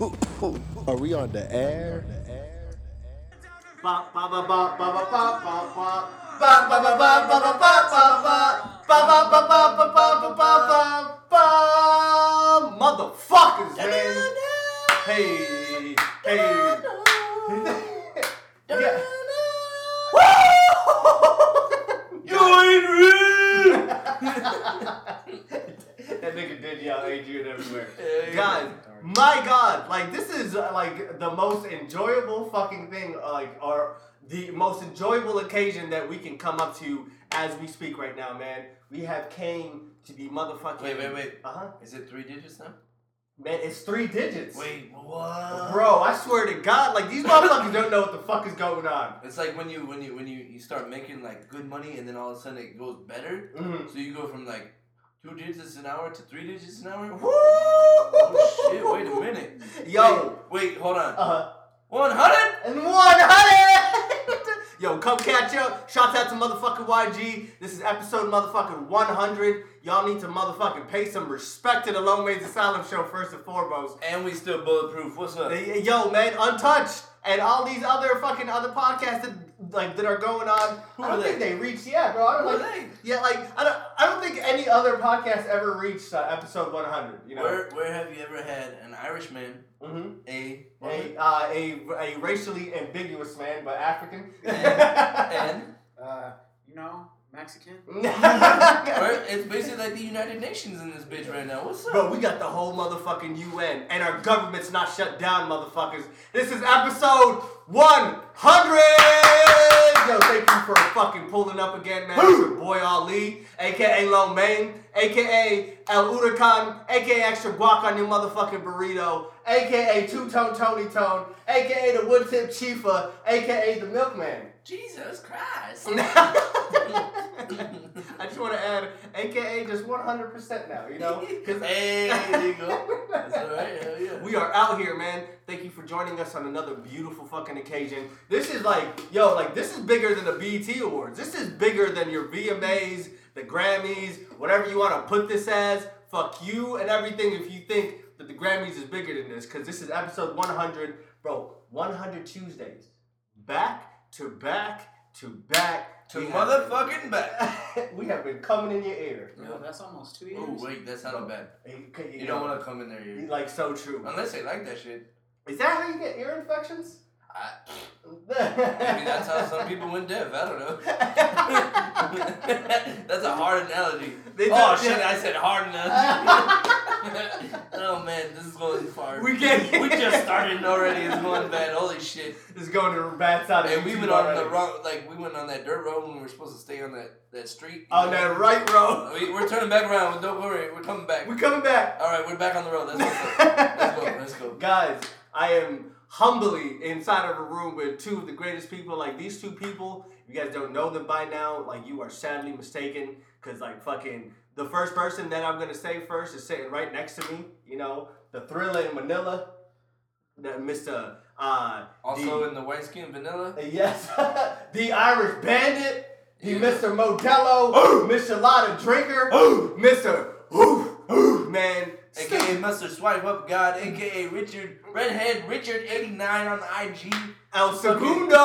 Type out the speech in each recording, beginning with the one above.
Are we on the air? Bop, bop, bop, bop, bop, bop, bop, bop. Bop, bop, bop, bop, bop, bop, bop. Bop, bop, bop, bop, bop, bop, bop. Motherfuckers, man. Hey, hey. Woo! You ain't real! That nigga did yell Adrian everywhere. Guys. My God, like this is like the most enjoyable fucking thing, like or the most enjoyable occasion that we can come up to as we speak right now, man. We have came to be motherfucking. Wait. Is it 3 digits now? Man, it's 3 digits. Wait, what? Bro, I swear to God, like these motherfuckers don't know what the fuck is going on. It's like when you start making like good money and then all of a sudden it goes better. Mm-hmm. So you go from like 2 digits an hour to 3 digits an hour? Woo! Oh shit, wait a minute. Yo. Wait, hold on. 100? Yo, come catch up. Shouts out to motherfucking YG. This is episode motherfucking 100. Y'all need to motherfucking pay some respect to the Lone Man's Asylum show first and foremost. And we still bulletproof. What's up? Yo, man, Untouched. And all these other fucking other podcasts that are going on. I don't think they reached, bro. I don't think any other podcast ever reached episode 100. You know. Where have you ever had an Irish man, mm-hmm. a racially ambiguous man, but African, and you know. Mexican? It's basically like the United Nations in this bitch right now. What's up? Bro, we got the whole motherfucking UN, and our government's not shut down, motherfuckers. This is episode 100! Yo, thank you for fucking pulling up again, man. It's your boy Ali, a.k.a. Lone Main, a.k.a. El Huracan, a.k.a. Extra Guac on your motherfucking burrito, a.k.a. Two-Tone Tony Tone, a.k.a. the Wood-Tip Chifa, a.k.a. the Milkman. Jesus Christ. I just want to add, a.k.a. just 100% now, you know? Hey, there you go. That's all right, hell yeah. We are out here, man. Thank you for joining us on another beautiful fucking occasion. This is this is bigger than the BET Awards. This is bigger than your VMAs, the Grammys, whatever you want to put this as. Fuck you and everything if you think that the Grammys is bigger than this, because this is episode 100. Bro, 100 Tuesdays. Back to back. We have been coming in your ear. No, that's almost 2 years. Oh, wait, that's not bad. You don't want to come in their ear. Like, so true. Unless they like that shit. Is that how you get ear infections? Maybe that's how some people went deaf. I don't know. That's a hard analogy. I said hard analogy. Oh man, this is going far. We just started already. It's going bad. Holy shit. It's going to bad side. And we went on the wrong. Like we went on that dirt road when we were supposed to stay on that street. On that right road. We're turning back around. Don't worry. We're coming back. We're coming back. All right, we're back on the road. Let's go. Guys, I am humbly inside of a room with two of the greatest people. Like these two people, if you guys don't know them by now, like you are sadly mistaken, because like fucking the first person that I'm going to say first is sitting right next to me, you know, the Thriller in Manila, that Mr. Also in the White Skin Vanilla. Yes. The Irish Bandit, the Mr. Modelo, Mr. Lotta Drinker, Mr. Man. A.K.A. Mr. Swipe Up God, A.K.A. Richard, Redhead Richard 89 on IG. El Segundo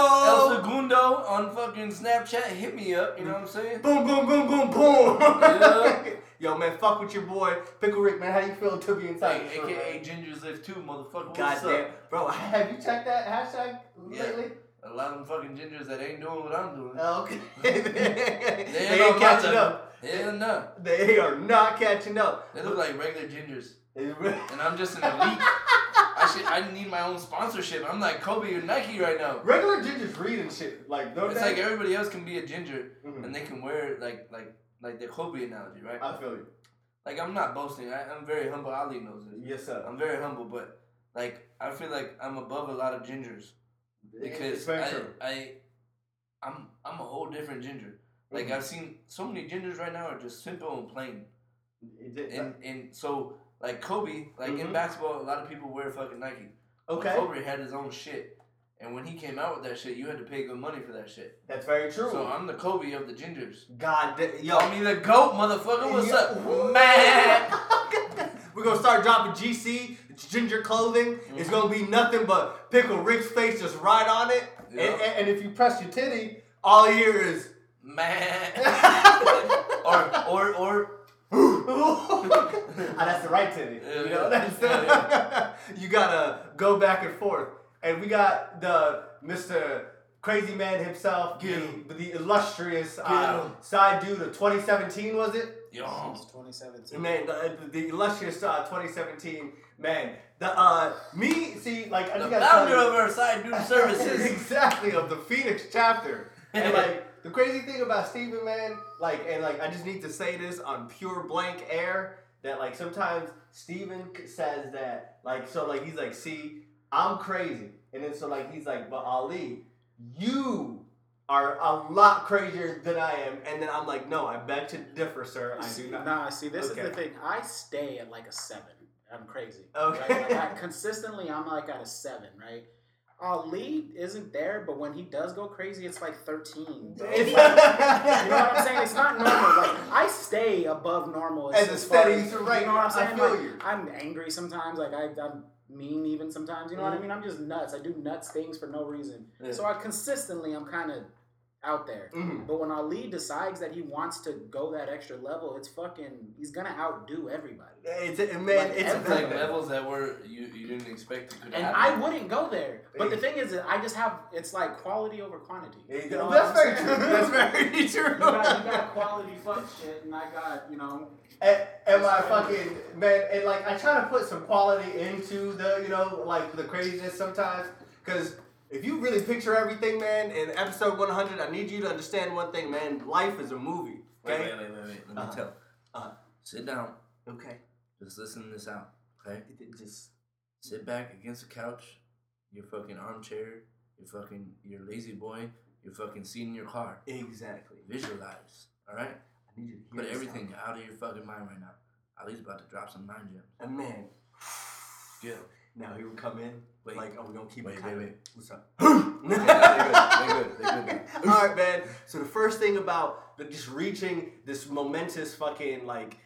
on fucking Snapchat. Hit me up, you know what I'm saying? Boom, boom, boom, boom, boom. Yeah. Yo, man, fuck with your boy. Pickle Rick, man, how you feeling to be inside? Hey, A.K.A. Ginger's Lift 2, motherfucker. Goddamn. Bro, have you checked that hashtag lately? A lot of them fucking gingers that ain't doing what I'm doing. Okay. they ain't catching up. Hell no. They are not catching up. They look like regular gingers. And I'm just an elite. I need my own sponsorship. I'm like Kobe or Nike right now. Regular gingers read and shit. Like no. It's like everybody else can be a ginger, mm-hmm. and they can wear like the Kobe analogy, right? I feel you. Like I'm not boasting. I'm very humble. Ali knows it. Yes, sir. I'm very humble, but like I feel like I'm above a lot of gingers. Because I'm a whole different ginger. Like mm-hmm. I've seen so many gingers right now are just simple and plain. And so like Kobe, like mm-hmm. in basketball, a lot of people wear fucking Nike. Okay. But Kobe had his own shit, and when he came out with that shit, you had to pay good money for that shit. That's very true. So I'm the Kobe of the gingers. God, yo, I mean the goat, motherfucker. What's up, man? We're gonna start dropping GC, ginger clothing, it's gonna be nothing but Pickle Rick's face just right on it. Yeah. And if you press your titty, all you hear is man. or that's the right titty. Yeah, you know, that's you gotta go back and forth. And we got the Mr. Crazy Man himself, the illustrious side dude of 2017, was it? Yeah, it was 2017. Man, the illustrious 2017 man. The founder of our side dude services, exactly, of the Phoenix chapter. And like the crazy thing about Steven, man, I just need to say this on pure blank air that like sometimes Steven says that he's like, see, I'm crazy, and then so like he's like, but Ali, you are a lot crazier than I am. And then I'm like, no, I beg to differ, sir. I do not. Nah, see, this is the thing. I stay at like a 7. I'm crazy. Okay. Right? Like, consistently, I'm like at a 7, right? Ali isn't there, but when he does go crazy, it's like 13. Bro. It's like, you know what I'm saying? It's not normal. Like, I stay above normal. As a steady, right? You know what I'm saying? I feel you. I'm angry sometimes. Like, I'm mean even sometimes, you know what I mean? I'm just nuts. I do nuts things for no reason. Yeah. So I consistently, I'm kind of out there. Mm-hmm. But when Ali decides that he wants to go that extra level, it's fucking, he's gonna outdo everybody. It's like levels that were you didn't expect to. And I wouldn't go there. But the thing is, that I just have, it's like quality over quantity. You know, that's very true. That's very true. You got quality fuck shit, and I got, you know. And my fucking man, and like I try to put some quality into the, you know, like the craziness sometimes, because if you really picture everything, man, in episode 100, I need you to understand one thing, man. Life is a movie. Okay? Wait. Let me tell. Sit down. Okay. Just listen this out. Okay. Just sit back against the couch, your fucking armchair, your lazy boy, your fucking seat in your car. Exactly. Visualize. All right. I need you to hear. Put everything out of your fucking mind right now. Ali's about to drop some mind gems. And man. Yeah. Now he would come in. Wait, like, oh, we gonna keep it. Wait. What's up? They're good. All right, man. So the first thing about just reaching this momentous fucking like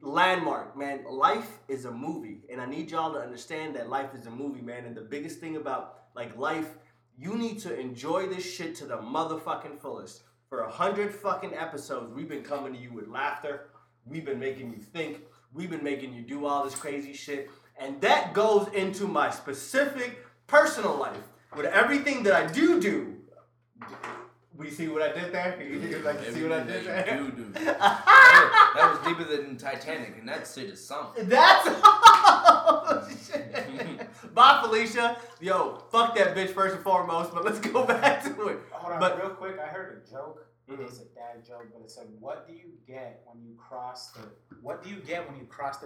landmark, man. Life is a movie, and I need y'all to understand that life is a movie, man. And the biggest thing about like life, you need to enjoy this shit to the motherfucking fullest. For 100 fucking episodes, we've been coming to you with laughter. We've been making you think. We've been making you do all this crazy shit. And that goes into my specific personal life. With everything that I do, we see what I did there? You like to see what I did there? That was deeper than Titanic, and that shit is something. That's all shit. Bye, Felicia. Yo, fuck that bitch first and foremost, but let's go back to it. Hold on, real quick, I heard a joke. Mm-hmm. It's a dad joke, but it said, what do you get when you cross the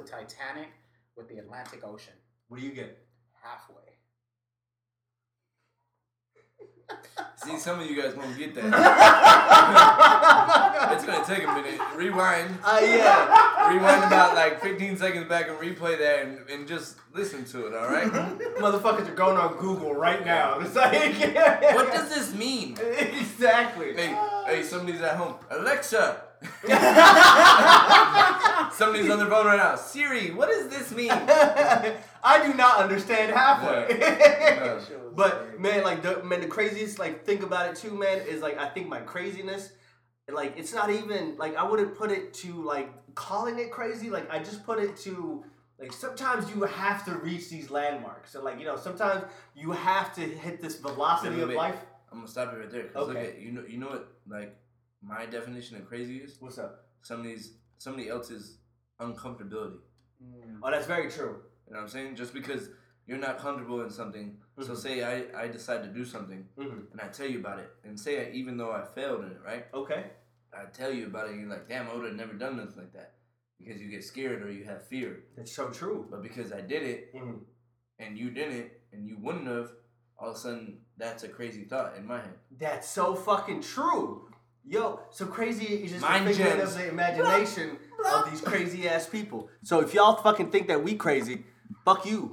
Titanic with the Atlantic Ocean? What do you get? Halfway. See, some of you guys won't get that. It's going to take a minute. Rewind. Rewind about like 15 seconds back and replay that and just listen to it, all right? Motherfuckers are going on Google right now. It's like, what does this mean? Exactly. Hey, somebody's at home. Alexa. Somebody's on their phone right now. Siri, what does this mean? I do not understand halfway. No. But man, like the craziest like thing about it too, man, is like I think my craziness, like it's not even like I wouldn't put it to like calling it crazy. Like I just put it to like sometimes you have to reach these landmarks. So like, you know, sometimes you have to hit this velocity of life. I'm gonna stop you right there. Okay. Look at, you know what like my definition of crazy is? What's up? Somebody else's uncomfortability. Mm. Oh, that's very true. You know what I'm saying? Just because you're not comfortable in something, so say I decide to do something, and I tell you about it, and say even though I failed in it, right? Okay. I tell you about it, and you're like, damn, I would have never done nothing like that. Because you get scared or you have fear. That's so true. But because I did it, and you didn't, and you wouldn't have, all of a sudden, that's a crazy thought in my head. That's so fucking true. Yo, so crazy is just figment of the imagination of these crazy ass people. So if y'all fucking think that we crazy, fuck you.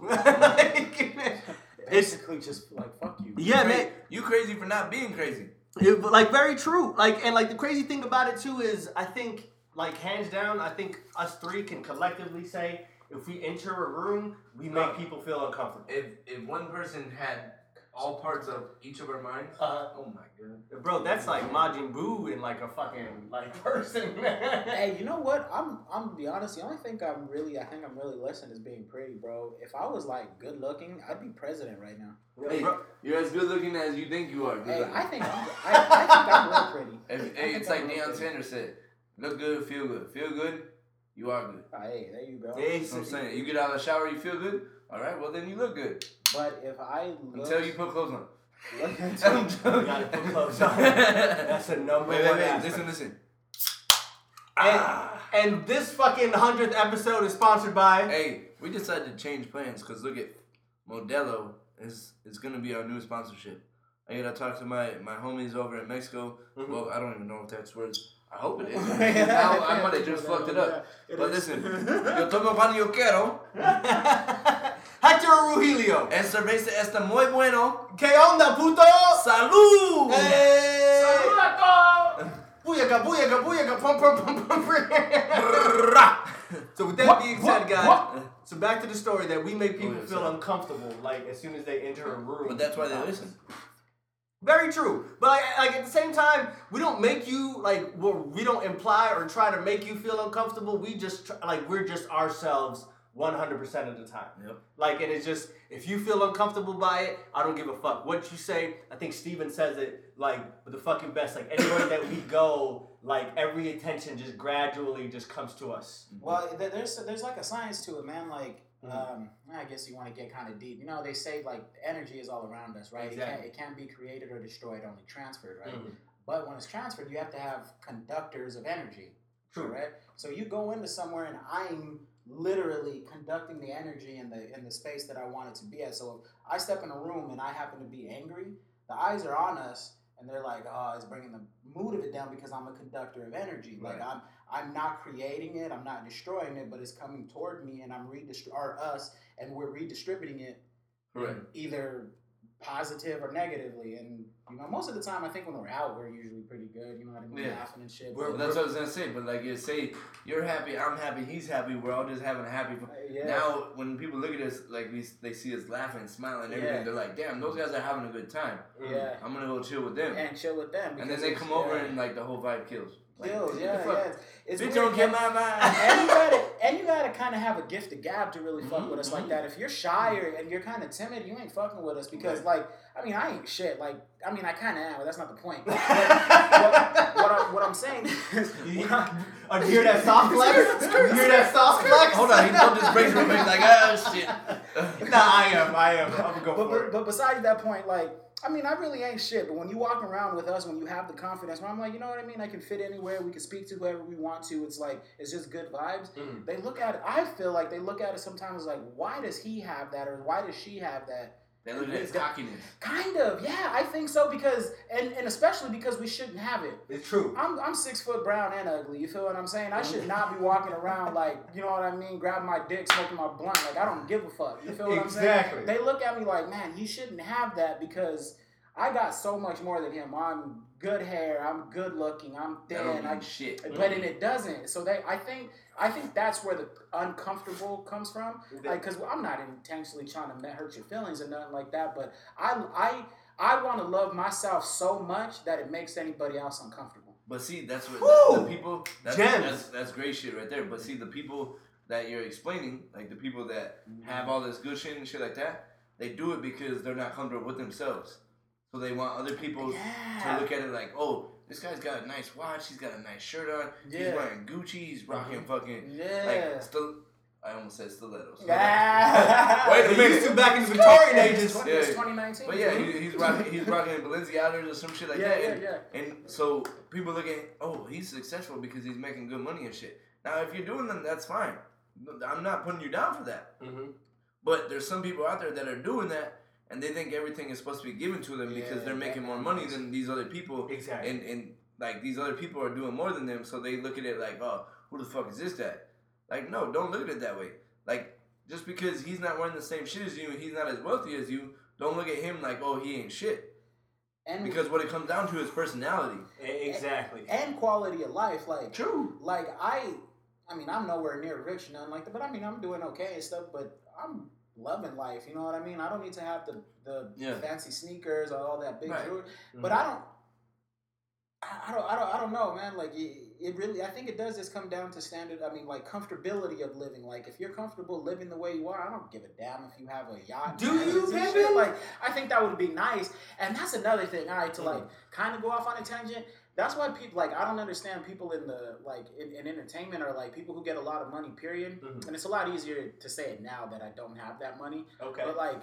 Basically, it's just like fuck you. Yeah, man, you crazy for not being crazy. It, like very true. Like and like the crazy thing about it too is I think like hands down I think us three can collectively say If we enter a room, we make people feel uncomfortable. If one person had all parts of each of our minds, oh my god, bro, that's like Majin Buu in like a fucking like person. Hey, you know what? I'm be honest. The only thing I think I'm really less than is being pretty, bro. If I was like good looking, I'd be president right now. Hey, bro, you're as good looking as you think you are. Hey, I think I'm real pretty. Hey, it's like Deion Sanders said, look good, feel good, you are good. Hey, there you go. Hey, so I'm saying, you get out of the shower, you feel good. All right, well then you look good. But if I look... Until you put clothes on. You gotta put clothes on. That's the number one aspect. Listen. And this fucking 100th episode is sponsored by... Hey, we decided to change plans because look at Modelo is gonna be our new sponsorship. I gotta talk to my homies over in Mexico. Mm-hmm. Well, I don't even know if that's words. I hope it is. I might have just fucked it up. Yeah, but listen, yo tomo pan yo quiero. Hector Rugilio. El cerveza está muy bueno. ¿Qué onda, puto? Salud. Hey. Salud a todos. Booyaka, booyaka, booyaka, pum, pum, pum, pum, pum. So with that being said, guys, so back to the story that we make people feel uncomfortable, like as soon as they enter a room. But that's why they listen. Very true, but like at the same time, we don't make you like we don't imply or try to make you feel uncomfortable. We just we're just ourselves 100% of the time. Yep. Like, and it's just if you feel uncomfortable by it, I don't give a fuck what you say. I think Steven says it like with the fucking best. Like anywhere that we go, like every attention just gradually just comes to us. Well, there's like a science to it, man. Like. Mm-hmm. I guess you want to get kind of deep. You know, they say like energy is all around us, right? Exactly. It can't be created or destroyed, only transferred, right? Mm-hmm. But when it's transferred, you have to have conductors of energy. True, right? So you go into somewhere, and I'm literally conducting the energy in the space that I want it to be at. So if I step in a room and I happen to be angry, the eyes are on us, and they're like, "Oh, it's bringing the mood of it down because I'm a conductor of energy." Right. Like I'm not creating it, I'm not destroying it, but it's coming toward me and we're redistributing it either positive or negatively. And you know, most of the time I think when we're out we're usually pretty good, you know how to be laughing and shit. That's what I was gonna say, but like you say you're happy, I'm happy, he's happy, we're all just having a happy now when people look at us like they see us laughing, smiling and everything, they're like, damn, those guys are having a good time. Yeah. I'm gonna go chill with them. And chill with them. And then they come over and like the whole vibe kills. Like, it's bitch don't get my mind. And you gotta kind of have a gift of gab to really fuck with us like that. If you're shy and you're kind of timid, you ain't fucking with us because I ain't shit. Like I mean I kind of am, but that's not the point. But what I'm saying is, you hear that soft flex? You hear that soft flex? Hold on, he don't just break my face like oh shit. Nah, I am. I'm going for it. But besides that point, like. I mean, I really ain't shit, but when you walk around with us, when you have the confidence, when I'm like, you know what I mean? I can fit anywhere. We can speak to whoever we want to. It's like, it's just good vibes. Mm-hmm. They look at it. I feel like they look at it sometimes like, why does he have that? Or why does she have that? They look at his cockiness. Kind of. Yeah, I think so because, and especially because we shouldn't have it. It's true. I'm 6 foot brown and ugly. You feel what I'm saying? I should not be walking around like, you know what I mean? Grabbing my dick, smoking my blunt. Like, I don't give a fuck. You feel what I'm saying? Exactly. They look at me like, man, you shouldn't have that because I got so much more than him. I'm good hair. I'm good looking. I'm thin. But then it doesn't. So I think that's where the uncomfortable comes from. Like, because I'm not intentionally trying to hurt your feelings or nothing like that. But I want to love myself so much that it makes anybody else uncomfortable. But see, that's what the people. That's great shit right there. But see, the people that you're explaining, like the people that have all this good shit and shit like that, they do it because they're not comfortable with themselves. So they want other people to look at it like, oh, this guy's got a nice watch, he's got a nice shirt on, he's wearing Gucci, he's rocking fucking, like, I almost said stilettos. Yeah. Wait a minute, he's back in the Victorian ages. It's 2019. But yeah, he's rocking Balenciaga or some shit like that. And so people look at, oh, he's successful because he's making good money and shit. Now, if you're doing them, that's fine. I'm not putting you down for that. Mm-hmm. But there's some people out there that are doing that. And they think everything is supposed to be given to them because they're making more money than these other people. Exactly. And like these other people are doing more than them, so they look at it like, oh, who the fuck is this guy? Like, no, don't look at it that way. Like, just because he's not wearing the same shit as you and he's not as wealthy as you, don't look at him like, oh, he ain't shit. And because what it comes down to is personality. Exactly. And quality of life. Like, true. Like, I... I mean, I'm nowhere near rich or nothing like that, but I mean, I'm doing okay and stuff, but I'm loving life, you know what I mean? I don't need to have the fancy sneakers or all that big jewelry, but I don't know, man. Like, it really, I think it does just come down to standard, I mean, like, comfortability of living. Like, if you're comfortable living the way you are, I don't give a damn if you have a yacht. Do you, baby? Like, I think that would be nice. And that's another thing, all right, to, like, kind of go off on a tangent. That's why people, like, I don't understand people in the, like, in entertainment or, like, people who get a lot of money, period. Mm-hmm. And it's a lot easier to say it now that I don't have that money. Okay. But, like,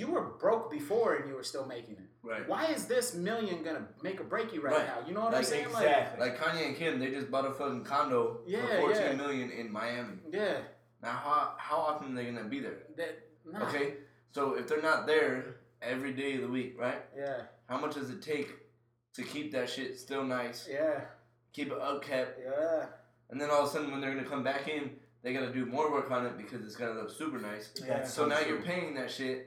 you were broke before and you were still making it. Right. Why is this million going to make or break you right now? You know what I'm saying? Exactly. Like, Kanye and Kim, they just bought a fucking condo for $14 million in Miami. Yeah. Now, how often are they going to be there? Okay? So, if they're not there every day of the week, right? Yeah. How much does it take to keep that shit still nice? Yeah. Keep it upkept. Yeah. And then all of a sudden, when they're going to come back in, they got to do more work on it because it's going to look super nice. Yeah. So, now you're paying that shit.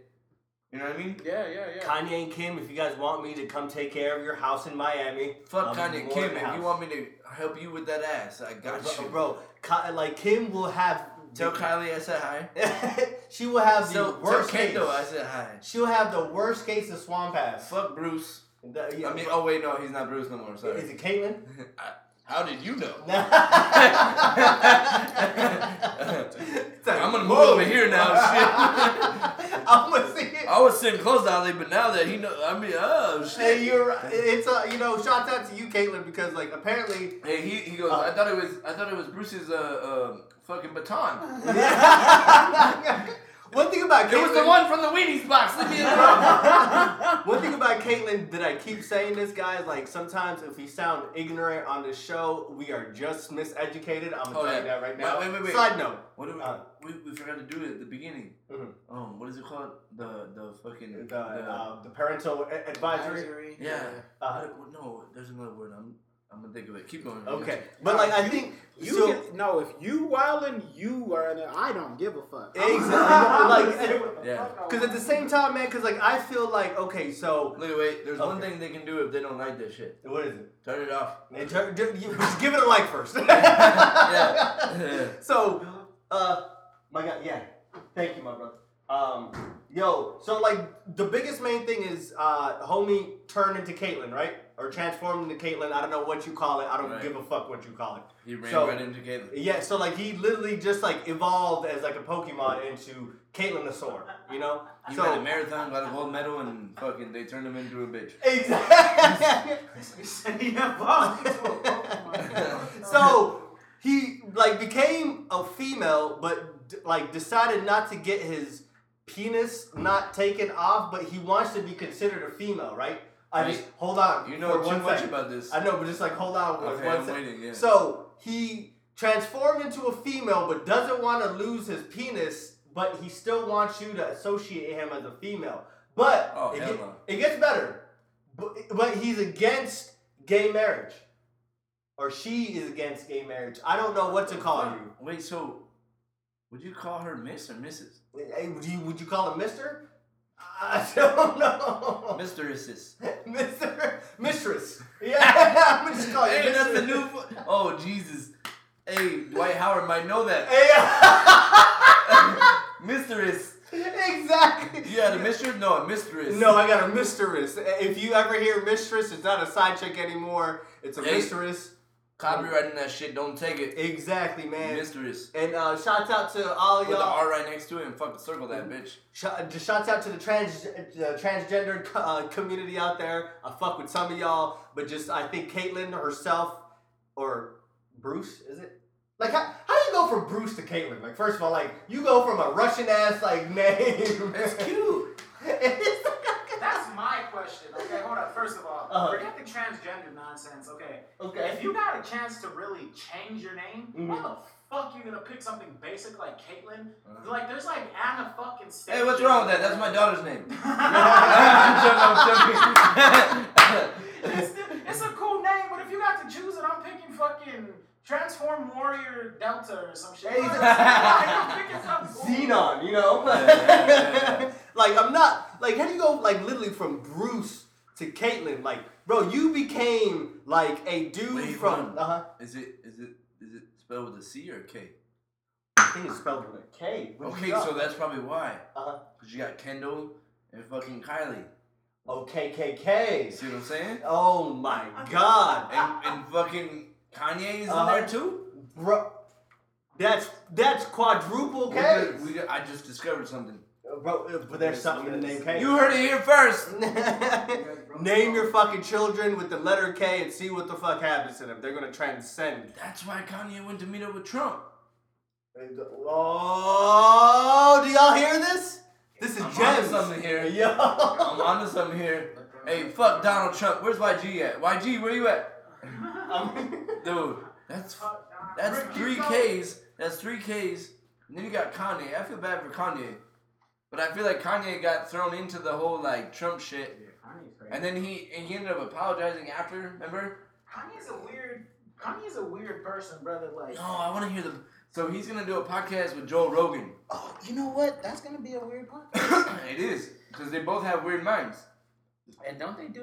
You know what I mean? Yeah, yeah, yeah. Kanye and Kim, if you guys want me to come take care of your house in Miami. Fuck Kanye and Kim, if you want me to help you with that ass, I got you. Bro, like, Kim will have... Tell Kylie I said hi. She will have the worst case. Tell Kendo I said hi. She'll have the worst case of swamp ass. Fuck Bruce. I mean, oh wait, no, he's not Bruce no more, sorry. Is it Caitlyn? How did you know? I'm going to move over here now. Shit. I'm going to see it. I was sitting close to Ali, but now that he knows, I mean, oh, shit. Hey, you're right. It's, you know, shout out to you, Caitlyn, because, like, apparently. Hey, he goes, I thought it was Bruce's fucking baton. One thing about Caitlyn. It was the one from the Wheaties box. Leave me alone. One thing about Caitlyn that I keep saying this, guys, like sometimes if we sound ignorant on this show, we are just miseducated. I'm going to tell you that right now. Wait. Side note. What do we forgot to do it at the beginning. Mm-hmm. What is it called? The fucking... The parental advisory? Yeah. No, there's another word. I'm going to think of it. Keep going. Okay. But, like, I think... if you wildin', you are in it. I don't give a fuck. Exactly. Like, because at the same time, man, because, like, I feel like, okay, so... Wait. There's one thing they can do if they don't like this shit. What is it? Turn it off. And just give it a like first. Yeah. So, my God, yeah. Thank you, my brother. So, like, the biggest main thing is, homie turned into Caitlyn, right? Or transformed into Caitlyn. I don't know what you call it. I don't give a fuck what you call it. He ran right into Caitlyn. Yeah, so, like, he literally just, like, evolved as, like, a Pokemon into Caitlyn-osaur, you know? He ran a marathon, got a gold medal, and fucking they turned him into a bitch. Exactly. He evolved into a Pokemon. So, he, like, became a female, but, like, decided not to get his penis not taken off, but he wants to be considered a female, right? I just hold on. You know too much about this. I know, but just like hold on. Okay, I'm waiting. Yeah. So he transformed into a female, but doesn't want to lose his penis. But he still wants you to associate him as a female. But it gets better. But he's against gay marriage, or she is against gay marriage. I don't know what to call you. Wait, so would you call her Miss or Mrs.? Would you call him Mister? I don't know. Mistress. Yeah, I'm just calling you mistress. That's the new... Oh, Jesus. Hey, Dwight Howard might know that. Hey. Mistress. Exactly. You had a mistress? No, a mistress. No, I got a mistress. If you ever hear mistress, it's not a side chick anymore. It's a mistress. Copywriting that shit, don't take it. Exactly, man. Mistress. And shout out to all y'all. Put the R right next to it and fucking circle that bitch. Shout out to the transgender community out there. I fuck with some of y'all, but just I think Caitlyn herself or Bruce, is it? Like, how do you go from Bruce to Caitlyn? Like, first of all, like, you go from a Russian ass, like, name. It's cute. That's my question. Okay, hold on. First of all, forget the transgender nonsense. Okay. If you got a chance to really change your name, why the fuck you gonna pick something basic like Caitlyn? Like, there's like Anna fucking State. Hey, what's wrong with that? That's my daughter's name. I'm joking. It's a cool name, but if you got to choose it, I'm picking fucking Transform Warrior Delta or some shit. Hey, I'm picking something Xenon, you know? Yeah. Like, I'm not... Like, how do you go, like, literally from Bruce to Caitlyn? Like, bro, you became, like, a dude. Wait, from... Is it Spelled with a C or a K? I think it's spelled with a K. Okay, so that's probably why. Uh-huh. Because you got Kendall and fucking Kylie. Oh, KKK. See what I'm saying? Oh, my God. And fucking Kanye is in there, too? Bro, that's quadruple K. I just discovered something. Bro, but there's something in the name K. You heard it here first. Name your fucking children with the letter K and see what the fuck happens to them. They're going to transcend. That's why Kanye went to meet up with Trump. Oh, do y'all hear this? This is gems. I'm onto something here. Yo. I'm onto something here. Hey, fuck Donald Trump. Where's YG at? YG, where you at? Dude, that's three Ks. That's three Ks. And then you got Kanye. I feel bad for Kanye. But I feel like Kanye got thrown into the whole, like, Trump shit. And then he ended up apologizing after, remember? Kanye's a weird person, brother. Like, oh, I want to hear the... So he's going to do a podcast with Joe Rogan. Oh, you know what? That's going to be a weird podcast. It is. Because they both have weird minds. And doesn't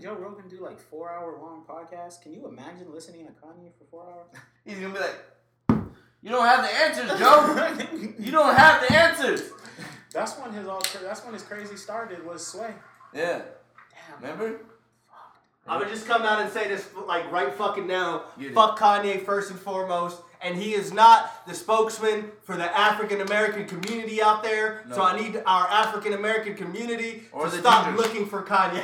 Joe Rogan do like 4-hour long podcasts? Can you imagine listening to Kanye for 4 hours? He's going to be like, you don't have the answers, Joe. You don't have the answers. That's when his crazy started was Sway. Yeah. Damn. Remember? I would just come out and say this like right fucking now. Fuck Kanye first and foremost. And he is not the spokesman for the African American community out there. No. So I need our African American community to stop looking for Kanye.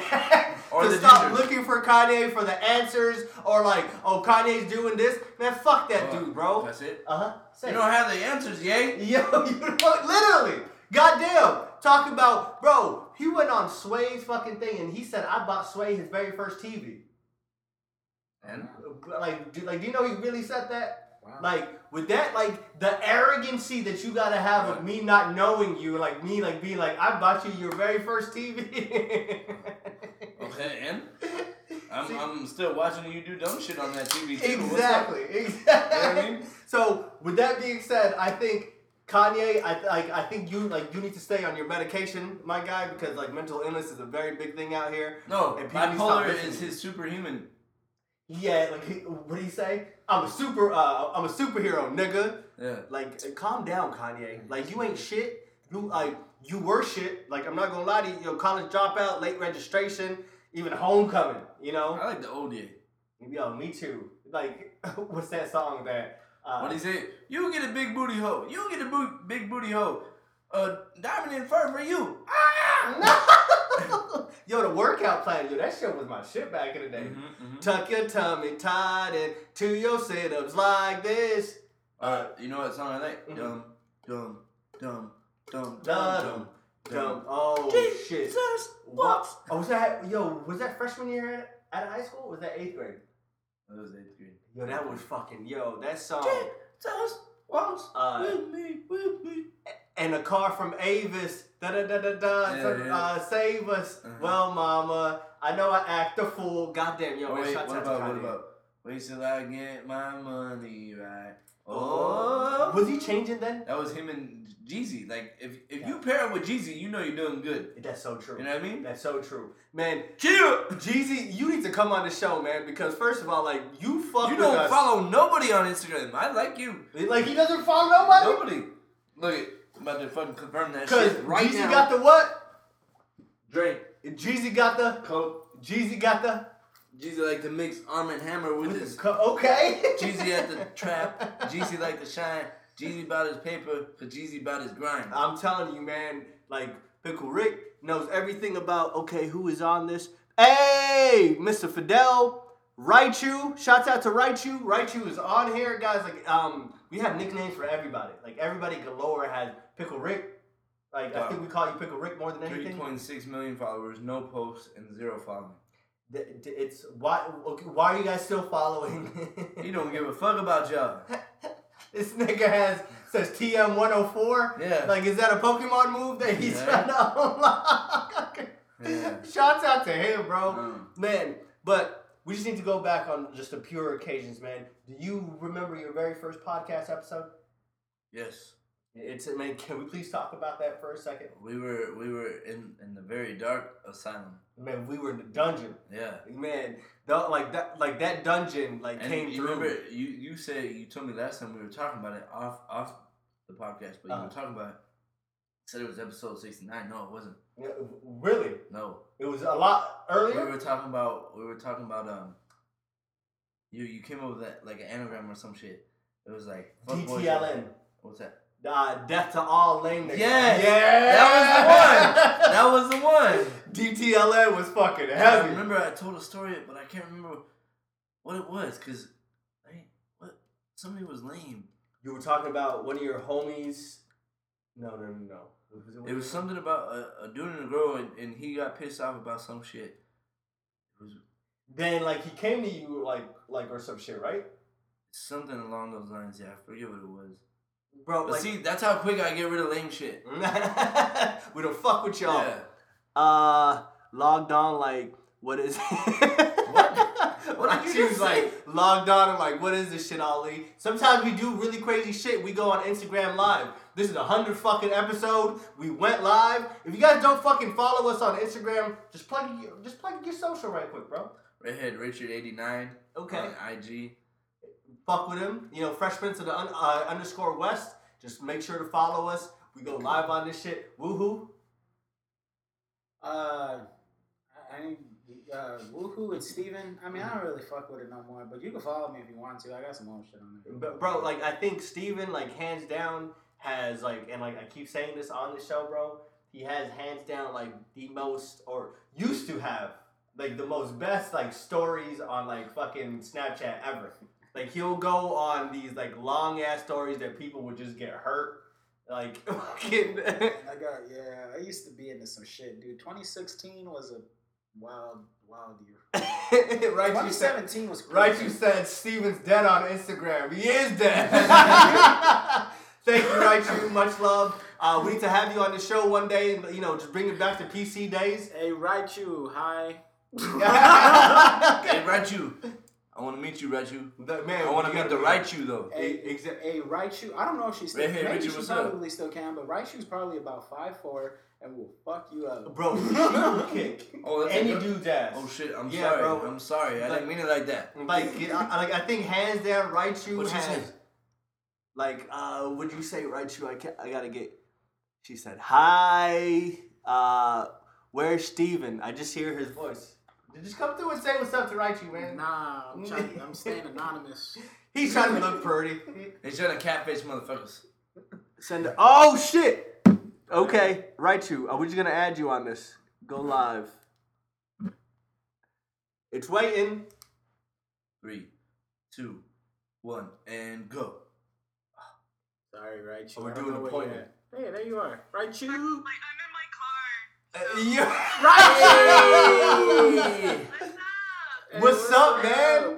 Looking for Kanye for the answers or like, oh, Kanye's doing this. Man, fuck that dude, bro. That's it? Uh-huh. You don't have the answers, yay? Yo, you don't, literally. Goddamn. Talking about, bro, he went on Sway's fucking thing and he said, I bought Sway his very first TV. And? Like, do you know he really said that? Wow. Like, with that, like, the arrogancy that you gotta have of me not knowing you, like, me, like, being like, I bought you your very first TV. Okay, and? I'm still watching you do dumb shit on that TV, too. Exactly. You know what I mean? So, with that being said, I think, Kanye, I think you, like, you need to stay on your medication, my guy, because, like, mental illness is a very big thing out here. No, bipolar is his superhuman. Yeah, like, what do you say? I'm a superhero, nigga. Yeah. Like, calm down, Kanye. Like, you ain't shit. You were shit. Like, I'm not gonna lie to you. Yo, college dropout, late registration, even homecoming, you know? I like the old year. Yo, me too. Like, what's that song that... what is it? You get a big booty hoe. You get a big booty hoe. Diamond and fur for you. Ah! No! Yo, the workout plan, yo, that shit was my shit back in the day. Mm-hmm, mm-hmm. Tuck your tummy tight into your sit-ups like this. You know what song I like? Mm-hmm. Dum, dum, dum, dum, dum, dum, dum. Oh, Jesus, shit. What? Oh, was that freshman year out of high school? Or was that 8th grade? That was 8th grade. Yo, that was fucking, that song. Jesus walks with me. And a car from Avis, save us. Uh-huh. Well, mama, I know I act a fool. Goddamn, yo. Wait, what about? Wait till I get my money right. Oh. Was he changing then? That was him and Jeezy. Like, if you pair up with Jeezy, you know you're doing good. That's so true. You know what I mean? That's so true. Man, Jeezy, you need to come on the show, man, because first of all, like, you fuck with us. You don't follow nobody on Instagram. I like you. Like, he doesn't follow nobody? Nobody. Look, I'm about to fucking confirm that shit right now. Jeezy got the what? Drink. Jeezy got the? Coke. Jeezy got the? Jeezy like to mix Arm & Hammer with his... Okay. Jeezy at the trap. Jeezy like to shine. Jeezy about his paper, because Jeezy about his grind. I'm telling you, man, like, Pickle Rick knows everything about, okay, who is on this? Hey, Mr. Fidel, Raichu. Shouts out to Raichu. Raichu is on here, guys. Like, we have nicknames for everybody. Like, everybody galore has Pickle Rick. Like, I think we call you Pickle Rick more than anything. 3.6 million followers, no posts, and zero following. It's why are you guys still following? He don't give a fuck about y'all. This nigga says TM104. Yeah. Like, is that a Pokemon move that he's trying to unlock? Yeah. Shouts out to him, bro. Man, but we just need to go back on just the pure occasions, man. Do you remember your very first podcast episode? Yes. It's. I mean, can we please talk about that for a second? We were in the very dark asylum. Man, we were in the dungeon. Yeah. Man, that dungeon came through. Remember, you said you told me last time we were talking about it off the podcast, but you were talking about it. Said it was episode 69. No, it wasn't. Yeah, really? No. It was a lot earlier. We were talking about you came up with that, like an anagram or some shit. It was like DTLN. What's that? Death to all lame niggas. Yeah, that was the one. DTLN was fucking heavy. I remember I told a story, but I can't remember what it was because somebody was lame. You were talking about one of your homies. No. It was something about a dude and a girl, and he got pissed off about some shit. Then he came to you or some shit, right? Something along those lines. Yeah, I forget what it was. Bro, but see, that's how quick I get rid of lame shit. We don't fuck with y'all. Yeah. Logged on what is it? What did you just say? Logged on and what is this shit, Ali? Sometimes we do really crazy shit. We go on Instagram Live. This is 100 fucking episode. We went live. If you guys don't fucking follow us on Instagram, just plug your social right quick, bro. Redhead Richard 89. Okay. On IG. Fuck with him. You know, Fresh Prince of the _West. Just make sure to follow us. We go live on this shit. Woohoo. Woohoo and Steven. I mean, I don't really fuck with it no more, but you can follow me if you want to. I got some more shit on there. But bro, I think Steven, hands down, has, I keep saying this on the show, bro, he has hands down, the most, or used to have, the most best, stories on, fucking Snapchat ever. He'll go on these, long-ass stories that people would just get hurt. Fucking. I used to be into some shit, dude. 2016 was a wild year. Right, 2017 was crazy. Right, you said Steven's dead on Instagram. He is dead. Thank you, Raichu. Much love. We need to have you on the show one day. You know, just bring it back to PC days. Hey, Raichu. Hi. Hey, Raichu. I want to meet you, Raichu. Man, I want to meet the Raichu, though. Hey, Raichu. I don't know if she's still... Hey, maybe Raichu, she probably still can, but Raichu's probably about 5'4", and will fuck you up. Bro, she will kick any dude's ass. Oh, shit. I'm sorry. Bro. I'm sorry. I didn't mean it like that. I think hands down, Raichu has... would you say, Raichu? I gotta get. She said, "Hi, where's Steven? I just hear his voice. Just come through and say what's up to Raichu, man." Nah, I'm staying anonymous. He's trying to look pretty. He's trying to catfish motherfuckers. Oh shit. Okay, Raichu, we're just gonna add you on this. Go live. It's waiting. 3, 2, 1, and go. Sorry, Raichu. We're doing an appointment. Hey, there you are. Raichu. I'm in my car. So. Raichu! Hey, what's up, man? Sorry,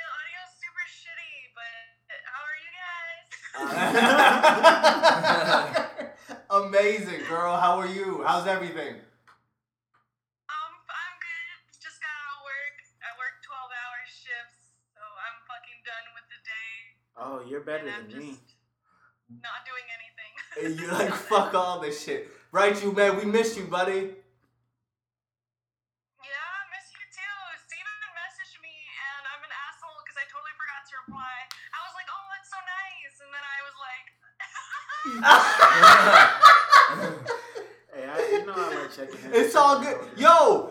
the audio's super shitty, but how are you guys? Amazing, girl. How are you? How's everything? I'm good. Just got out of work. I work 12-hour shifts, so I'm fucking done with the day. Oh, you're better than me. Not doing anything. And you're fuck all this shit. Raichu, man, we miss you, buddy. Yeah, I miss you too. Steven messaged me, and I'm an asshole because I totally forgot to reply. I was like, oh, that's so nice. And then I was like... Hey, you know I'm checking it. It's all good. Yo,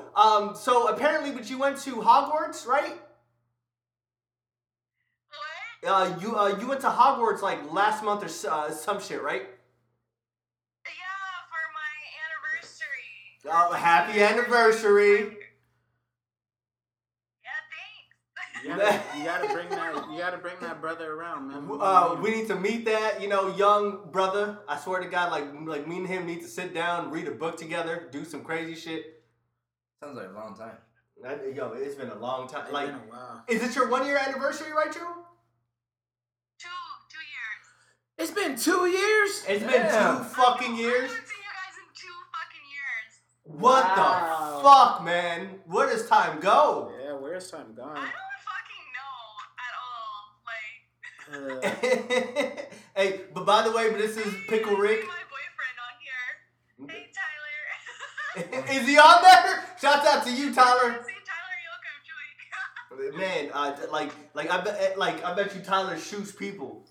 so apparently, but you went to Hogwarts, right? You went to Hogwarts last month or some shit, right? Yeah, for my anniversary. Oh, happy anniversary! Yeah, thanks. You gotta bring that brother around, man. We need to meet that young brother. I swear to God, me and him need to sit down, read a book together, do some crazy shit. Sounds like a long time. Yo, it's been a long time. It's been a while. Is it your 1-year anniversary, right, Drew? 2 years. It's been 2 years? It's been 2 fucking years? I haven't seen you guys in 2 fucking years. What the fuck, man? Where does time go? Yeah, where's time gone? I don't fucking know at all. Hey, but by the way, but this is Pickle Rick. My boyfriend on here. Hey, Tyler. Is he on there? Shout out to you, Tyler. Man, I bet you Tyler shoots people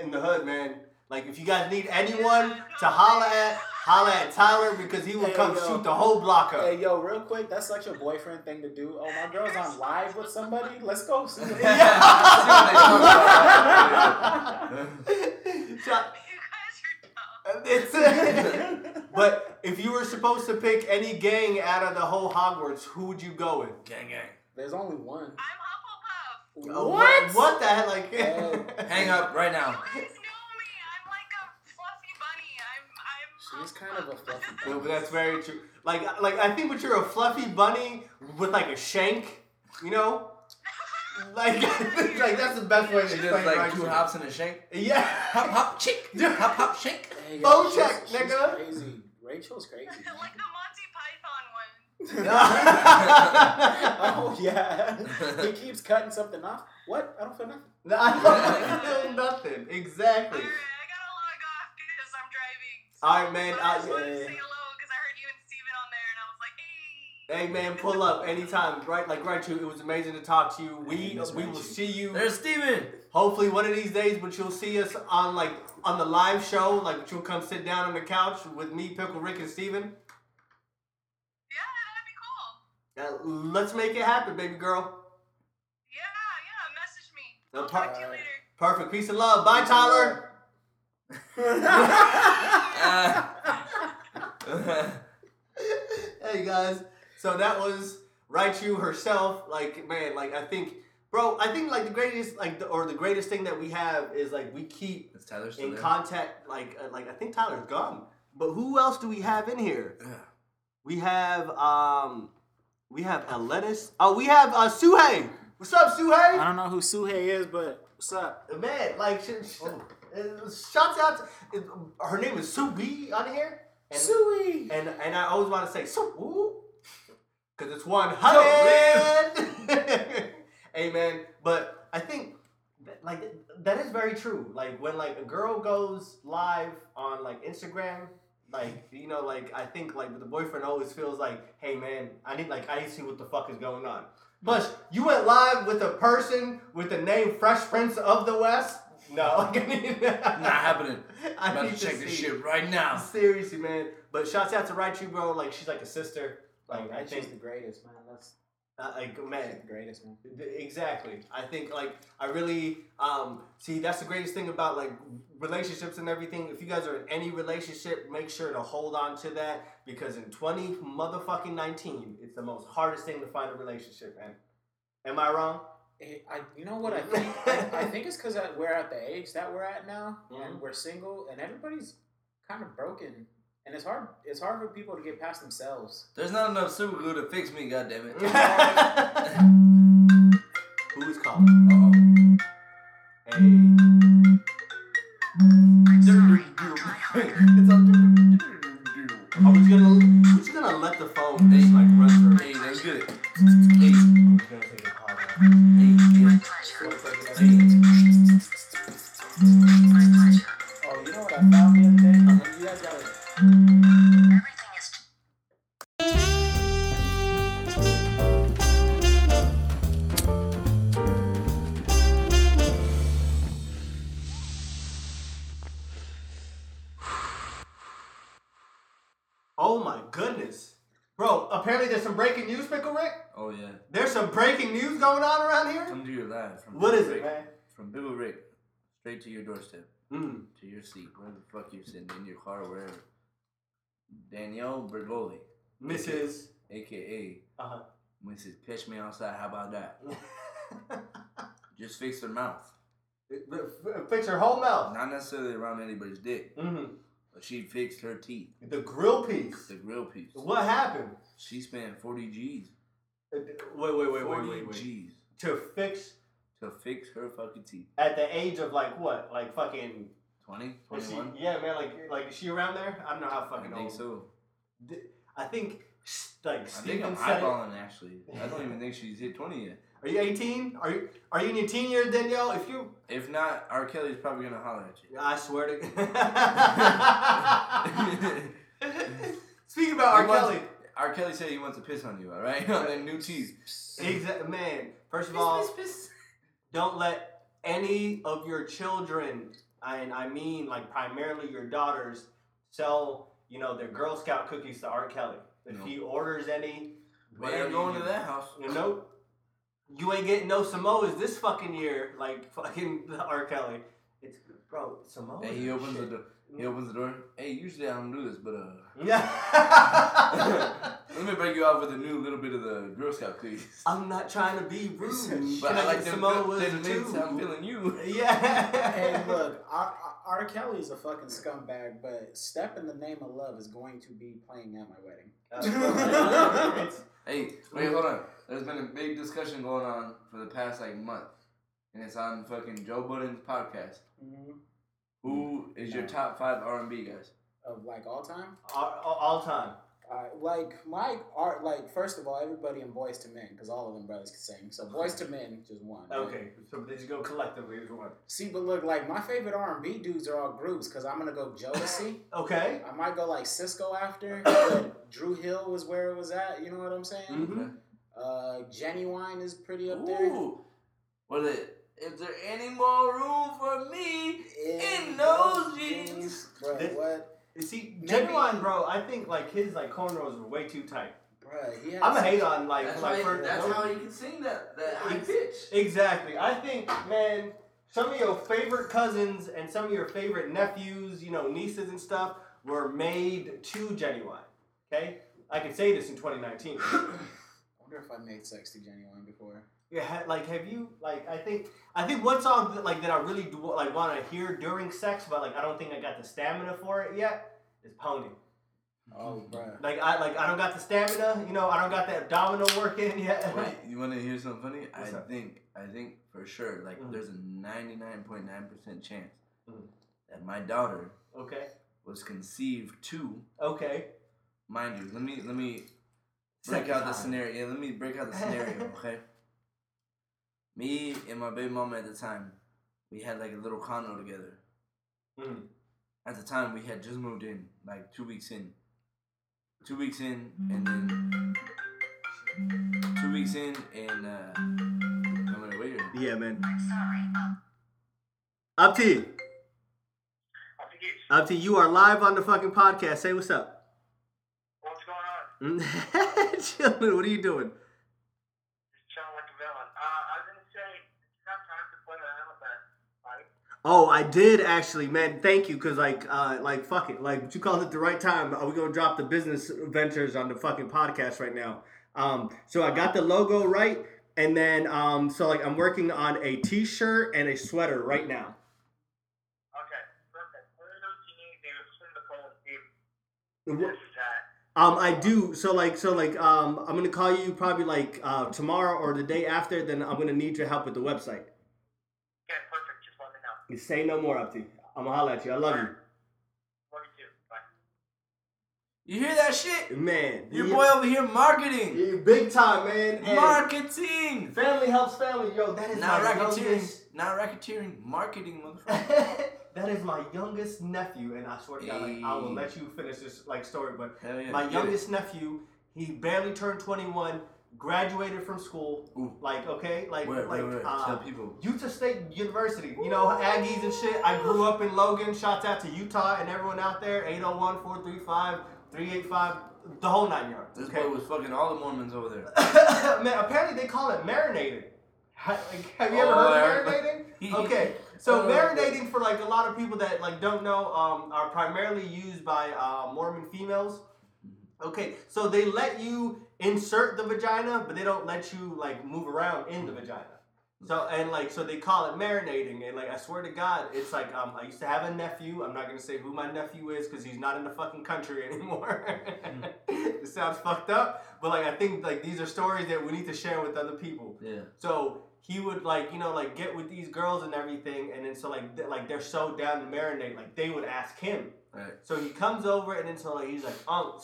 in the hood, man. Like, if you guys need anyone to holla at Tyler because he will shoot the whole block up. Hey, yo, real quick, that's like your boyfriend thing to do. Oh, my girl's on live with somebody. Let's go see them. But if you were supposed to pick any gang out of the whole Hogwarts, who would you go with? Gang. There's only one. I'm Hufflepuff. Oh, what? What the hell? Like, hang up right now. You guys know me. I'm like a fluffy bunny. I'm She's Hufflepuff. Kind of a fluffy bunny. Well, that's very true. Like I think, but you're a fluffy bunny with like a shank. You know, like that's the best way to explain. Just like two hops and a shank. Yeah. Hop chick. Hop shank. Phone check, nigga. Crazy. Rachel's crazy. Like the Monty Python one. Oh yeah, he keeps cutting something off. What? I don't feel nothing. No, I don't feel nothing. Exactly. All right, I gotta log off because I'm driving. So all right, man. I just wanted to say hello because I heard you and Steven on there, and I was like, hey. Hey, man, pull up anytime. Right, it was amazing to talk to you. We will see you. There's Steven. Hopefully one of these days, but you'll see us on the live show. Like you'll come sit down on the couch with me, Pickle Rick, and Steven. Let's make it happen, baby girl. Yeah. Message me. I'll talk to you later. Perfect. Peace and love. Bye, Tyler. Hey, guys. So that was Raichu herself. Like, man, like, I think the greatest thing that we have is, like, we keep in contact. Like, I think Tyler's gone. But who else do we have in here? We have, Elenis. Oh, we have Suhei. What's up, Suhei? I don't know who Suhei is, but what's up? Man, like, shouts out to, her name is Suhei on here. Suhei. And I always want to say Suhei because it's 100. Amen. But I think, like, that is very true. Like, when, like, a girl goes live on, like, Instagram... Like, you know, like, I think, like, the boyfriend always feels like, hey, man, I need to see what the fuck is going on. Plus, you went live with a person with the name Fresh Prince of the West? No. Not happening. I'm about to check this shit right now. Seriously, man. But shouts out to Raichu, bro. Like, she's like a sister. Like, I think she's the greatest, man. That's... she's the greatest one. Exactly. I think, like, I really, see, that's the greatest thing about, like, relationships and everything. If you guys are in any relationship, make sure to hold on to that, because in 2019, it's the most hardest thing to find a relationship, man. Am I wrong? You know what I think? I think it's because we're at the age that we're at now, mm-hmm. and we're single, and everybody's kind of broken. And it's hard for people to get past themselves. There's not enough super glue to fix me, goddammit. Who's calling? Uh-oh. Hey. Sorry, we're just gonna let the phone just like run through. Hey, that's good. Hey. I'm just gonna take a pause. Hey. Oh, you know what I found the other day? You guys got it. Everything is... Oh my goodness. Bro, apparently there's some breaking news, Pickle Rick? Oh yeah. There's some breaking news going on around here? Come to your live. What is it, man? From Pickle Rick. Straight to your doorstep. Mm. To your seat. Where the fuck you're sitting, in your car, wherever. Danielle Bergoli. Mrs. A.K.A. Mrs. Catch Me Outside. How about that? Just fix her mouth. Fix her whole mouth. Not necessarily around anybody's dick. Mm-hmm. But she fixed her teeth. The grill piece. What happened? She spent 40 G's. Wait. 40 G's. To fix her fucking teeth. At the age of like what? Like fucking... 20? 21? Yeah, man, like, is she around there? I don't know how fucking old. I think so. I think, like, Steven said it. I think I'm eyeballing, actually. I don't even think she's hit 20 yet. Are you 18? Are you in your teen years, Danielle? If not, R. Kelly's probably gonna holler at you. I swear to. Speaking about R. Kelly. R. Kelly said he wants to piss on you. All right, on that new cheese. Exactly, man. First of all, don't let any of your children, and I mean like primarily your daughters, sell their Girl Scout cookies to R. Kelly. If he orders any, they're going to that house. Nope. You ain't getting no Samoas this fucking year, like fucking R. Kelly. It's bro, Samoas. Hey, he opens the door. Hey, usually I don't do this, but yeah. Let me break you off with a new little bit of the Girl Scout cookies. I'm not trying to be rude, but I like the Samoas too. I'm feeling you. Yeah. Hey, look, R. Kelly's a fucking scumbag, but "Step in the Name of Love" is going to be playing at my wedding. Hey, wait, hold on. There's been a big discussion going on for the past month, and it's on fucking Joe Budden's podcast. Mm-hmm. Who is your top 5 R&B guys of all time? All time. First of all, everybody in Boyz II Men, because all of them brothers can sing. So Boyz II Men just one. Right? Okay, so they just go collectively as one. See, but look, my favorite R&B dudes are all groups, because I'm gonna go Jodeci. Okay. I might go Cisco after. Drew Hill was where it was at. You know what I'm saying? Mm-hmm. Ginuwine is pretty up there. Was it? Is there any more room for me in those jeans? Bro, what? See, Ginuwine, bro, I think his cornrows were way too tight. Bruh, he has I'm a hate on that's how he can sing that high pitch. Exactly. I think, man, some of your favorite cousins and some of your favorite nephews, nieces and stuff, were made to Ginuwine. Okay, I can say this in 2019. I wonder if I made sex to Ginuwine before. Yeah, have you I think one song that I really want to hear during sex, but I don't think I got the stamina for it yet is Pony. Oh, bro. I don't got the stamina, I don't got that abdominal work in yet. Wait, you want to hear something funny? I think for sure there's a 99.9% chance that my daughter was conceived to mind you. Let me break out the scenario. Yeah, let me break out the scenario, okay? Me and my baby mama at the time, we had a little condo together. Mm. At the time, we had just moved in, 2 weeks in. 2 weeks in, and then 2 weeks in, and I'm gonna wait here. Yeah, man. I'm sorry. Up to you. Up to you. Are live on the fucking podcast. Say what's up. What's going on? Chillin'. What are you doing? Oh, I did actually, man. Thank you, cause fuck it, you called it the right time. We're gonna drop the business ventures on the fucking podcast right now. So I got the logo right, and then I'm working on a t-shirt and a sweater right now. Okay, perfect. Where are those teenagers in the cold? I do. So I'm gonna call you probably tomorrow or the day after. Then I'm gonna need your help with the website. You say no more, Upty. I'm going to holler at you. I love you. Love you too. Bye. You hear that shit? Man. Your boy over here marketing. Yeah, big time, man. And marketing. Family helps family. Yo, that is not racketeering. Youngest. Not racketeering. Marketing, motherfucker. That is my youngest nephew. And I swear to God, I will let you finish this story. But yeah, my youngest nephew, he barely turned 21. Graduated from school, ooh. Where? Tell people. Utah State University, Aggies and shit. I grew up in Logan. Shouts out to Utah and everyone out there. 801-435-385, the whole 9 yards. This boy was fucking all the Mormons over there. Man, apparently they call it marinating. Have you ever heard of marinating? Okay, so marinating for a lot of people that don't know are primarily used by Mormon females. Okay, so they let you insert the vagina, but they don't let you move around in the vagina. So and so they call it marinating. And I swear to God, it's I used to have a nephew. I'm not gonna say who my nephew is because he's not in the fucking country anymore. It sounds fucked up, but I think these are stories that we need to share with other people. Yeah. So he would get with these girls and everything, and then so they're so down to marinate. They would ask him. Right. So he comes over and then he's so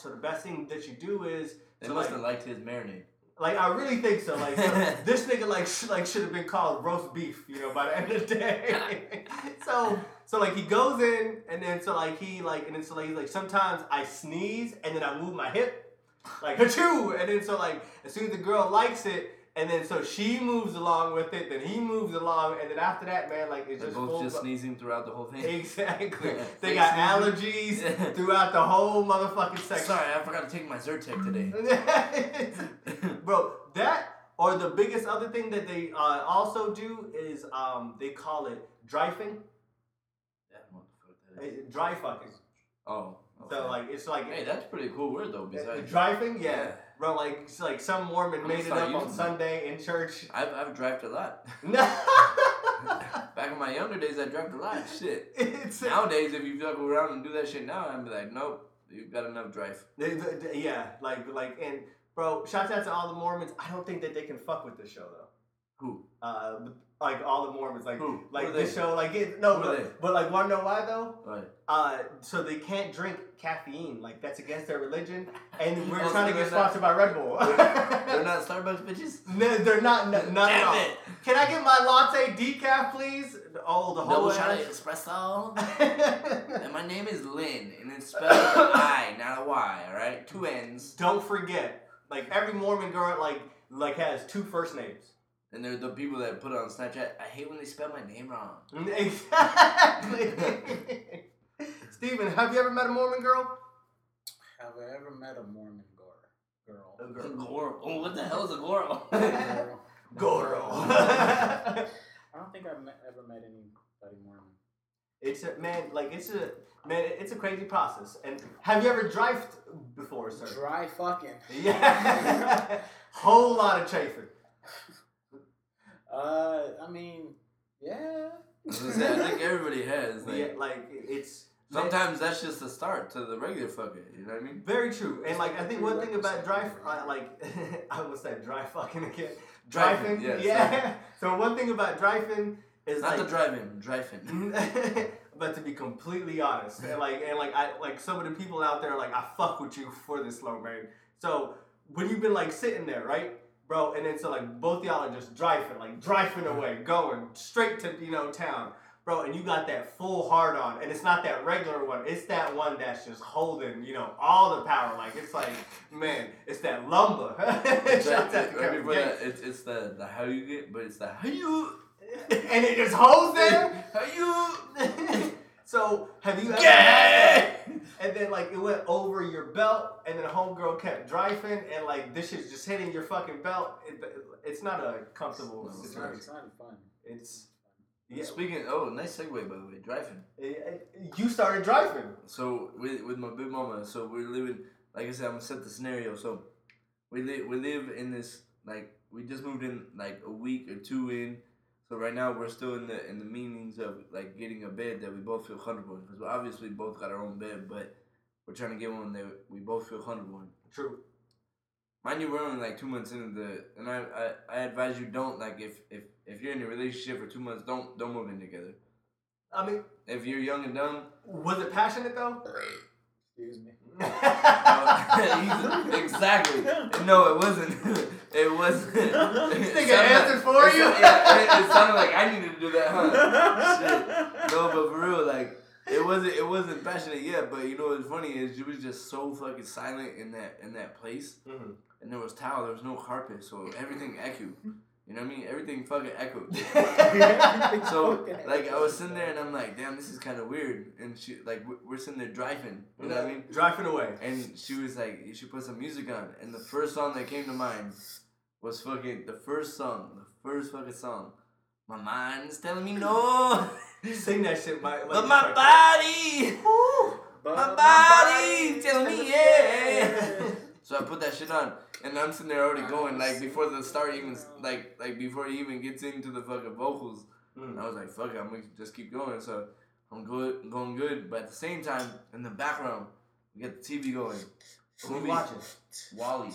the best thing that you do is. They must have liked his marinade. Like, I really think so. Like, this nigga, like should have been called roast beef, you know, by the end of the day. So, like, he goes in, and then, so, like, he, like, and then, so, like, he's like, sometimes I sneeze, and then I move my hip, like, achoo! And then, so, like, as soon as the girl likes it, and then, so, she moves along with it, then he moves along, and then after that, man, like, it's just both just sneezing throughout the whole thing. Exactly. They got allergies throughout the whole motherfucking section. Sorry, I forgot to take my Zyrtec today. Bro, that, or the biggest other thing that they also do is, they call it drifting. That motherfucker. Dry fucking. Oh. Okay. So, like, it's like... Hey, that's a pretty cool word, though, besides... Drifting? Yeah. Bro, like, it's like some Mormon made it up on Sunday in church. I've drifted a lot. Back in my younger days, I drifted a lot. Shit. Nowadays, if you go around and do that shit now, I'd be like, nope, you've got enough drive. Yeah, like, and, bro, shout out to all the Mormons. I don't think that they can fuck with this show, though. Who? Like, all the Mormons. Like, who? Like, this show, like, it, no, but, like, wanna know why, though? Right. So they can't drink caffeine. Like, that's against their religion. And we're trying to get sponsored by Red Bull. They're not Starbucks bitches? No, they're not. Not at all. Can I get my latte decaf, please? Oh, the whole double shot of espresso. And my name is Lynn, and it's spelled I, not a Y, all right? Two N's. Don't forget, like, every Mormon girl, like has two first names. And they're the people that put it on Snapchat. I hate when they spell my name wrong. Exactly. Steven, have you ever met a Mormon girl? Have I ever met a Mormon girl? A girl. Oh, what the hell is a girl? Girl. I don't think I've ever met anybody Mormon. It's a crazy process. And have you ever drived before, sir? Dry fucking. Yeah. Whole lot of chafing. I mean, yeah. I think everybody has. Like, yeah, like it's... Sometimes that's just the start to the regular fucking, you know what I mean? Very true. And, like, I think one thing about I almost said dry fucking again. Driving, yeah. So one thing about driving is, not like... Not the driving, driving. But to be completely honest, and like, I like some of the people out there are like, I fuck with you for this slow, man. So when you've been, like, sitting there, right? Bro, and then so, like, both y'all are just driving away, going straight to, you know, town. Bro, and you got that full hard on, and it's not that regular one. It's that one that's just holding, you know, all the power. Like, it's like, man, it's that lumber. It's the how you get, but it's the how you. And it just holds there. How you. So, have you ever... Yeah! And then, like, it went over your belt, and then homegirl kept driving, and, like, this shit's just hitting your fucking belt. It's not a comfortable situation. It's not fun. It's... Yeah. Speaking... Oh, nice segue, by the way. Driving. You started driving. So, with my big mama, so we're living... Like I said, I'm going to set the scenario. So, we live in this... Like, we just moved in, like, a week or two in... So right now we're still in the meanings of like getting a bed that we both feel comfortable in, because we obviously both got our own bed, but we're trying to get one that we both feel comfortable in. True. Mind you, we're only like 2 months into and I advise you don't, like, if you're in a relationship for 2 months, don't move in together. I mean, if you're young and dumb. Was it passionate though? Excuse me. Exactly. No, it wasn't. It wasn't. This nigga answered for you? Yeah, it sounded like I needed to do that, huh? Shit. No, but for real, like, it wasn't passionate yet, but you know what's funny is you was just so fucking silent in that place. Mm-hmm. And there was towel, there was no carpet, so everything echoed. You know what I mean? Everything fucking echoed. So, like, I was sitting there and I'm like, damn, this is kind of weird. And she, like, we're sitting there driving. You know what I mean? Driving away. And she was like, you should put some music on. And the first song that came to mind was fucking the first fucking song. My mind is telling me no. Sing that shit, Mike. But my body, ooh, my body tells me yeah. So I put that shit on, and I'm sitting there already going, like, before the start even, like before he even gets into the fucking vocals. And I was like, fuck it, I'm gonna just keep going. So I'm going good, but at the same time, in the background, we got the TV going. Who we watching? Wally.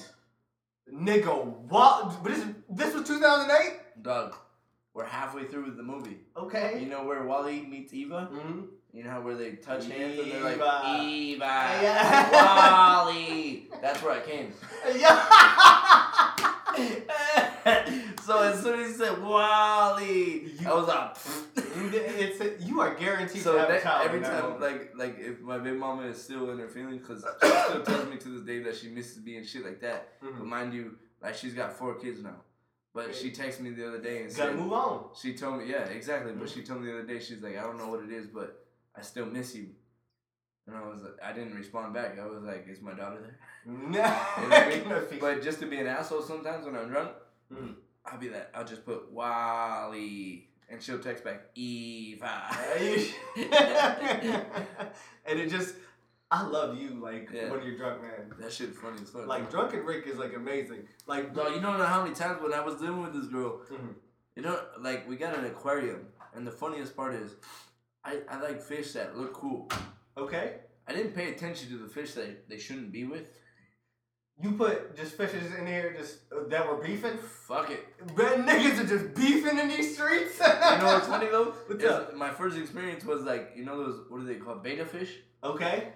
Nigga, what? But this was 2008? Doug, we're halfway through the movie. Okay. You know where Wally meets Eva? Mm-hmm. You know where they touch hands and they're like, Eva, yeah. Wally. That's where I came. Yeah. Wally. I was like, you are guaranteed to have a child. Every time, like if my big mama is still in her feelings, because she still tells me to this day that she misses me and shit like that. Mm-hmm. But mind you, like she's got 4 kids now. But she texted me the other day and said, gotta move on. She told me, yeah, exactly. Mm-hmm. But she told me the other day, she's like, I don't know what it is, but I still miss you. And I was like, I didn't respond back. I was like, is my daughter there? No. But just to be an asshole sometimes when I'm drunk, mm-hmm. I'll be that. I'll just put Wally. And she'll text back, Eva. And it just, I love you, like, when you're drunk, man. That shit's funny as fuck. Like, Drunken Rick is, like, amazing. Like, bro, you don't know how many times when I was living with this girl, mm-hmm. you know, like, we got an aquarium. And the funniest part is, I like fish that look cool. Okay. I didn't pay attention to the fish that they shouldn't be with. You put just fishes in here just that were beefing? Fuck it. Red niggas are just beefing in these streets? You know what's funny, though? What's up? My first experience was, like, you know those, what are they called, betta fish? Okay.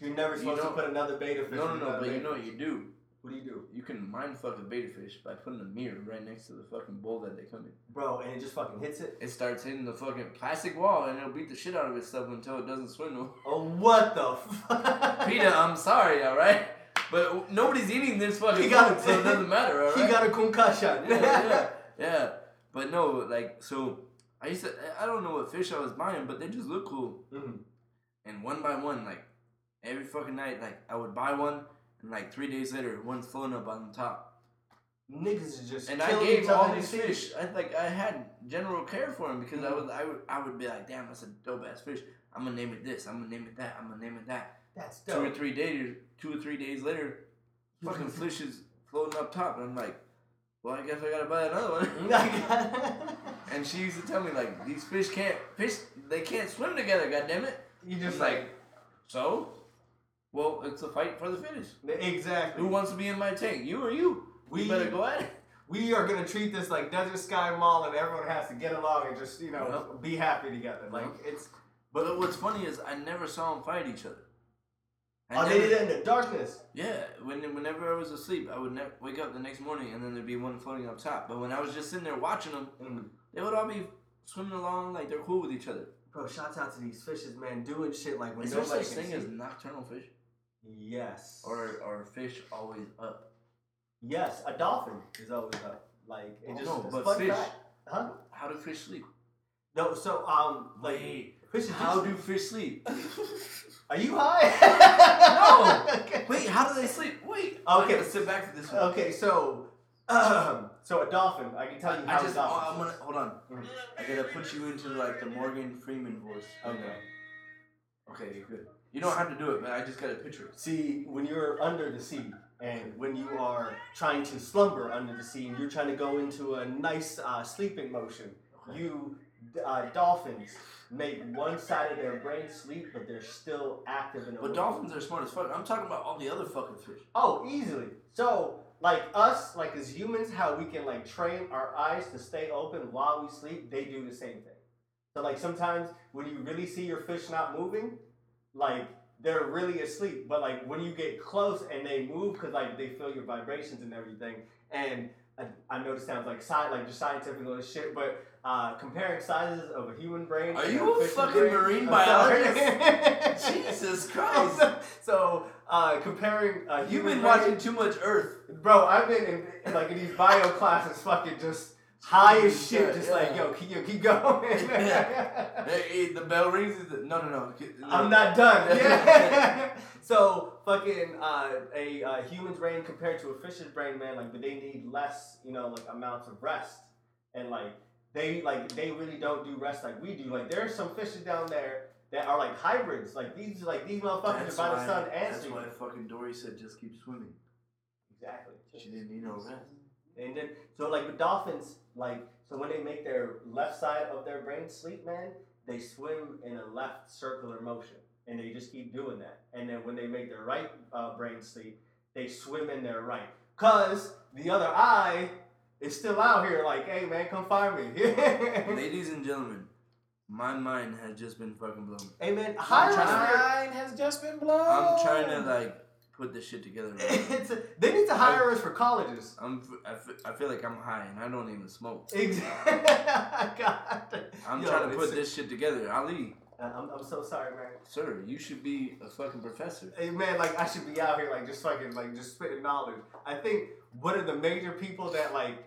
You're never supposed to put another betta fish. No, but you know what you do. What do you do? You can mind fuck a betta fish by putting a mirror right next to the fucking bowl that they come in. Bro, and it just fucking hits it? It starts hitting the fucking plastic wall, and it'll beat the shit out of itself until it doesn't swim no. Oh, what the fuck? Peter, I'm sorry, alright? But nobody's eating this fucking food, so it doesn't matter, alright? He got a concussion. Yeah. But no, like, so, I don't know what fish I was buying, but they just look cool. Mm-hmm. And one by one, like, every fucking night, like, I would buy one, and like 3 days later, one's flown up on the top. Niggas is just. And I gave all these fish. I had general care for them because mm-hmm. I would be like, damn, that's a dope ass fish. I'm gonna name it this. I'm gonna name it that. I'm gonna name it that. That's dope. Two or three days later, fucking fish is floating up top, and I'm like, well, I guess I gotta buy another one. And she used to tell me like, these fish can't swim together. Goddamn it. You just like, so. Well, it's a fight for the finish. Exactly. Who wants to be in my tank? You or you? We better go at it. We are gonna treat this like Desert Sky Mall, and everyone has to get along and just be happy together. Like it's. But what's funny is I never saw them fight each other. They did it in the darkness. Yeah. Whenever I was asleep, I would wake up the next morning, and then there'd be one floating up top. But when I was just sitting there watching them, they would all be swimming along like they're cool with each other. Bro, shouts out to these fishes, man, doing shit like when nobody can see. Is there such thing as nocturnal fish? Yes. Or fish always up. Yes, a dolphin is always up. Like it just. No, but fish. Fact. Huh? How do fish sleep? No, so like fish. How do fish sleep? Are you high? No. Okay. Wait, how do they sleep? Wait. Okay, let's sit back to this one. Okay, so so a dolphin. I can tell you how a dolphin. I'm gonna hold on. I gotta put you into like the Morgan Freeman voice. Okay. Okay, you're good. You don't have to do it, but I just got a picture. See, when you're under the sea, and when you are trying to slumber under the sea, and you're trying to go into a nice sleeping motion, you dolphins make one side of their brain sleep, but they're still active in the But dolphins are smart as fuck. I'm talking about all the other fucking fish. Oh, easily. So, like us, like as humans, how we can like train our eyes to stay open while we sleep, they do the same thing. So, like sometimes when you really see your fish not moving, like, they're really asleep, but, like, when you get close and they move, because, like, they feel your vibrations and everything, and I know this sounds like just scientific little shit, but comparing sizes of a human brain... Are you a fucking marine biologist? Jesus Christ! So, comparing a human brain... You've been watching too much Earth. Bro, I've been in these bio classes fucking just... High as shit, like, yo, keep going. The bell rings. No. I'm not done. Yeah. So, fucking a human's brain compared to a fish's brain, man, like, but they need less, like, amounts of rest. And, like, they really don't do rest like we do. Like, there's some fishes down there that are, like, hybrids. Like, these motherfuckers are by the sun and street. That's why fucking Dory said just keep swimming. Exactly. She didn't need no rest. And then, so, like, with dolphins, like, so when they make their left side of their brain sleep, man, they swim in a left circular motion. And they just keep doing that. And then when they make their right brain sleep, they swim in their right. Because the other eye is still out here like, hey, man, come find me. Ladies and gentlemen, my mind has just been fucking blown. Hey, man, my mind has just been blown. I'm trying to, like, put this shit together. They need to hire us for colleges. I feel like I'm high and I don't even smoke. Exactly. God. Yo, trying to put this shit together. Ali. I'm so sorry, man. Sir, you should be a fucking professor. Hey, man, like, I should be out here, like, just fucking, like, just spitting knowledge. I think one of the major people that, like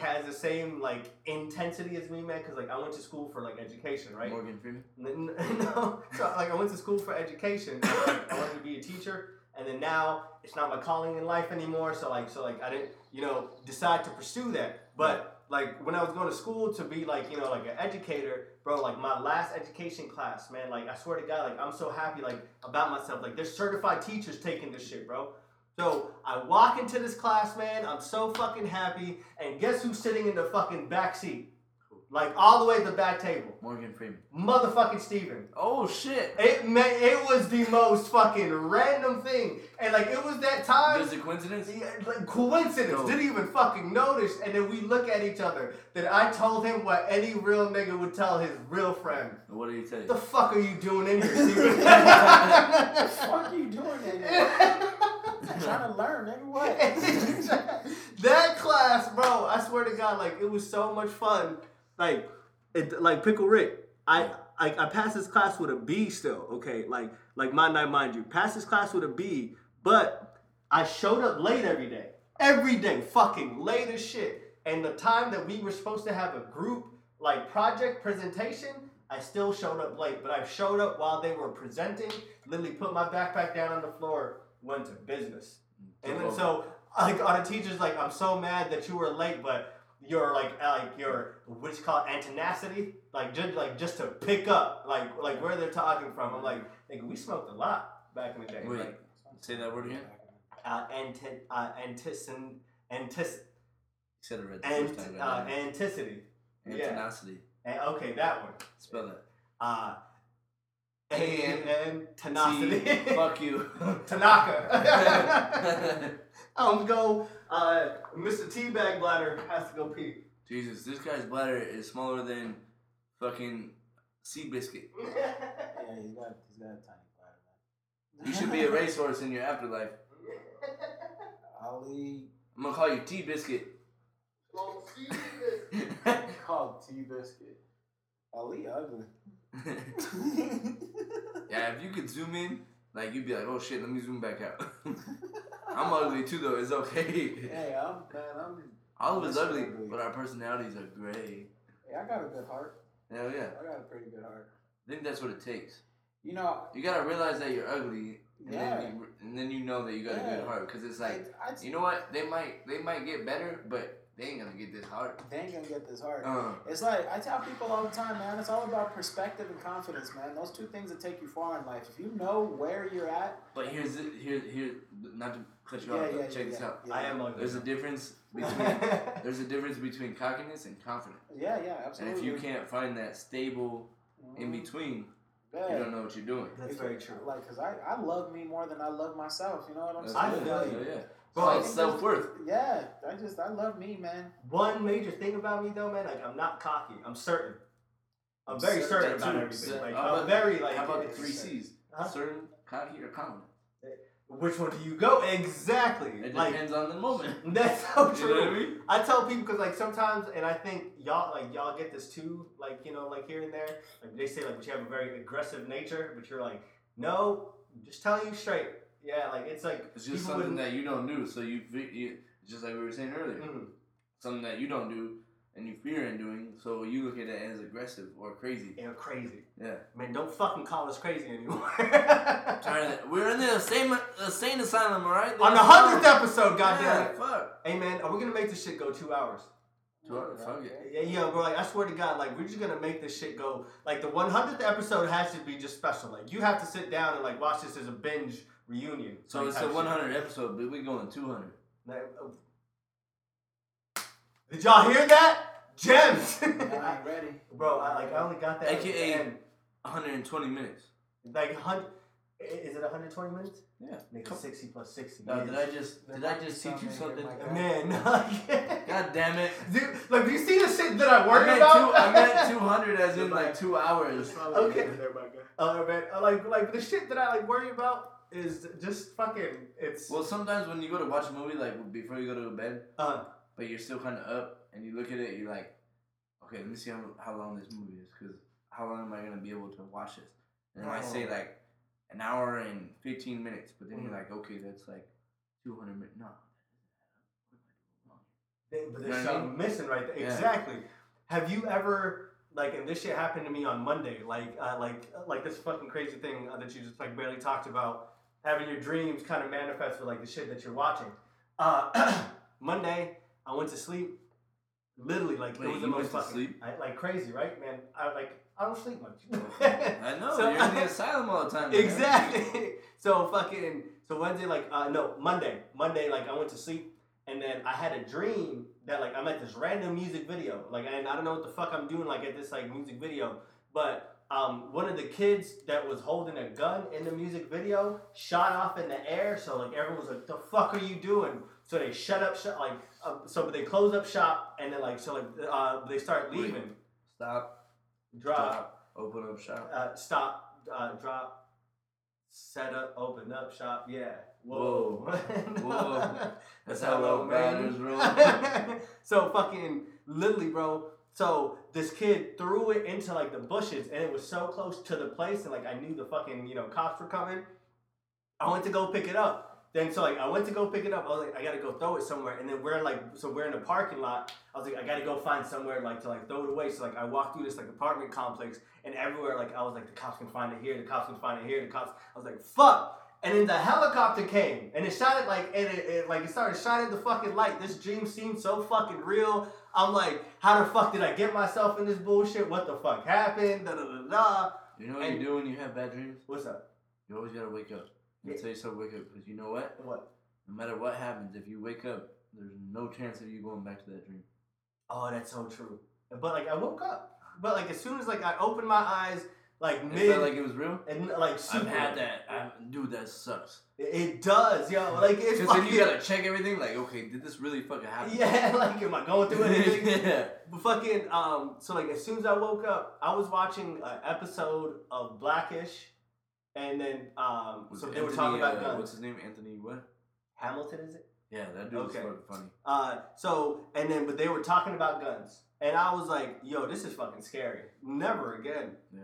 has the same, like, intensity as me, man, because, like, I went to school for, like, education, right? Morgan Freeman? No. So, like, I went to school for education. I wanted to be a teacher, and then now it's not my calling in life anymore, so, like, I didn't, decide to pursue that, but... Like, when I was going to school to be, like, like an educator, bro, like, my last education class, man, like, I swear to God, like, I'm so happy, like, about myself. Like, there's certified teachers taking this shit, bro. So, I walk into this class, man, I'm so fucking happy, and guess who's sitting in the fucking back seat? Like, all the way at the back table. Morgan Freeman. Motherfucking Steven. Oh, shit. It was the most fucking random thing. And, like, it was that time. Is it coincidence? Yeah, like, coincidence. No. Didn't even fucking notice. And then we look at each other. Then I told him what any real nigga would tell his real friend. What did he tell you? The fuck are you doing in here, Steven? The fuck are you doing in here? I'm trying to learn, nigga. What? That class, bro, I swear to God, like, it was so much fun. Like, Pickle Rick, I passed this class with a B still, okay? Like mind you, passed this class with a B, but I showed up late every day. Every day, fucking late as shit. And the time that we were supposed to have a group, like, project presentation, I still showed up late. But I showed up while they were presenting, literally put my backpack down on the floor, went to business. And then so, like, our teacher's like, I'm so mad that you were late, but... Your your what's called antenacity, just to pick up like where they're talking from. I'm like, nigga, we smoked a lot back in the day. Wait, like, say that word again. Anticity. Antenacity. Yeah. Okay, that one. Spell it. Tenacity. Fuck you. Tanaka. I'm gonna go. Mr. Teabag bladder has to go pee. Jesus, this guy's bladder is smaller than fucking Seabiscuit. Yeah, he's got a tiny bladder, man. You should be a racehorse in your afterlife. Ali. I'm gonna call you T-Biscuit. Oh, T-Biscuit. Call T-Biscuit. Ali ugly. Yeah, if you could zoom in, like, you'd be like, oh shit, let me zoom back out. I'm ugly too, though. It's okay. Hey, I'm all of us ugly, but our personalities are great. Hey, I got a good heart. Hell yeah. I got a pretty good heart. I think that's what it takes. You gotta realize that you're ugly, and then you know that you got a good heart, because it's like, you know what? They might get better, but they ain't gonna get this hard. It's like, I tell people all the time, man, it's all about perspective and confidence, man. Those two things that take you far in life. If you know where you're at. But here's not to cut you off, but check this out. Yeah, I am ugly. There's a difference between cockiness and confidence. Yeah, absolutely. And if you can't find that stable in between, you don't know what you're doing. That's very true. Like, because I love me more than I love myself, you know what I'm saying? I feel you. Yeah. Bro, it's self-worth. Yeah, I love me, man. One major thing about me, though, man, like, I'm not cocky. I'm certain. I'm very certain about everything. Like, I'm very, like... How about the 3 C's? Huh? Certain, cocky, or confident? Which one do you go? Exactly. It depends on the moment. That's so true. You know what I mean? I tell people, because, like, sometimes, and I think y'all get this, too, like, like, here and there. Like, they say, like, but you have a very aggressive nature, but you're like, no, just telling you straight. Yeah, like, it's like... It's just something that you don't do, so you just like we were saying earlier. Mm-hmm. Something that you don't do, and you fear in doing, so you look at it as aggressive or crazy. Yeah, crazy. Yeah. Man, don't fucking call us crazy anymore. We're in the same asylum, all right? On the 100th episode, goddamn. Yeah, fuck. Hey, man, are we going to make this shit go 2 hours? 2 hours? Fuck it. Yeah, bro, like, I swear to God, like, we're just going to make this shit go... Like, the 100th episode has to be just special. Like, you have to sit down and, like, watch this as a binge... reunion. So it's a 100 episode, but we going 200. Did y'all hear that? Gems! I ain't ready. Bro, I only got that. AKA 120 minutes. Like, 100... Is it 120 minutes? Yeah. Make 60 plus 60. No, did I just teach you something? Man, no. God damn it. Dude, like, do you see the shit that I work about? I meant 200 as in, like, 2 hours. Okay. Oh, man. Like, the shit that I, like, worry about... is just fucking, it's... Well, sometimes when you go to watch a movie, like, before you go to bed, but you're still kind of up, and you look at it, you're like, okay, let me see how long this movie is, because how long am I going to be able to watch this? And then I say, like, an hour and 15 minutes, but then you're like, okay, that's, like, 200 minutes. No. But there's something missing right there. Yeah. Exactly. Have you ever... Like, and this shit happened to me on Monday. Like this fucking crazy thing that you just, like, barely talked about. Having your dreams kind of manifest with, like, the shit that you're watching. Monday, I went to sleep. Literally, like, wait, it was the most fucking... like, crazy, right, man? I don't sleep much. I know. So, you're in the asylum all the time. Exactly. Man. So, fucking... So, Wednesday, like... Monday. Monday, like, I went to sleep. And then I had a dream that, like, I'm at this random music video. Like, and I don't know what the fuck I'm doing, like, at this, like, music video. But one of the kids that was holding a gun in the music video shot off in the air. So, like, everyone was like, the fuck are you doing? So they shut up shop. Like, so they close up shop. And then, like, so, like, they start leaving. Stop. Drop. Stop. Open up shop. Stop. Drop. Set up, open up shop, yeah. Whoa. Whoa. That's how low matters, bro. So fucking, literally, bro. So this kid threw it into, like, the bushes, and it was so close to the place, and, like, I knew the fucking, you know, cops were coming. I went to go pick it up. Then, so, like, I went to go pick it up. I was like, I gotta go throw it somewhere. And then we're, like, so we're in a parking lot. I was like, I gotta go find somewhere, like, to, like, throw it away. So, like, I walked through this, like, apartment complex, and everywhere, like, I was like, the cops can find it here, the cops can find it here, the cops. I was like, fuck. And then the helicopter came, and it shot it, like, and it like, it started shining the fucking light. This dream seemed so fucking real. I'm like, how the fuck did I get myself in this bullshit? What the fuck happened? Da da da da. You know what you do when you have bad dreams? What's up? You always gotta wake up. You tell yourself wake up, because you know what? What? No matter what happens, if you wake up, there's no chance of you going back to that dream. Oh, that's so true. But, like, I woke up. But, like, as soon as, like, I opened my eyes... Like, it felt like it was real? And, like, super. I've had that. Dude, that sucks. It does, yo. Like, it's fucking... Because then you gotta check everything, like, okay, did this really fucking happen? Yeah, like, am I going through anything? Yeah. But fucking, so, like, as soon as I woke up, I was watching an episode of Black-ish, and then, so they were talking about guns. What's his name? Anthony what? Hamilton, is it? Yeah, that dude was fucking funny. But they were talking about guns, and I was like, yo, this is fucking scary. Never again. Yeah.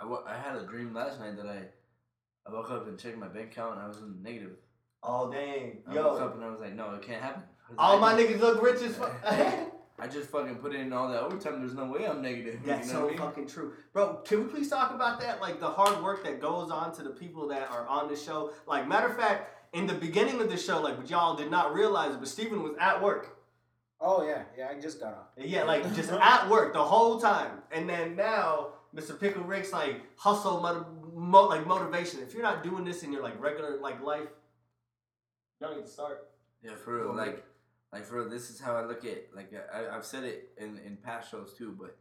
I had a dream last night that I woke up and checked my bank account and I was in the negative. Oh, dang. I woke up and I was like, no, it can't happen. All my niggas look rich as fuck. I just fucking put in all that overtime. There's no way I'm negative. That's fucking true. Bro, can we please talk about that? Like, the hard work that goes on to the people that are on the show. Like, matter of fact, in the beginning of the show, like, but y'all did not realize it, but Steven was at work. Oh, yeah. Yeah, I just got off. Yeah, like, just at work the whole time. And then now... Mr. Pickle Rick's, like, hustle, motivation. If you're not doing this in your, like, regular, like, life, you don't need to start. Yeah, for real. Like for real, this is how I look at, like, I've said it in past shows, too, but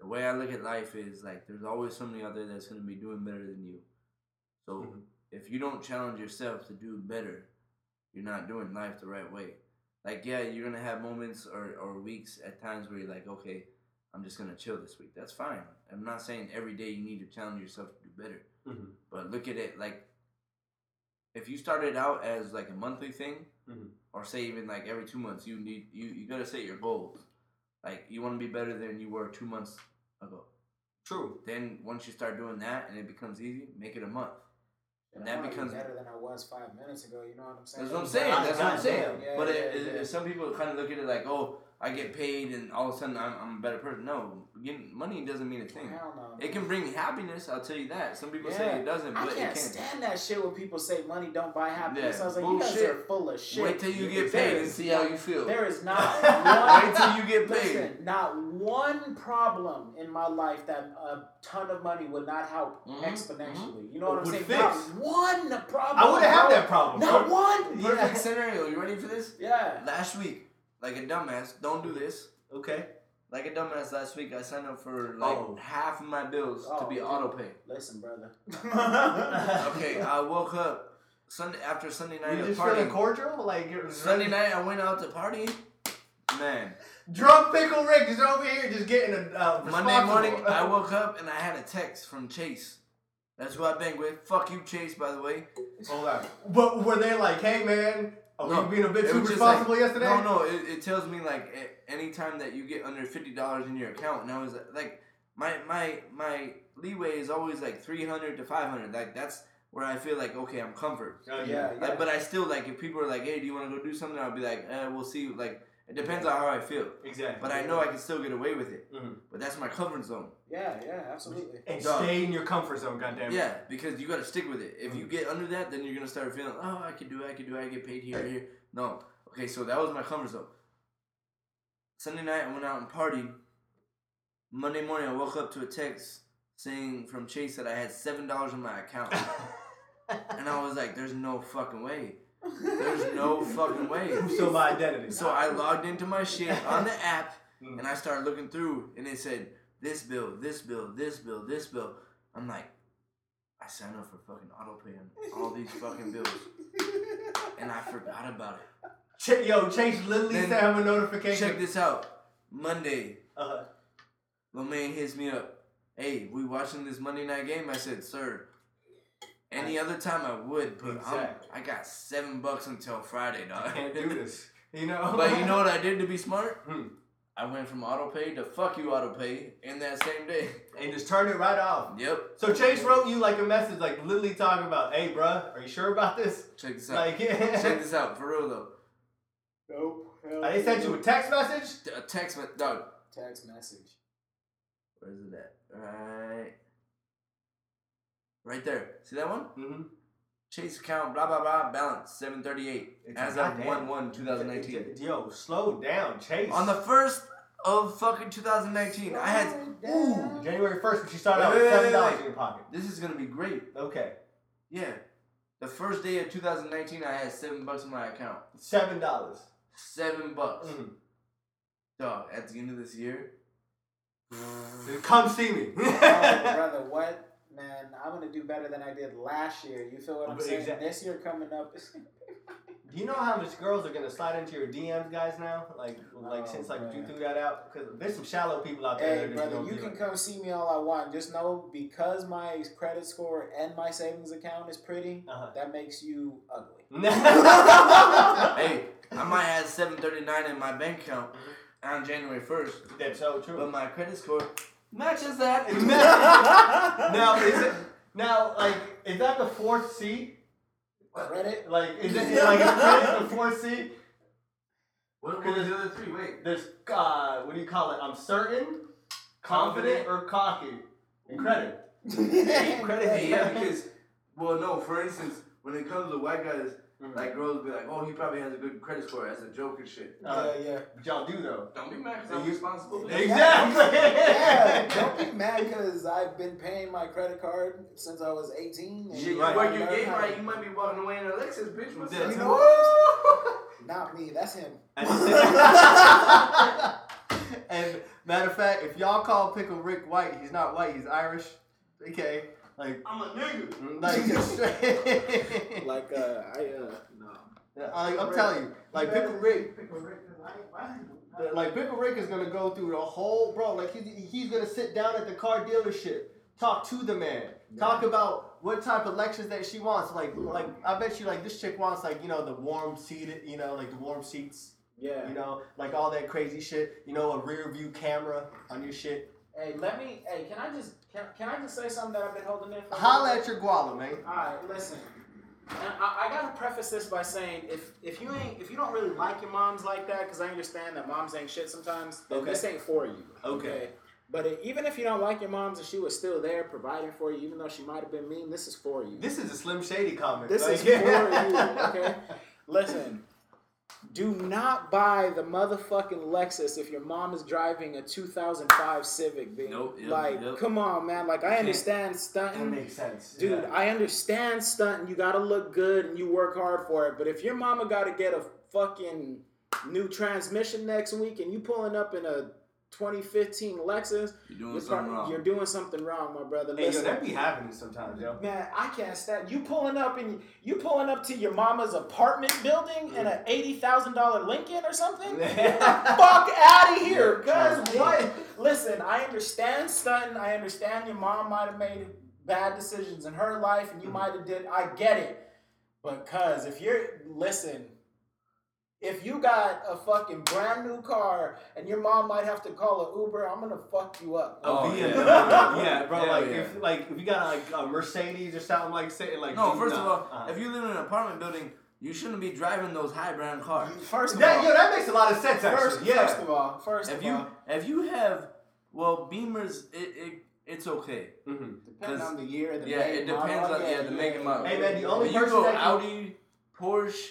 the way I look at life is, like, there's always somebody out there that's going to be doing better than you. So, if you don't challenge yourself to do better, you're not doing life the right way. Like, yeah, you're going to have moments or weeks at times where you're like, okay, I'm just going to chill this week. That's fine. I'm not saying every day you need to challenge yourself to do better. Mm-hmm. But look at it like, if you started out as like a monthly thing, or say even like every 2 months, you got to set your goals. Like, you want to be better than you were 2 months ago. True. Then once you start doing that and it becomes easy, make it a month. And that becomes better than I was 5 minutes ago. You know what I'm saying? That's what I'm saying. Yeah, but some people kind of look at it like, oh, I get paid and all of a sudden I'm a better person. No, money doesn't mean a thing. Hell no. It can bring happiness, I'll tell you that. Some people say it doesn't, but it can. I can't stand that shit when people say money don't buy happiness. Yeah. I was like, bullshit. You guys are full of shit. Wait till you get paid and see how you feel. There is not one... Wait till you get paid. Listen, not one problem in my life that a ton of money would not help exponentially. You know what I'm saying? Fix. Not one problem. I wouldn't have that problem. Not one. Perfect scenario. You ready for this? Yeah. Last week. Like a dumbass, don't do this. Okay. Like a dumbass, last week I signed up for like half of my bills to be auto pay. Listen, brother. Okay, I woke up Sunday after Sunday night. You just feeling cordial, like Sunday night I went out to party. Man. Drunk Pickle Rick is over here just getting a Monday morning, I woke up and I had a text from Chase. That's who I banged with. Fuck you, Chase, by the way. Hold on. But were they like, hey, man, are you being a bitch too responsible yesterday? No, it tells me, like, any time that you get under $50 in your account. And I was like, my leeway is always, like, $300 to $500. Like, that's where I feel like, okay, I'm comfort. Oh, yeah. Like, but I still, like, if people are like, hey, do you want to go do something? I'll be like, we'll see. Like, it depends on how I feel. Exactly. But I know I can still get away with it. Mm-hmm. But that's my comfort zone. Yeah, absolutely. And stay in your comfort zone, goddammit. Yeah, because you got to stick with it. If you get under that, then you're going to start feeling, oh, I can do it, I get paid here. No. Okay, so that was my comfort zone. Sunday night, I went out and partied. Monday morning, I woke up to a text saying from Chase that I had $7 in my account. And I was like, there's no fucking way. So my identity. So I logged into my shit on the app, and I started looking through, and it said, this bill. I'm like, I signed up for fucking autopay on all these fucking bills. And I forgot about it. Chase literally sent him a notification. Check this out. Monday, little man hits me up. Hey, we watching this Monday night game? I said, sir, any other time I would, but exactly. I got $7 until Friday, dog. I can't do this, you know? But you know what I did to be smart? I went from autopay to fuck you autopay in that same day. And just turned it right off. Yep. So Chase wrote you like a message, like literally talking about, hey, bruh, are you sure about this? Check this out. Like, yeah. Check this out, for real, though. Nope. They sent you a text message? A text message, dog. Text message. Where is it at? Right there. See that one? Mm-hmm. Chase account, blah, blah, blah, balance, 738. As of 1/1/2019. Yo, slow down, Chase. On the 1st of fucking 2019, slow I had... Down. Ooh. January 1st, when she started out with $7 in your pocket. This is going to be great. Okay. Yeah. The first day of 2019, I had $7 in my account. $7. $7. Mm-hmm. Dog, at the end of this year... Come see me. Brother, what? Man, I'm going to do better than I did last year. You feel what I'm saying? Exactly. This year coming up is going to be fine. Do you know how much girls are going to slide into your DMs, guys, now? Since you threw that out? Because there's some shallow people out there. Hey, brother, you can come see me all I want. Just know, because my credit score and my savings account is pretty, that makes you ugly. Hey, I might have $739 in my bank account on January 1st. That's so true. But my credit score... matches that. Is that the fourth C? Credit? Is it the fourth C? What are the other three? Wait. There's what do you call it? I'm certain, confident, or cocky. And credit. Credit. Yeah, because for instance, when it comes to white guys, like girls be like, oh, he probably has a good credit score as a joke and shit. Yeah. But y'all do though. Don't be mad because I'm responsible. Exactly. Yeah. Don't be mad because I've been paying my credit card since I was 18. And you work your game right, you might be walking away in a Lexus, bitch. What's that? Not me. That's him. And matter of fact, if y'all call Pickle Rick white, he's not white. He's Irish. Okay. Like, I'm a nigga. Pickle Rick is gonna go through the whole he's gonna sit down at the car dealership, talk to the man, talk about what type of Lexus that she wants. Like I bet you this chick wants the warm seated, the warm seats. Yeah. All that crazy shit. A rear view camera on your shit. Hey, can I just say something that I've been holding in for? Holla at your guala, man. All right, listen. I gotta preface this by saying if you don't really like your moms like that, because I understand that moms ain't shit sometimes. Okay. This ain't for you. Okay. But even if you don't like your moms and she was still there providing for you, even though she might have been mean, this is for you. This is a Slim Shady comment. This is for you. Okay. Listen. Do not buy the motherfucking Lexus if your mom is driving a 2005 Civic, bitch. Nope. Come on, man. I understand stunting. That makes sense. Dude, yeah. I understand stunting. You got to look good and you work hard for it. But if your mama got to get a fucking new transmission next week and you pulling up in a 2015 Lexus, you're doing something wrong, my brother. Hey, listen, yo, that be happening sometimes, yo. Man, I can't stand you pulling up to your mama's apartment building in an $80,000 Lincoln or something. Get the fuck out of here, cuz what? Listen, I understand stunting. I understand your mom might have made bad decisions in her life, and you might have did. I get it, but cuz if you got a fucking brand new car and your mom might have to call an Uber, I'm gonna fuck you up. Oh yeah, yeah, bro. Yeah, like if you got a Mercedes or something First of all, if you live in an apartment building, you shouldn't be driving those high brand cars. That makes a lot of sense. First of all, if you have Beamers, it's okay. Mm-hmm. Depending on the year, the make and model. Hey man, the only person that Audi, Porsche,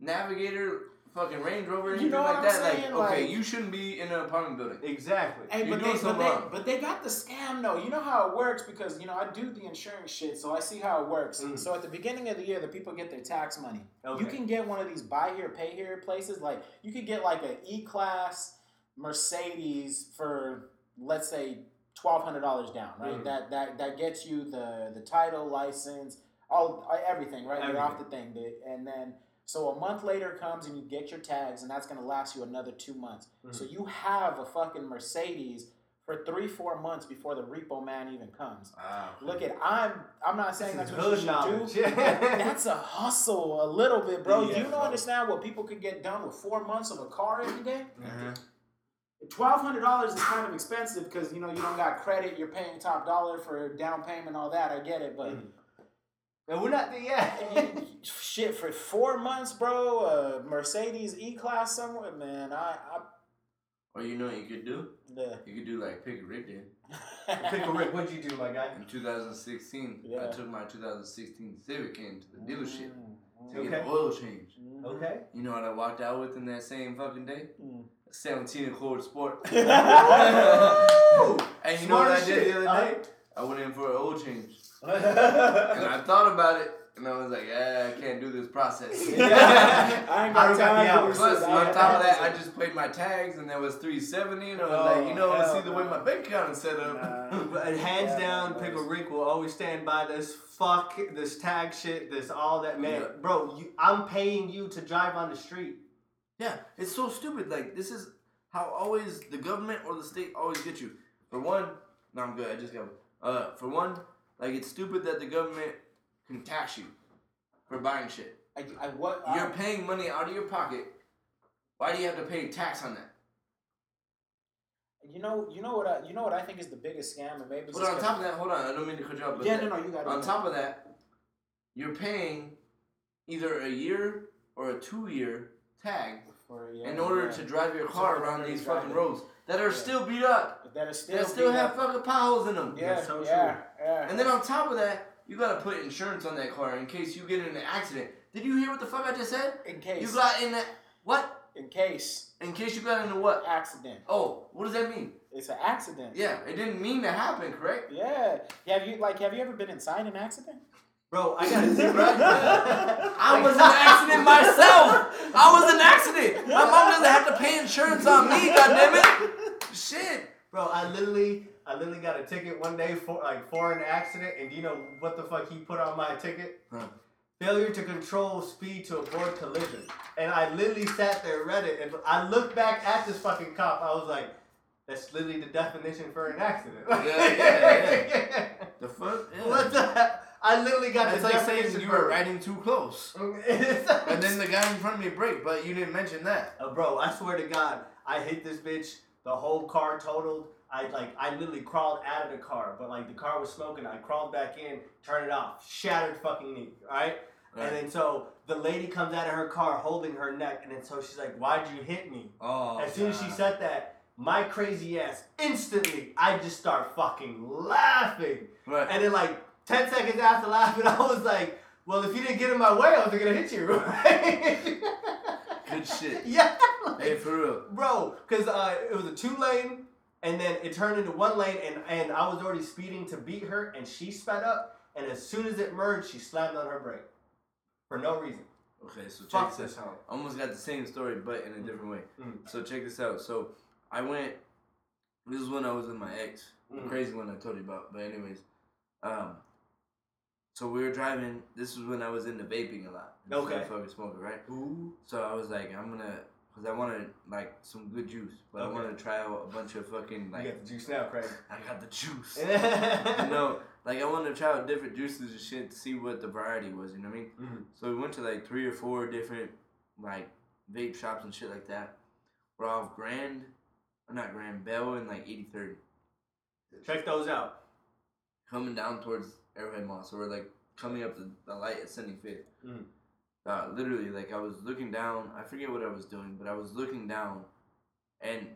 Navigator, fucking Range Rover, anything you shouldn't be in an apartment building. Exactly. Hey, but they got the scam though. You know how it works because I do the insurance shit, so I see how it works. Mm-hmm. So at the beginning of the year, the people get their tax money. Okay. You can get one of these buy here, pay here places. Like you could get like an E-Class Mercedes for let's say $1,200 down, right? Mm-hmm. That gets you the title, license, everything, right? Everything. You're off the thing, dude. And then. So a month later comes and you get your tags, and that's going to last you another 2 months. Mm-hmm. So you have a fucking Mercedes for 3-4 months before the repo man even comes. Wow. Look at I'm not saying that's what you should do. That's a hustle a little bit, bro. Yeah, you don't understand what people could get done with 4 months of a car every day? Mm-hmm. $1,200 is kind of expensive because you don't got credit. You're paying top dollar for down payment, all that. I get it, but. Mm-hmm. And we're not there yet. Shit, for 4 months, bro, Mercedes E-Class somewhere, man, you know what you could do? Yeah. You could do like Pick a Rick did. Pick a Rick, what'd you do, my guy? In 2016, I took my 2016 Civic into the dealership to get an oil change. Mm-hmm. Okay. You know what I walked out with in that same fucking day? Mm. 17 Accord Sport. And you know what I did the other day? I went in for an oil change. And I thought about it, and I was like, I can't do this process. I ain't got time. Plus, on top of that, I just played my tags, and there was $370, and I was see the way my bank account is set up. But hands down, Pickle Rick will always stand by this. Fuck this tag shit, this all that, man. Yeah. Bro, I'm paying you to drive on the street. Yeah, it's so stupid. Like, this is how always the government or the state always get you. I'm good. I just got like, it's stupid that the government can tax you for buying shit. You're paying money out of your pocket. Why do you have to pay tax on that? You know what I think is the biggest scam, and maybe. But on top of that, hold on, I don't mean to cut you off. Yeah, no, you got it. On top of that, you're paying either a year or a 2-year tag in order to drive your car around these fucking roads. That are still beat up. That still have fucking potholes in them. Yeah, that's so true. Yeah. And then on top of that, you gotta put insurance on that car in case you get in an accident. Did you hear what the fuck I just said? In case. You got in that... What? In case. In case you got into what? Accident. Oh, what does that mean? It's an accident. Yeah, it didn't mean to happen, correct? Yeah. Have you ever been inside an accident? Bro, I got zero. I was an accident myself. I was an accident. My mom doesn't have to pay insurance on me, goddammit. Shit. Bro, I literally got a ticket one day for an accident, and you know what the fuck he put on my ticket? Huh. Failure to control speed to avoid collision. And I literally sat there, read it, and I looked back at this fucking cop. I was like, that's literally the definition for an accident. Yeah. The fuck? Yeah. What the hell? I literally got this. It's like saying you were riding too close. And then the guy in front of me braked, but you didn't mention that. Bro, I swear to God, I hit this bitch. The whole car totaled. I literally crawled out of the car, but the car was smoking. I crawled back in, turned it off, shattered fucking knee. All right? Right. And then so the lady comes out of her car holding her neck, and then so she's like, "Why'd you hit me?" Oh. As soon as she said that, my crazy ass instantly, I just start fucking laughing. Right. And then 10 seconds after laughing, I was like, well, if you didn't get in my way, I was going to hit you. Good shit. Yeah. Hey, for real. Bro, because it was a 2-lane, and then it turned into 1 lane, and I was already speeding to beat her, and she sped up, and as soon as it merged, she slammed on her brake. For no reason. Okay, so check this out. Almost got the same story, but in a different way. Mm-hmm. So check this out. So I went This is when I was with my ex. The crazy one I told you about. But anyways, so we were driving. This was when I was into vaping a lot. Okay. Fucking smoking, right? Ooh. So I was like, I'm gonna, cause I wanted like some good juice, but okay. I wanted to try out a bunch of fucking like. You got the juice now, Craig. I got the juice. You know, like I wanted to try out different juices and shit to see what the variety was. You know what I mean? Mm-hmm. So we went to like 3 or 4 different like vape shops and shit like that. We're off Grand. Not Grand, Bell and like 83rd. Check those out. Coming down towards Arrowhead Mall. So we're like coming up the light at 75th. Mm. Literally, like I was looking down. I forget what I was doing, but I was looking down. And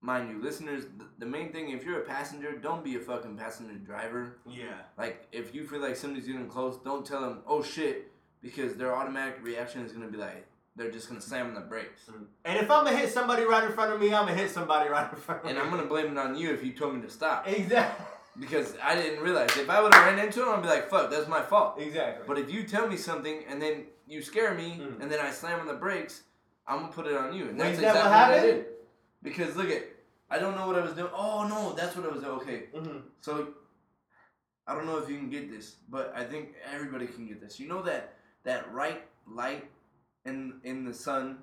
mind you, listeners, the main thing, if you're a passenger, don't be a fucking passenger driver. Yeah. Like if you feel like somebody's getting close, don't tell them, oh shit, because their automatic reaction is going to be like, they're just going to slam the brakes. Mm. And if I'm going to hit somebody right in front of me, I'm going to hit somebody right in front of me. And I'm going to blame it on you if you told me to stop. Exactly. Because I didn't realize. If I would have ran into him, I'd be like, fuck, that's my fault. Exactly. But if you tell me something and then you scare me and then I slam on the brakes, I'm going to put it on you. And that's exactly what I did. Because look at, I don't know what I was doing. Oh, no, that's what I was doing. Okay. Mm-hmm. So, I don't know if you can get this, but I think everybody can get this. You know that right light in the sun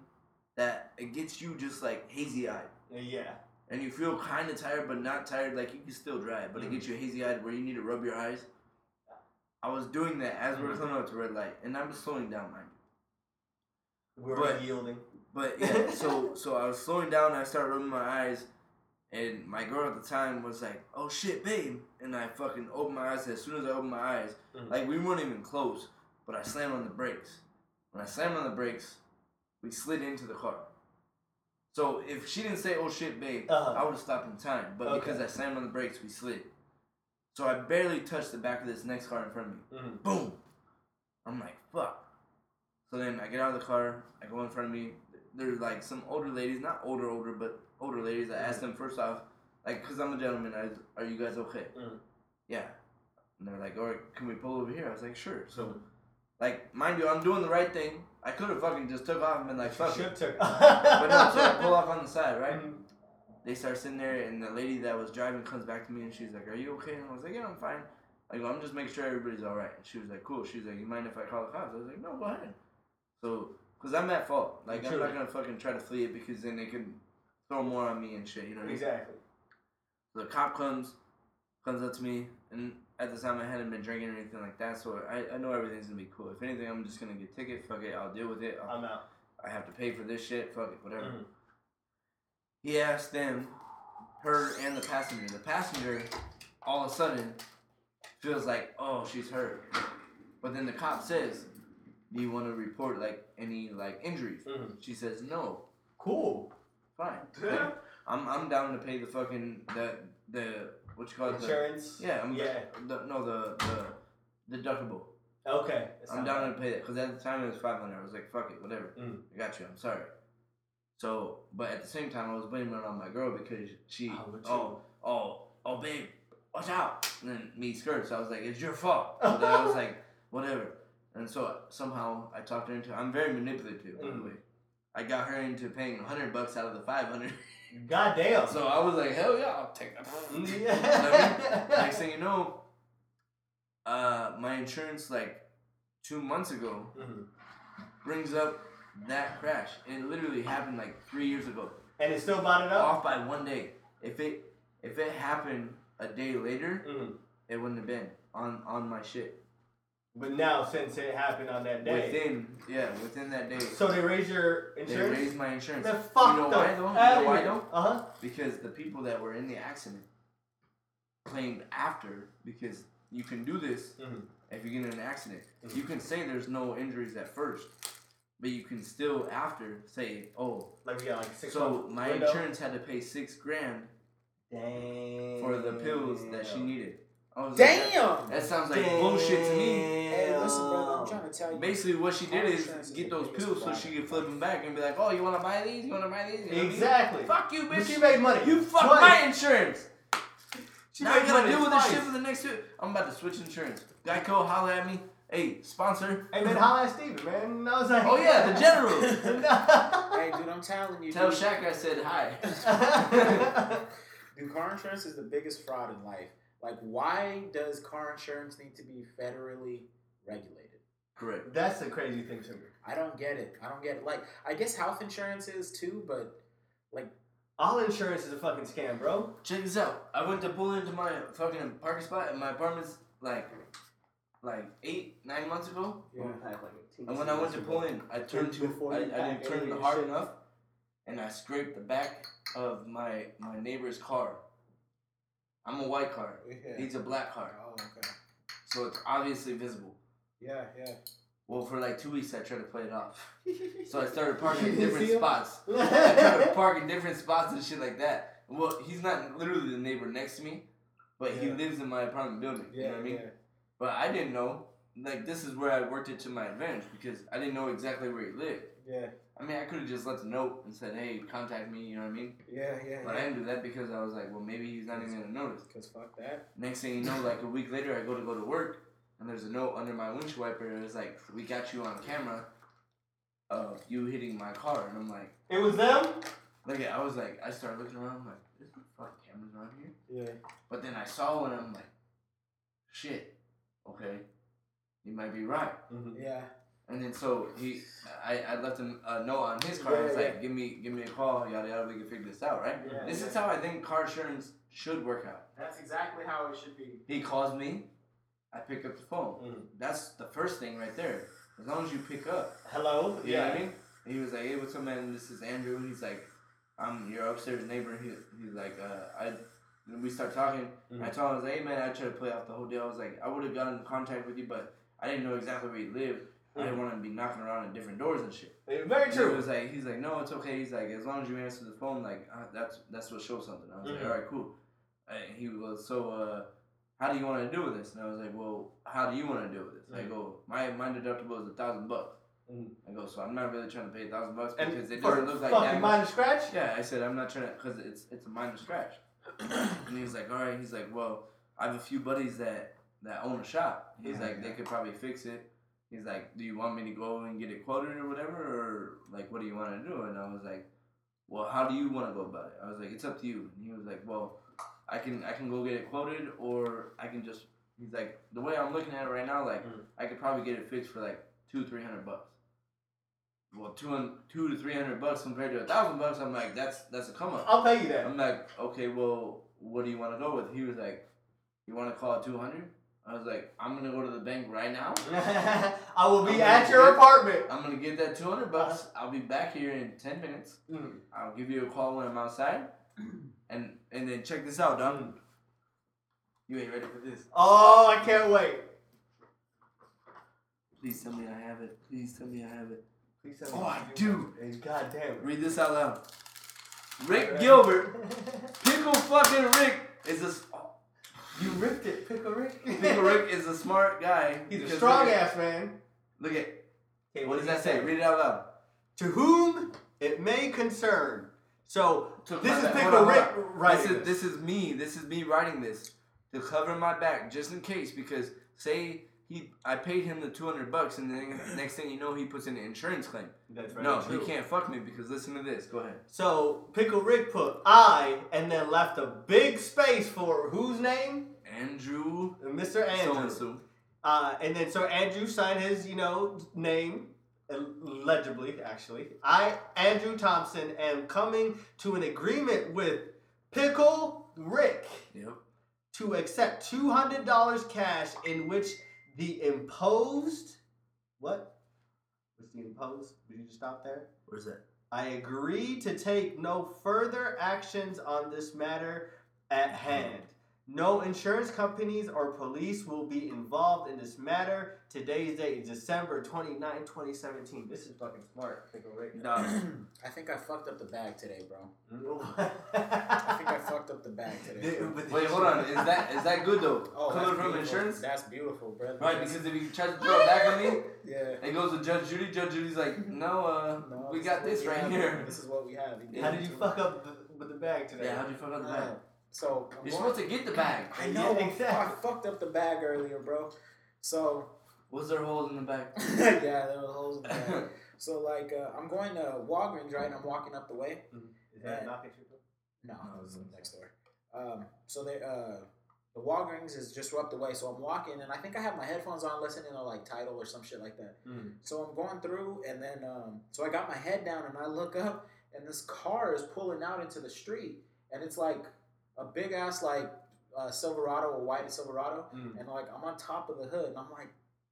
that it gets you just like hazy-eyed. Yeah. And you feel kind of tired, but not tired. Like, you can still drive, but it gets you hazy-eyed where you need to rub your eyes. I was doing that as we were coming up to red light, and I was slowing down, mind you. We're yielding. But, yeah, so I was slowing down, and I started rubbing my eyes, and my girl at the time was like, oh, shit, babe. And I fucking opened my eyes. As soon as I opened my eyes, like, we weren't even close, but I slammed on the brakes. When I slammed on the brakes, we slid into the car. So if she didn't say, oh shit, babe, I would have stopped in time. But because I slammed on the brakes, we slid. So I barely touched the back of this next car in front of me. Mm-hmm. Boom! I'm like, fuck. So then I get out of the car, I go in front of me. There's like some older ladies, not older, but older ladies. I asked them first off, like, because I'm a gentleman, are you guys okay? Mm-hmm. Yeah. And they're like, all right, can we pull over here? I was like, sure. So... like, mind you, I'm doing the right thing. I could have fucking just took off and been like, fuck it. But no, so I pull off on the side, right? Mm-hmm. They start sitting there, and the lady that was driving comes back to me, and she's like, are you okay? And I was like, yeah, I'm fine. I go, I'm just making sure everybody's all right. And she was like, cool. She's like, you mind if I call the cops? I was like, no, go ahead. So, because I'm at fault. Like, I'm not going to fucking try to flee it, because then they can throw more on me and shit, you know what I mean? Exactly. So the cop comes up to me, and... at the time, I hadn't been drinking or anything like that, so I know everything's going to be cool. If anything, I'm just going to get a ticket. Fuck it. I'll deal with it. I'm out. I have to pay for this shit. Fuck it. Whatever. Mm-hmm. He asked them, her and the passenger. The passenger, all of a sudden, feels like, oh, she's hurt. But then the cop says, do you want to report, like, any, like, injuries? Mm-hmm. She says, no. Cool. Fine. Yeah. I'm down to pay the fucking, the what you call it? Insurance? The deductible. Okay. I'm down to pay that. Because at the time it was $500. I was like, fuck it, whatever. Mm. I got you. I'm sorry. So, but at the same time, I was blaming it on my girl because she, oh, babe, watch out. And then me skirt. So I was like, it's your fault. So then I was like, whatever. And so somehow I talked her into it. I'm very manipulative, by the way. I got her into paying $100 out of the $500. Goddamn. So I was like, hell yeah, I'll take that. Next thing you know, my insurance, like, 2 months ago, brings up that crash. It literally happened, like, 3 years ago. And it's still bonded up? Off by 1 day. If it happened a day later, it wouldn't have been on my shit. But now, since it happened on that day. Within that day. So they raised your insurance? They raised my insurance. They're fucked up. You know why, though? Uh-huh. Because the people that were in the accident claimed after, because you can do this if you get in an accident. Mm-hmm. You can say there's no injuries at first, but you can still after say, oh. Like we got like 6 months. So my insurance had to pay $6,000 for the pills that she needed. Damn! That sounds like bullshit to me. Hey, listen, brother, I'm trying to tell you. Basically, what she did is get those pills so she could flip them back and be like, oh, you want to buy these? You want to buy these? You exactly. Fuck you, bitch. But you made money. You fucked my insurance. Now I got to deal with this shit for the next 2 years. I'm about to switch insurance. Geico, holla at me. Hey, sponsor. Hey, man, holla at Steven, man. I was like, oh, yeah, the general. Hey, dude, I'm telling you. Tell Shaq I said hi. Dude, car insurance is the biggest fraud in life. Like, why does car insurance need to be federally regulated? Correct. That's the crazy thing to me. I don't get it. Like, I guess health insurance is too, but, like... all insurance is a fucking scam, bro. Check this out. I went to pull into my fucking parking spot in my apartment's, like 8-9 months ago. Yeah. And when I went to pull in, I didn't turn hard enough, and I scraped the back of my neighbor's car. I'm a white car. Yeah. He's a black car. Oh, okay. So it's obviously visible. Yeah, yeah. Well, for like 2 weeks, I tried to play it off. So I started parking in different spots. I tried to park in different spots and shit like that. Well, he's not literally the neighbor next to me, but he lives in my apartment building. Yeah, you know what I mean? Yeah. But I didn't know. Like, this is where I worked it to my advantage because I didn't know exactly where he lived. Yeah. I mean, I could have just left a note and said, hey, contact me, you know what I mean? Yeah, yeah, but I didn't do that because I was like, well, maybe he's not even going to notice. Because fuck that. Next thing you know, like a week later, I go to work. And there's a note under my windshield wiper. It was like, we got you on camera of you hitting my car. And I'm like... it was them? Like, I was like... I started looking around. I'm like, there's no fucking cameras around here. Yeah. But then I saw one. And I'm like, shit. Okay. You might be right. Mm-hmm. Yeah. And then so I left him a note on his car. Yeah, it's like, give me a call. Yada, yada. We can figure this out, right? Yeah, this is how I think car insurance should work out. That's exactly how it should be. He calls me. I pick up the phone. Mm. That's the first thing right there. As long as you pick up. Hello? You know what I mean? And he was like, hey, what's up, man? This is Andrew. He's like, I'm your upstairs neighbor. He's like, we start talking. Mm. I told him, I was like, hey, man, I tried to play off the whole deal. I was like, I would have gotten in contact with you, but I didn't know exactly where you lived. Mm. I didn't want to be knocking around at different doors and shit. Very true. He's like, no, it's okay. He's like, as long as you answer the phone, like, that's what shows something. I was like, all right, cool. And he was so... how do you want to deal with this? And I was like, well, how do you want to deal with this? Mm-hmm. I go, my deductible is $1,000. Mm-hmm. I go, so I'm not really trying to pay $1,000 because it doesn't look like that minor scratch? Yeah, I said, I'm not trying to, because it's a minor scratch. And he was like, all right. He's like, well, I have a few buddies that own a shop. He's like, they could probably fix it. He's like, do you want me to go and get it quoted or whatever? Or like, what do you want to do? And I was like, well, how do you want to go about it? I was like, it's up to you. And he was like, well, I can go get it quoted, or I can just... he's like, the way I'm looking at it right now, like, I could probably get it fixed for, like, $200-$300. Well, $200 to $300 compared to $1,000, I'm like, that's a come-up. I'll pay you that. I'm like, okay, well, what do you want to go with? He was like, you want to call it $200? I was like, I'm going to go to the bank right now. I will be at your apartment. I'm going to get that $200. I'll be back here in 10 minutes. Mm-hmm. I'll give you a call when I'm outside. And then check this out, Don. You ain't ready for this. Oh, I can't wait. Please tell me I have it. Please tell me. Oh, I do. God damn it. Read this out loud. Rick Gilbert. Pickle fucking Rick is a... you ripped it, Pickle Rick. Pickle Rick is a smart guy. He's a strong ass man. Look at... hey, what does that say? Read it out loud. To whom it may concern. So this is Pickle Rick writing this. This is me writing this to cover my back, just in case. Because say I paid him the $200, and then next thing you know, he puts in an insurance claim. That's right. No, he can't fuck me because listen to this. Go ahead. So Pickle Rick put I and then left a big space for whose name? Andrew. Mr. Andrew. So-and-so. And then so Andrew signed his, name. Legibly, actually. I, Andrew Thompson, am coming to an agreement with Pickle Rick to accept $200 cash in which the imposed... what? What's the imposed? Did you just stop there? Where's that? I agree to take no further actions on this matter at hand. No insurance companies or police will be involved in this matter. Today's date is December 29, 2017. This is fucking smart. I think I fucked up the bag today, bro. Wait, hold on. Is that good, though? Oh, coming from insurance? That's beautiful, brother. Right, because if you try to throw it back on me, it goes to Judge Judy. Judge Judy's like, no, we got this right here. This is what we have. How did you fuck up with the bag today? Yeah, how did you fuck up the bag? So supposed to get the bag. I know. Yeah, exactly. I fucked up the bag earlier, bro. So was there holes in the bag? Yeah, there were holes in the bag. So like, I'm going to Walgreens, right? And I'm walking up the way. Mm-hmm. Is that a knock at your door? No, it was next door. The Walgreens is just up the way, so I'm walking, and I think I have my headphones on, listening to like Tidal or some shit like that. Mm. So I'm going through, and then so I got my head down, and I look up, and this car is pulling out into the street, and it's like a big ass like Silverado, a white Silverado, and like I'm on top of the hood, and I'm like,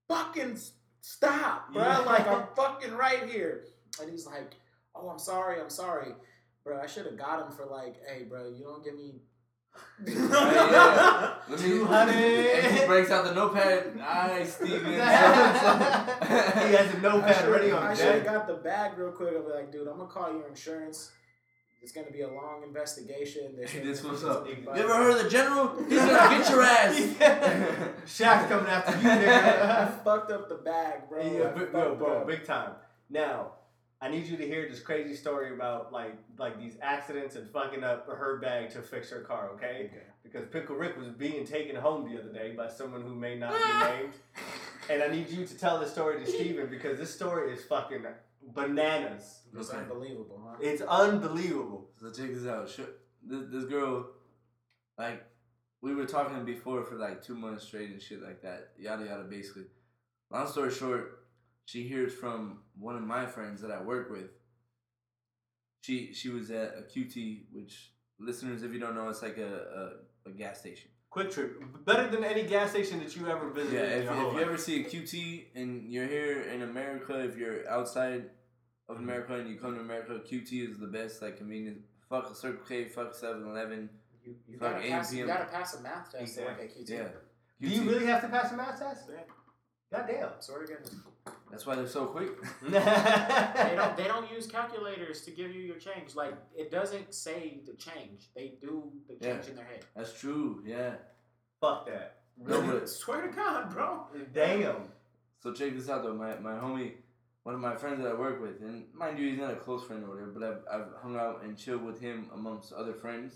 fucking stop, bro! Yeah. Like I'm fucking right here, and he's like, oh, I'm sorry, bro. I should have got him for like, hey, bro, you don't give me. Yeah. Let me, 200. And he breaks out the notepad. Nice, Steven. He has a notepad ready on deck. I should have got the bag real quick. I'll be like, dude, I'm gonna call your insurance. It's gonna be a long investigation. This what's up. You ever heard of the general? He's gonna get your ass. Yeah. Shaq's coming after you, nigga. I fucked up the bag, bro. Yeah, bro, big time. Now, I need you to hear this crazy story about like these accidents and fucking up her bag to fix her car, okay? Because Pickle Rick was being taken home the other day by someone who may not be named. And I need you to tell this story to Steven because this story is fucking bananas. It's unbelievable, huh? It's unbelievable. So check this out. This girl, like, we were talking before for like 2 months straight and shit like that. Yada yada, basically. Long story short, she hears from one of my friends that I work with. She was at a QT, which, listeners, if you don't know, it's like a gas station. Quick Trip. Better than any gas station that you ever visited. Yeah, if you ever see a QT and you're here in America, if you're outside of America and you come to America, QT is the best, like, convenience. Fuck a Circle K, fuck 7-Eleven, fuck AMPM. You gotta pass a math test to work at QT. Yeah. QT. Do you really have to pass a math test? Yeah. Goddamn. Sorry again. That's why they're so quick. They don't use calculators to give you your change. Like, it doesn't say the change. They do the change in their head. That's true. Yeah. Fuck that. Really? Swear to God, bro. Damn. So check this out though. My homie, one of my friends that I work with, and mind you, he's not a close friend or whatever, but I've hung out and chilled with him amongst other friends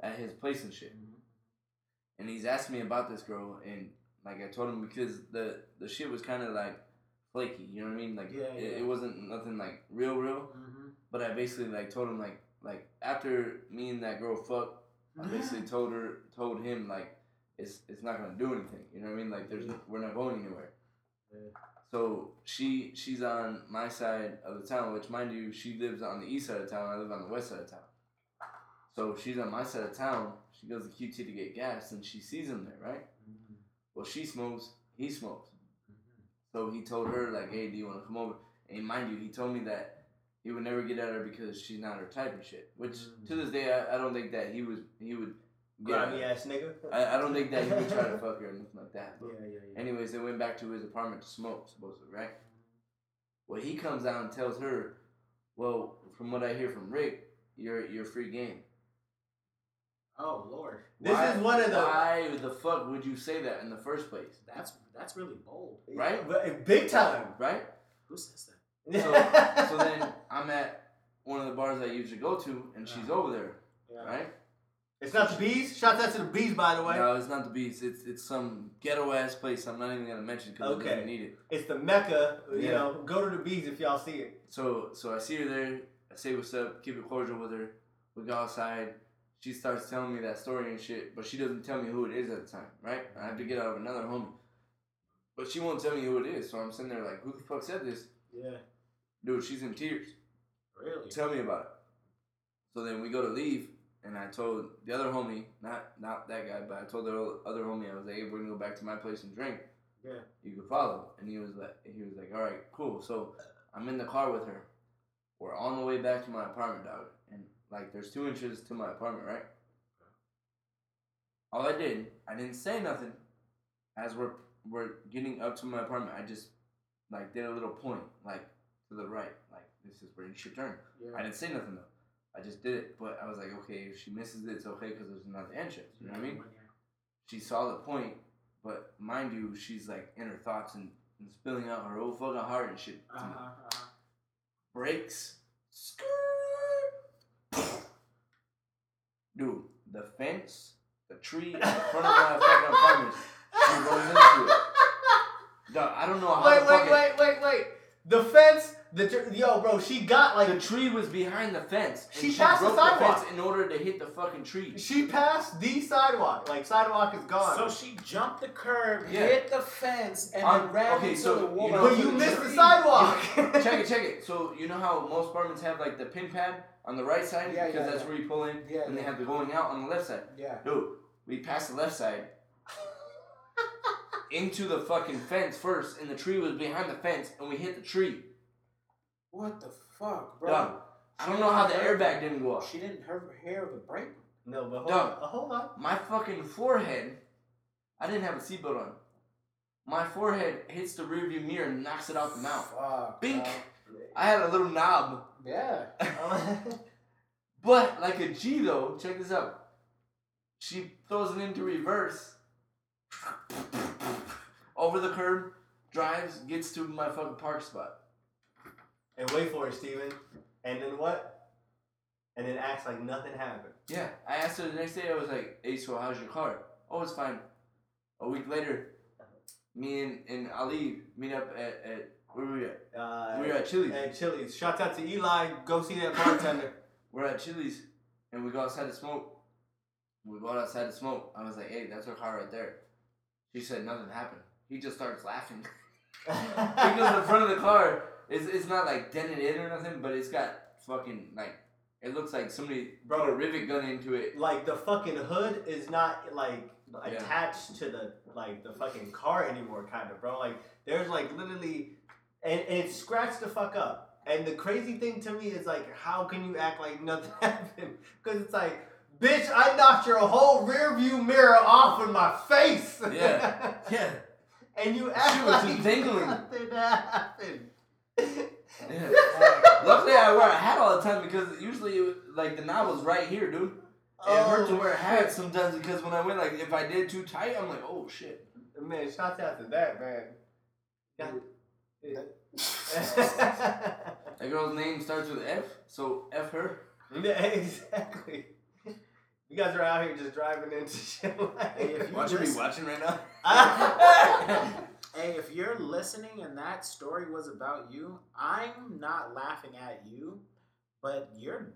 at his place and shit. Mm-hmm. And he's asked me about this girl, and like I told him because the shit was kind of like flaky, you know what I mean? Like it wasn't nothing like real. Mm-hmm. But I basically like told him like after me and that girl fucked, I basically told him like it's not gonna do anything, you know what I mean? Like we're not going anywhere. Yeah. So she's on my side of the town, which mind you, she lives on the east side of town. I live on the west side of town. So she's on my side of town. She goes to QT to get gas, and she sees him there, right? Mm-hmm. Well, she smokes. He smokes. So he told her, like, hey, do you want to come over? And mind you, he told me that he would never get at her because she's not her type and shit. Which, to this day, I don't think that he would get at her. Grimy-ass nigga? I don't think that he would try to fuck her or anything like that. But anyways, they went back to his apartment to smoke, supposedly, right? Well, he comes out and tells her, well, from what I hear from Rick, you're free game. Oh, Lord. This is one of the... Why the fuck would you say that in the first place? That's really bold. Right? But big time. Right? Who says that? So then I'm at one of the bars I usually go to, and she's over there. Yeah. Right? It's not the Bees? Shout out to the Bees, by the way. No, it's not the Bees. It's some ghetto-ass place I'm not even going to mention because I didn't need it. It's the Mecca. You know, go to the Bees if y'all see it. So I see her there. I say what's up. Keep it cordial with her. We go outside. She starts telling me that story and shit, but she doesn't tell me who it is at the time, right? I have to get out of another homie. But she won't tell me who it is, so I'm sitting there like, who the fuck said this? Yeah. Dude, she's in tears. Really? Tell me about it. So then we go to leave, and I told the other homie, not that guy, but I told the other homie, I was like, hey, we're going to go back to my place and drink. Yeah. You can follow. And he was like, all right, cool. So I'm in the car with her. We're on the way back to my apartment, dog. Like, there's 2 inches to my apartment, right? All I didn't say nothing. As we're getting up to my apartment, I just, like, did a little point, like, to the right. Like, this is where you should turn. Yeah. I didn't say nothing, though. I just did it. But I was like, okay, if she misses it, it's okay, because there's another entrance. You know what I mean? Yeah. She saw the point, but mind you, she's, like, in her thoughts and spilling out her old fucking heart and shit. Breaks. Skirt. Dude, the fence, the tree, in the front of my fucking apartment, she goes into it. Dog, I don't know how. Wait, the fucking... wait. The fence, Yo, bro, she got like... The tree was behind the fence. She passed the sidewalk. The fence in order to hit the fucking tree. She passed the sidewalk. Like, sidewalk is gone. So she jumped the curb, hit the fence, and then ran into the wall. But you missed the sidewalk. Check it, check it. So, you know how most apartments have, like, the pin pad on the right side? Yeah, because that's where you pull in. Yeah, and they have the going out on the left side. Yeah. Dude, we passed the left side. Into the fucking fence first, and the tree was behind the fence, and we hit the tree. What the fuck, bro? Dumb. I don't know how the airbag didn't go off. She didn't hurt her hair with a brake. No, but hold on. My fucking forehead, I didn't have a seatbelt on. My forehead hits the rearview mirror and knocks it out the mouth. Fuck. Bink. I had a little knob. Yeah. But, like a G, though, check this out. She throws it into reverse. Over the curb, drives, gets to my fucking park spot. And wait for it, Steven. And then what? And then acts like nothing happened. Yeah. I asked her the next day, I was like, hey, so how's your car? Oh, it's fine. A week later, me and Ali meet up at where were we at? We were at Chili's. At Chili's. Shout out to Eli. Go see that bartender. We're at Chili's, and we go outside to smoke. We go outside to smoke. I was like, hey, that's her car right there. She said nothing happened. He just starts laughing. Because the front of the car... It's not like dented in or nothing, but it's got fucking like it looks like somebody brought a rivet gun into it. Like the fucking hood is not like attached to the fucking car anymore, kind of, bro. Like there's like literally, and it scratched the fuck up. And the crazy thing to me is like, how can you act like nothing happened? Because it's like, bitch, I knocked your whole rearview mirror off in my face. Yeah, yeah. And you act like nothing happened. Yeah. Luckily, I wear a hat all the time because usually, like, the knob was right here, dude. It hurt to wear a hat sometimes because when I went, like, if I did too tight, I'm like, oh shit. Man, shout out to that, man. That girl's name starts with F, so F her. Yeah, exactly. You guys are out here just driving into shit like. Hey, watching right now. Hey, if you're listening and that story was about you, I'm not laughing at you, but you're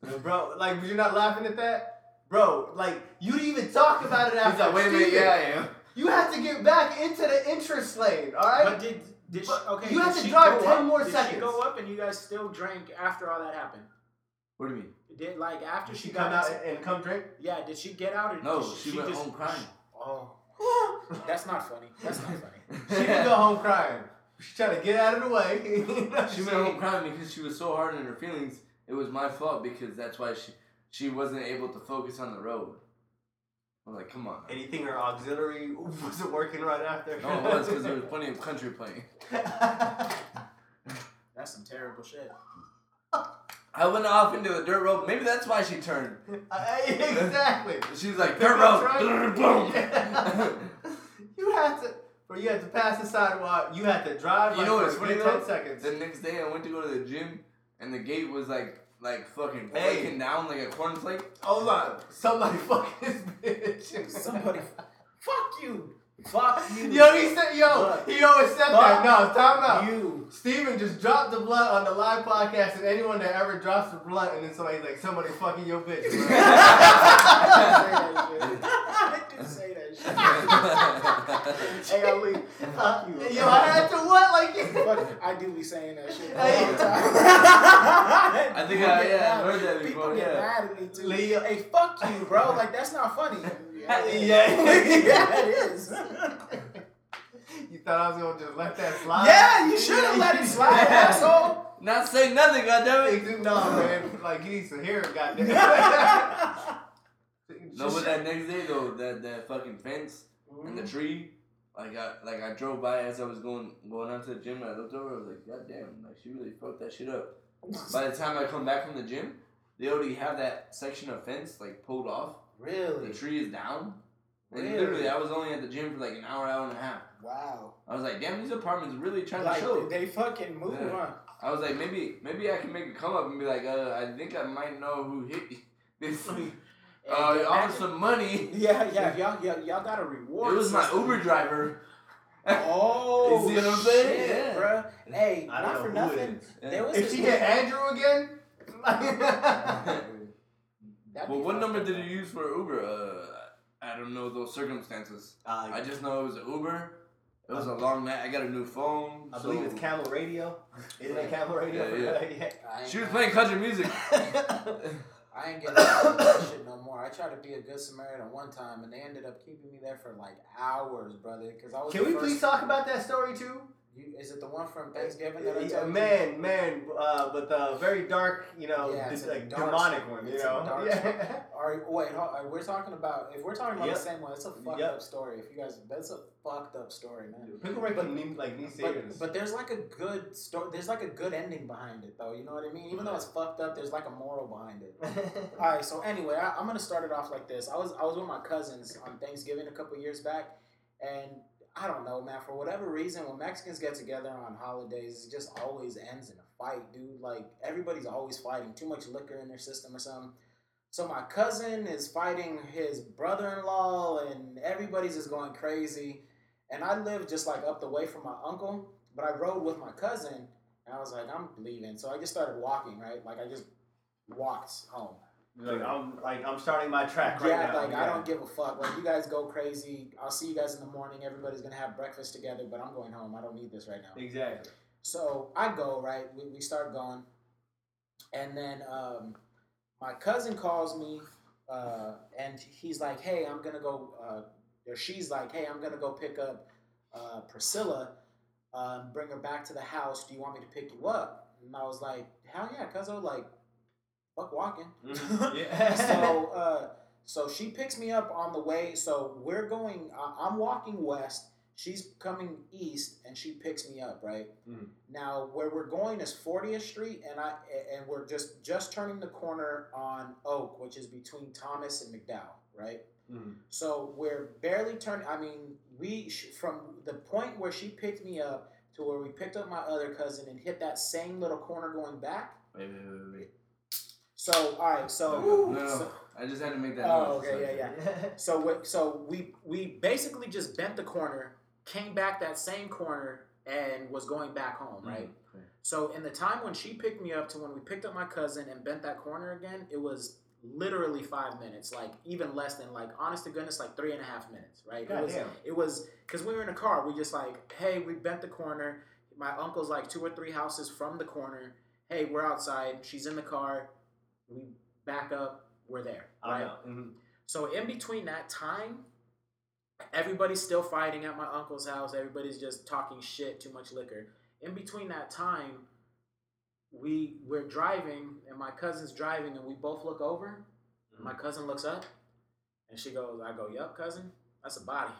dumb. Bro, like, you're not laughing at that? Bro, like, you didn't even talk about it after. He's like, wait a minute, yeah, I am. You have to get back into the interest lane, all right? But you have to drive 10 more seconds. Did she go up and you guys still drank after all that happened? What do you mean? Did, like, after she got out and come drink? Yeah, did she get out? Or no, she went home crying. Oh. That's not funny. She didn't go home crying. She's trying to get out of the way. She went home crying because she was so hard in her feelings. It was my fault because that's why she wasn't able to focus on the road. I was like, come on. Anything her auxiliary wasn't working right after? No, it was because there was plenty of country playing. That's some terrible shit. I went off into the dirt road. Maybe that's why she turned. Exactly. She's like, dirt road. Right. Boom. Yeah. You had to pass the sidewalk. You had to drive. You know what's funny? 10 seconds. The next day, I went to go to the gym, and the gate was like fucking breaking down like a cornflake. Hold on. Somebody fuck this bitch. Somebody. Fuck you. Fuck you. Yo, he said, he always said that. No, time out. You. Steven just dropped the blunt on the live podcast, and anyone that ever drops the blunt, and then somebody's like, somebody fucking your bitch. I didn't say that shit. Hey, I leave. Fuck you. Yo, I had to what? Like, I do be saying that shit all the time. I think I heard that before. People get mad at me, too. Leo. Hey, fuck you, bro. Like, that's not funny. Yeah, it is. You thought I was going to just let that slide? Yeah, you should have let it slide, asshole. Not say nothing, goddammit. No, man. Like, he needs to hear it, goddammit. No, but that next day, though, that fucking fence and the tree, like I drove by as I was going out to the gym, and I looked over, I was like, goddamn, like, she really fucked that shit up. By the time I come back from the gym, they already have that section of fence, like, pulled off. Really? The tree is down? Really? And literally, I was only at the gym for like an hour and a half. Wow. I was like, damn, these apartments really trying to show. They fucking move on. I was like, maybe I can make a come up and be like, I think I might know who hit this. Offer some money. Yeah, y'all got a reward. It was my Uber driver. Oh, you see what I'm saying, yeah, bro? Hey, not for nothing. There was if she hit Andrew again. Well, what number did you use for Uber? I don't know those circumstances. I just know it was an Uber. It was a long night. I got a new phone. I believe it's Camel Radio. Isn't it Camel Radio? Yeah. She was playing country music. I ain't getting that shit no more. I tried to be a good Samaritan one time, and they ended up keeping me there for like hours, brother. Cause I was. Can we please talk about that story too? Is it the one from Thanksgiving that I told you? But the very dark, demonic one, you know? Yeah. We're talking about, if we're talking about the same one, it's a fucked up story. If you guys, that's a fucked up story, man. People write these theaters. But there's like a good story, there's like a good ending behind it, though, you know what I mean? Even though it's fucked up, there's like a moral behind it. All right, so anyway, I'm going to start it off like this. I was with my cousins on Thanksgiving a couple years back, and I don't know, man. For whatever reason, when Mexicans get together on holidays, it just always ends in a fight, dude. Like, everybody's always fighting. Too much liquor in their system or something. So my cousin is fighting his brother-in-law, and everybody's just going crazy. And I live just, like, up the way from my uncle, but I rode with my cousin, and I was like, I'm leaving. So I just started walking, right? Like, I just walked home. Like, I'm starting my track right now. I don't give a fuck. Like, you guys go crazy. I'll see you guys in the morning. Everybody's going to have breakfast together, but I'm going home. I don't need this right now. Exactly. So I go, right? We start going. And then my cousin calls me, and he's like, hey, I'm going to go. Or she's like, hey, I'm going to go pick up Priscilla, bring her back to the house. Do you want me to pick you up? And I was like, hell yeah, cuzzo, like, fuck walking. Yeah. So she picks me up on the way. So we're going, I'm walking west. She's coming east, and she picks me up, right? Mm-hmm. Now, where we're going is 40th Street, and we're just turning the corner on Oak, which is between Thomas and McDowell, right? Mm-hmm. So we're barely turning. I mean, from the point where she picked me up to where we picked up my other cousin and hit that same little corner going back. Wait. So, all right, so I just had to make that noise. Oh, okay, yeah. So we basically just bent the corner, came back that same corner, and was going back home, right? Okay. So in the time when she picked me up to when we picked up my cousin and bent that corner again, it was literally 5 minutes, like even less than, like, honest to goodness, like 3.5 minutes, right? God, it was because we were in a car. We just like, hey, we bent the corner. My uncle's like 2 or 3 houses from the corner. Hey, we're outside. She's in the car. We back up, we're there. Right? I know. Mm-hmm. So in between that time, everybody's still fighting at my uncle's house. Everybody's just talking shit, too much liquor. In between that time, we're driving, and my cousin's driving, and we both look over. Mm-hmm. My cousin looks up, and she goes, I go, yup, cousin, that's a body.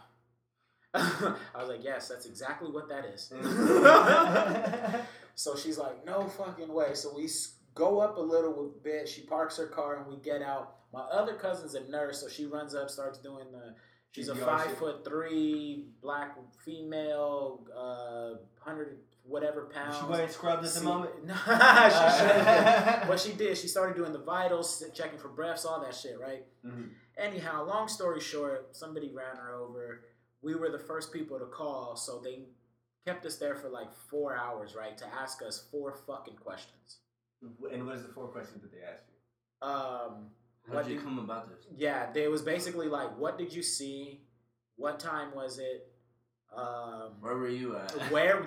I was like, yes, that's exactly what that is. So she's like, no fucking way. So we go up a little bit. She parks her car, and we get out. My other cousin's a nurse, so she runs up, starts doing the. She's a 5'3" black female, 100 whatever pounds. She wearing scrubs at the moment. Nah, she shouldn't. But she did. She started doing the vitals, checking for breaths, all that shit, right? Mm-hmm. Anyhow, long story short, somebody ran her over. We were the first people to call, so they kept us there for like 4 hours, right, to ask us 4 fucking questions. And what is the 4 questions that they asked you? How did you come about this? Yeah, it was basically like, what did you see? What time was it? Where were you at? Where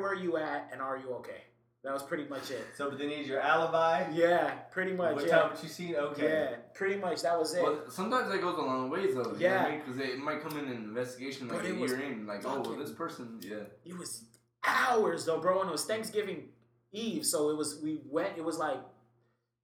were you at? And are you okay? That was pretty much it. So they need your alibi? Yeah, pretty much. What time did you see? Okay. Yeah, pretty much. That was it. Well, sometimes that goes a long ways, though. Yeah. Because it might come in an investigation like a year in. Like, oh, well, this person, yeah. It was hours, though, bro. And it was Thanksgiving Eve, so it was like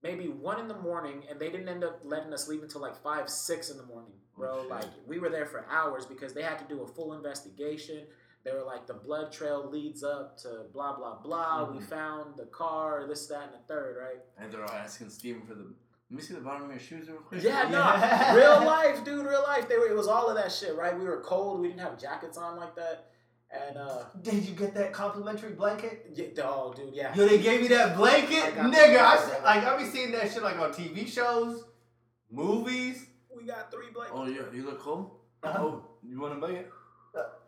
maybe 1 in the morning, and they didn't end up letting us leave until like 5, 6 in the morning, bro. Oh, like, we were there for hours because they had to do a full investigation. They were like, the blood trail leads up to blah, blah, blah. Mm-hmm. We found the car, this, that, and the third, right? And they're all asking Steven for let me see the bottom of your shoes real quick. Yeah, no, real life, dude, real life. It was all of that shit, right? We were cold. We didn't have jackets on like that. And did you get that complimentary blanket? Yeah, oh, dude, yeah. Yo, they gave me that blanket, nigga. I be seeing that shit like on TV shows, movies. We got 3 blankets. Oh yeah, you look cold. Oh, you want a blanket?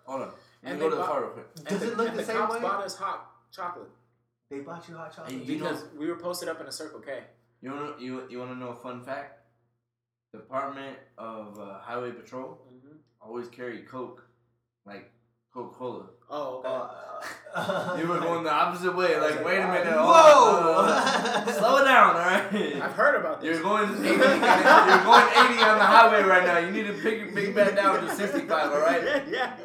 Hold on. And go to the car real quick. Does it look the same way? The cops bought us hot chocolate. They bought you hot chocolate? Because we were posted up in a Circle K. You want to know a fun fact? Department of Highway Patrol always carry Coke, like Coca-Cola. Oh, okay. You were going the opposite way. Like, wait a minute. Whoa! Slow down, all right? I've heard about this. You're going 80 on the highway right now. You need to pick back down to 65, all right? Yeah.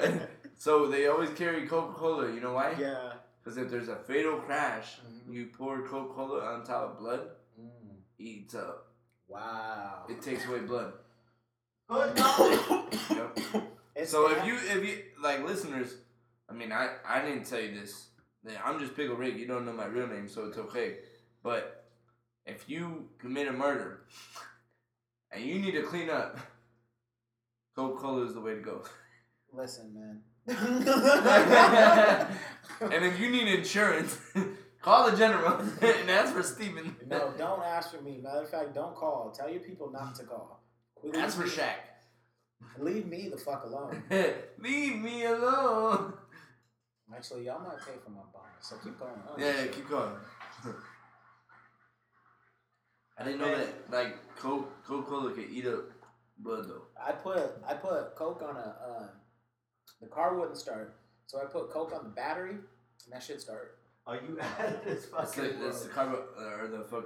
So they always carry Coca-Cola. You know why? Yeah. Because if there's a fatal crash, you pour Coca-Cola on top of blood, eats up. Wow. It takes away blood. Yep. So if you like listeners, I mean I didn't tell you this. I'm just Pickle Rick. You don't know my real name, so it's okay. But if you commit a murder and you need to clean up, Coca-Cola is the way to go. Listen, man. And if you need insurance, call the general and ask for Steven. No, don't ask for me. Matter of fact, don't call. Tell your people not to call. Ask for Shaq. Leave me the fuck alone. Leave me alone. Actually, y'all might pay for my bonus, so keep going. Keep going. I didn't know that like Coca-Cola could eat up blood though. I put Coke on the car wouldn't start, so I put Coke on the battery and that shit started. Are you at this fucking world? That's the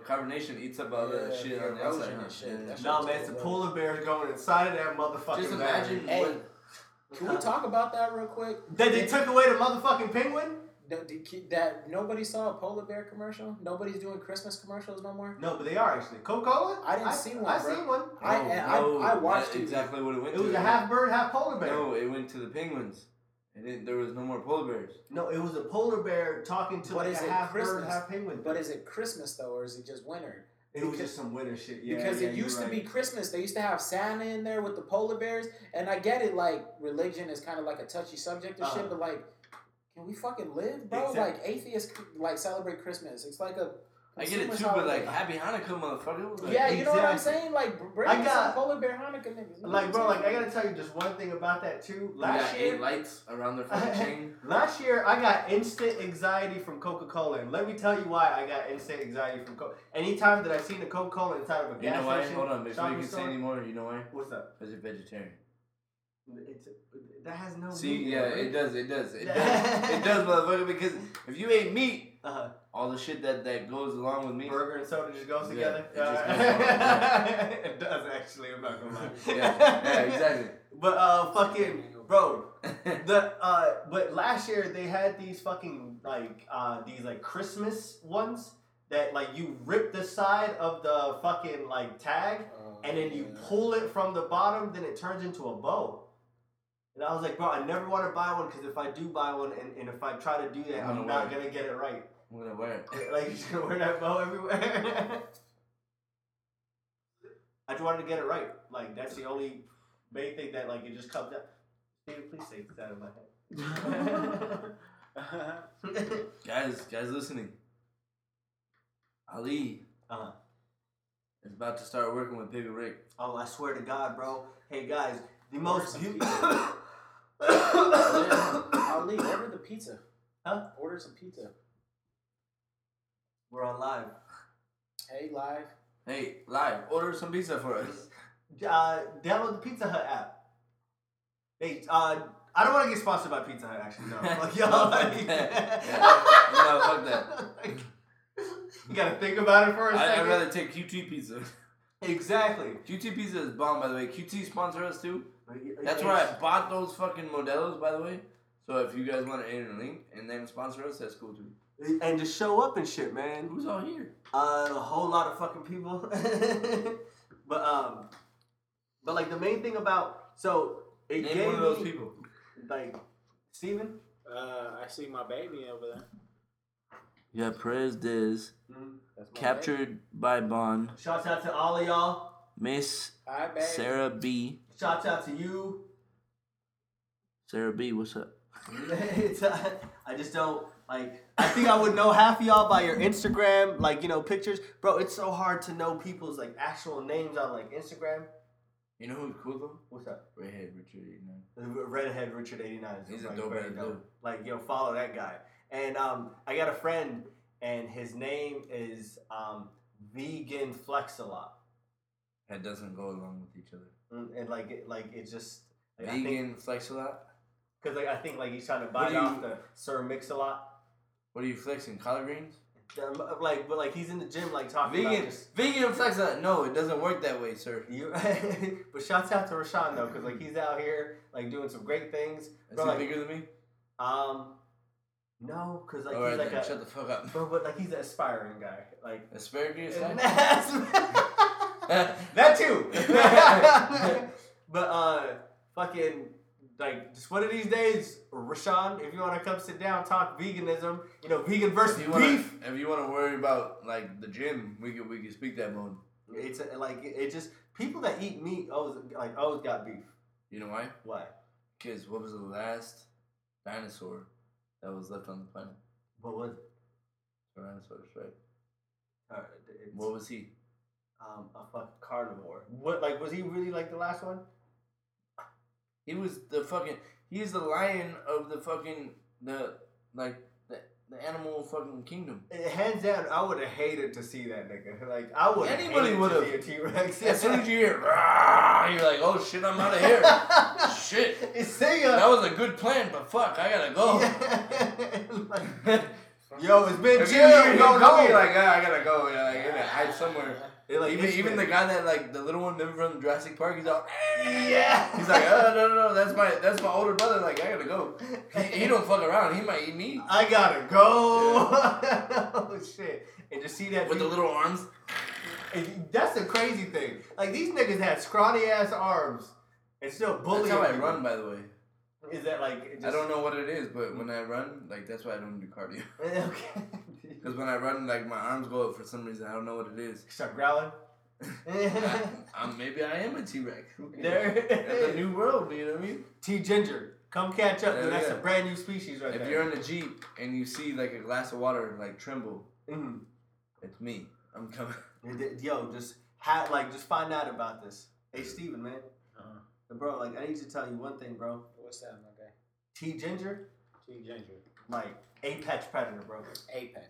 carbonation eats up all the shit on the outside. No, man, it's a polar bear going inside of that motherfucking Just imagine battery. Hey, can we talk about that real quick? That they took away the motherfucking penguin? That nobody saw a polar bear commercial? Nobody's doing Christmas commercials no more? No, but they are actually. Coca-Cola? I didn't see one. I watched it. Exactly what it went to. It was a half bird, half polar bear. No, it went to the penguins. There was no more polar bears. No, it was a polar bear talking to like a half bird, half penguin. But is it Christmas though, or is it just winter? It was just some winter shit. Yeah, because it used to be Christmas. They used to have Santa in there with the polar bears, and I get it. Like religion is kind of like a touchy subject and shit, but like, can we fucking live, bro? Exactly. Like atheists like celebrate Christmas. It's like a. I get it too, but like Happy Hanukkah, motherfucker. Like, yeah, you know what I'm saying? Like, bring some polar bear Hanukkah niggas. Like, bro, like I gotta tell you just one thing about that too. Last year, 8 lights around their fucking chain. Last year, I got instant anxiety from Coca-Cola, and let me tell you why I got instant anxiety from Coca. Anytime that I've seen a Coca-Cola inside of a gas station, hold on, before you can say anymore, you know why? What's up? Because you're vegetarian. That has no. See, meaning, right? It does, motherfucker. Because if you ate meat, all the shit that goes along with meat, burger and soda just goes together. It does actually. I'm not gonna lie. Yeah, exactly. But fucking bro, but last year they had these fucking these Christmas ones that like you rip the side of the fucking like tag and then you pull it from the bottom, then it turns into a bow. And I was like, bro, I never want to buy one because if I do buy one and if I try to do that, I'm not going to get it right. I'm going to wear it. Like, you're going to wear that bow everywhere? I just wanted to get it right. Like, that's the only main thing that, like, it just comes out. David, please say that out of my head. Guys listening. Ali is about to start working with Pickle Rick. Oh, I swear to God, bro. Hey, guys. The most beautiful. Ali, order the pizza. Huh? Order some pizza. We're on live. Hey, live. Order some pizza for us. Download the Pizza Hut app. Hey, I don't want to get sponsored by Pizza Hut, actually. No. Like, y'all. Like, no, fuck that. Like, you got to think about it for a second. I'd rather take QT pizza. Exactly. QT pizza is bomb, by the way. QT sponsor us, too. That's where I bought those fucking Modelos, by the way. So if you guys want to enter a link and then sponsor us, that's cool, too. And just show up and shit, man. Who's all here? A whole lot of fucking people. But like, the main thing about... So, it Name gave one of those me, people. Like, Steven? I see my baby over there. Yeah, Perez Diz, captured by Bond. Shout out to all of y'all. Miss Sarah B. Shout out to you. Sarah B, what's up? I just don't, like, I think I would know half of y'all by your Instagram, like, you know, pictures. Bro, it's so hard to know people's, like, actual names on, like, Instagram. You know who's cool though? What's up? Redhead Richard 89. Redhead Richard 89. He's a dope ass dude. Like, yo, follow that guy. And I got a friend, and his name is Vegan Flex-a-Lot. That doesn't go along with each other. And like it just like, Vegan Flex-a-Lot. Because like I think like he's trying to bite off the Sir Mix-a-Lot. What are you flexing? Collard greens? Like, but like he's in the gym like talking vegan, about just, Vegan Flex-a-Lot. No, it doesn't work that way, sir. But shouts out to Rashawn though, because like he's out here like doing some great things. Is he bigger than me? No, because, like, all he's, right, like, a... Shut the fuck up. But, like, he's an aspiring guy. Like... Asparagus? That, too! But, fucking, like, just one of these days, Rashawn, if you want to come sit down, talk veganism, you know, vegan versus beef. If you want to worry about, like, the gym, we can speak that mode. It's, like, it just... People that eat meat always got beef. You know why? Why? Because what was the last dinosaur... that was left on the planet? What was it? Tyrannosaurus, right? What was he? A fucking carnivore. What, like, was he really, like, the last one? He was the fucking... He's the lion of the fucking... The animal fucking kingdom. Hands down, I would have hated to see that nigga. Like, I would have hated to see a T-Rex. As soon as you hear, rah, you're like, oh shit, I'm out of here. Shit. That was a good plan, but fuck, I gotta go. Yeah. Yo, it's been 2 years. You're like, I gotta go. You're like, gonna hide somewhere. Like, even the guy that, like, the little one from Jurassic Park, he's all, yeah. He's like, oh, no, that's my older brother. Like, I gotta go. He don't fuck around. He might eat me. I gotta go. Yeah. Oh, shit. And just see that. With the little arms. And that's the crazy thing. Like, these niggas had scrawny-ass arms and still bullying. That's how I run, by the way. Is that, like... I don't know what it is, but when I run, like, that's why I don't do cardio. Okay. Because when I run, like, my arms go up for some reason. I don't know what it is. Start growling? Maybe I am a T-Rex. That's a new world, you know what I mean? T-Ginger. Come catch up. Yeah, that's a brand new species right there. If you're in a Jeep and you see, like, a glass of water, like, tremble, it's me. I'm coming. Yo, just find out about this. Hey, Steven, man. Bro, like, I need to tell you one thing, bro. What's that, my guy? T-Ginger? T-Ginger. Like, apex predator, bro. Apex.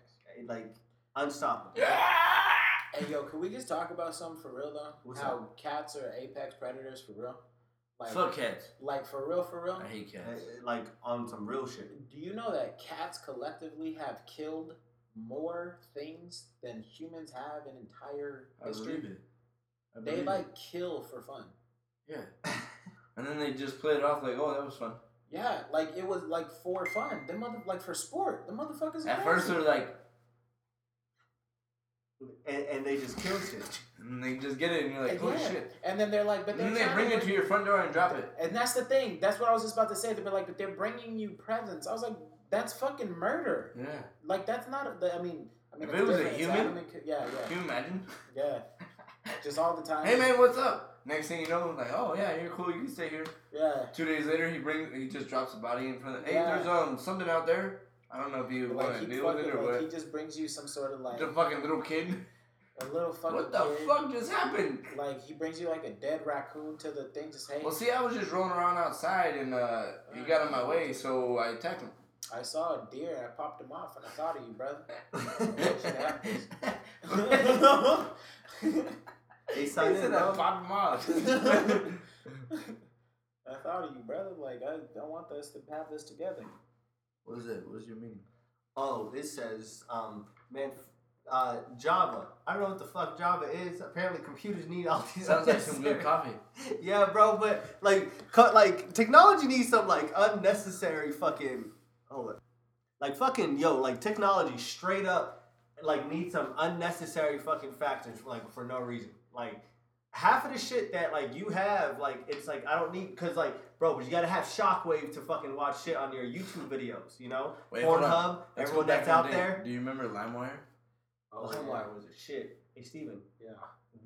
Like, unstoppable. Yeah! Hey, yo, can we just talk about something for real, though? What's How up? Cats are apex predators for real. Like, fuck cats. Like, for real? I hate cats. Like, on some real shit. Do you know that cats collectively have killed more things than humans have in entire history? I believe it. They, like, kill for fun. Yeah. And then they just play it off like, oh, that was fun. Yeah, like, it was, like, for fun. Like, for sport. The motherfuckers are at crazy. First, they're like... And they just kill shit. And they just get it, and you're like, holy shit. And then they're like... but then they bring it to your front door and drop it. And that's the thing. That's what I was just about to say. They were like, but they're bringing you presents. I was like, that's fucking murder. Yeah. Like, that's not... I mean if it was a human... Yeah. Can you imagine? Yeah. Just all the time. Hey, man, what's up? Next thing you know, like, oh yeah, you're cool, you can stay here. Yeah. 2 days later, he just drops the body in front of. Hey, there's something out there. I don't know if you want to deal with it or what. He just brings you some sort of like the fucking little kid. A little fucking. What the fuck just happened? Like he brings you like a dead raccoon to the thing. Just hey. Well, see, I was just rolling around outside and he got in my way, so I attacked him. I saw a deer and I popped him off and I thought of you, brother. They said I popped him off. I thought of you, brother. Like, I don't want us to have this together. What is it? What's your meaning? Oh, it says, Java. I don't know what the fuck Java is. Apparently, computers need all these. Sounds like some good coffee. Yeah, bro, but, like technology needs some, like, unnecessary fucking... Oh, like, fucking, yo, like, technology straight up, like, needs some unnecessary fucking factors, like, for no reason. Like, half of the shit that, like, you have, like, it's, like, I don't need... Because, like, bro, but you gotta have Shockwave to fucking watch shit on your YouTube videos, you know? Pornhub, everyone that's out there. Do you remember LimeWire? Oh, LimeWire was a shit. Hey, Steven. Yeah.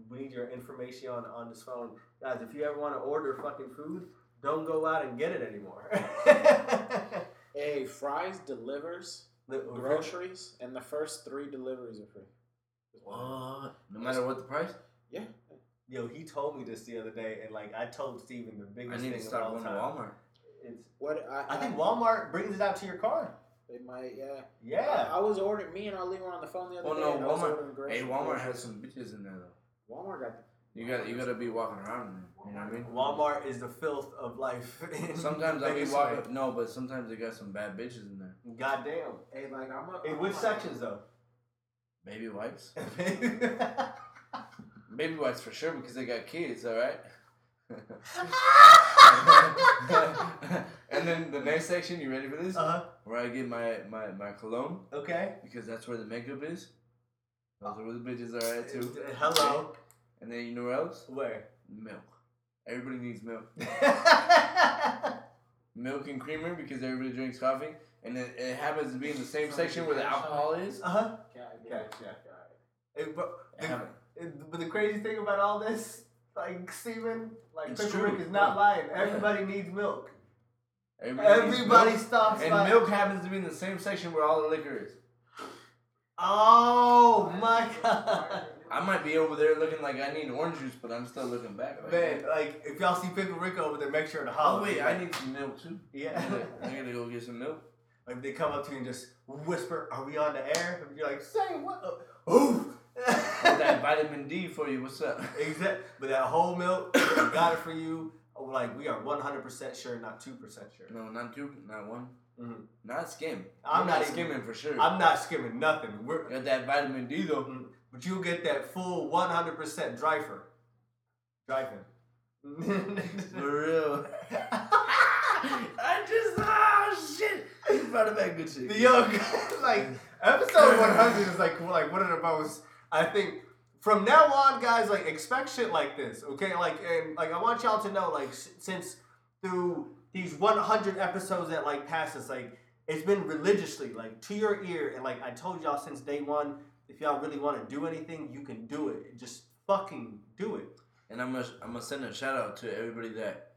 We need your information on this phone. Guys, if you ever want to order fucking food, don't go out and get it anymore. Hey, Fry's delivers groceries, and the first 3 deliveries are free. What? No matter what the price? Yeah. Yo, he told me this the other day, and like I told Steven the biggest thing of all time. I need to start going to Walmart. It's what I think Walmart brings it out to your car. They might, yeah. Yeah. I was ordering. Me and Ali were on the phone the other day. No, Walmart. Hey, Walmart has some bitches in there though. Walmart got. You gotta be walking around in there. You know what I mean? Walmart is the filth of life. Sometimes I be walking. No, but sometimes they got some bad bitches in there. Goddamn. Hey, like I'm up. In which sections though? Baby wipes. Baby wipes for sure because they got kids. All right. And then the next section, you ready for this? Uh-huh. Where I get my cologne. Okay. Because that's where the makeup is. Those are where the bitches are at too. Hello. And then you know where else? Where? Milk. Everybody needs milk. Milk and creamer because everybody drinks coffee. And then it happens to be in the same section where the alcohol is. Uh-huh. Yeah. But the crazy thing about all this, like Steven, like Pickle Rick is not lying. Everybody needs milk. Everybody needs stops milk. And milk happens to be in the same section where all the liquor is. Oh my god. I might be over there looking like I need orange juice, but I'm still looking back. Right man, now. Like if y'all see Pickle Rick over there, make sure to holler. Oh wait, I need some milk too. Yeah. I gotta go get some milk. Like they come up to you and just whisper, "Are we on the air?" And you're like, "Say what?" Ooh. That vitamin D for you, what's up? Exactly. But that whole milk, we got it for you. Like we are 100% sure, not 2% sure. No, not 2, not 1. Mm-hmm. Not skim. I'm not skimming even, for sure. I'm not skimming nothing. We're got that vitamin D though. Mm-hmm. But you'll get that full 100% dryfer. For real. I just shit. You brought it back good shit. Yo, like episode 100 is like one of the most. I think from now on, guys, like expect shit like this, okay? Like and like I want y'all to know, like since through these 100 episodes that like passed us, like it's been religiously like to your ear, and like I told y'all since day one, if y'all really want to do anything, you can do it. Just fucking do it. And I'm gonna send a shout out to everybody that.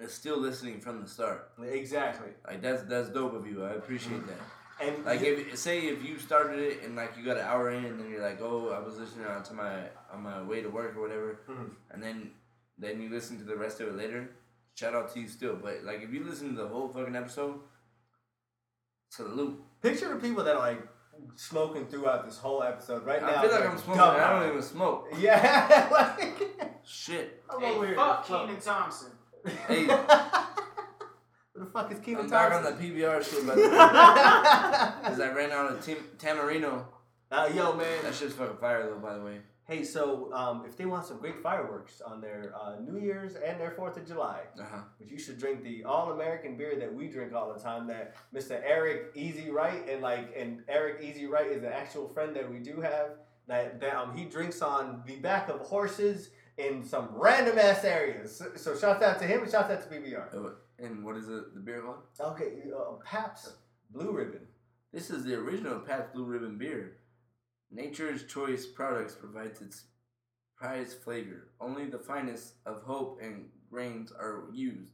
It's still listening from the start. Exactly. Like that's dope of you. I appreciate that. And like if you started it and like you got an hour in and then you're like, oh, I was listening to on my way to work or whatever, mm-hmm. and then you listen to the rest of it later. Shout out to you still, but like if you listen to the whole fucking episode, salute. Picture the people that are like smoking throughout this whole episode right now. I feel like I'm smoking. And I don't even smoke. Yeah. Like shit. Hey, fuck Kenan Thompson. Hey, what the fuck is Keenan Thompson? I'm back on the PBR shit, by the way. Because I ran out of Tamarino. Yo, man. That shit's fucking fire, though, by the way. Hey, so if they want some great fireworks on their New Year's and their 4th of July, uh-huh. but you should drink the all-American beer that we drink all the time, that Mr. Eric Easy Wright, and Eric Easy Wright is an actual friend that we do have, that he drinks on the back of horses, in some random ass areas. So shout out to him and shout out to PBR. Oh, and what is the beer called? Okay, Pabst Blue Ribbon. This is the original Pabst Blue Ribbon beer. Nature's Choice Products provides its prized flavor. Only the finest of hope and grains are used.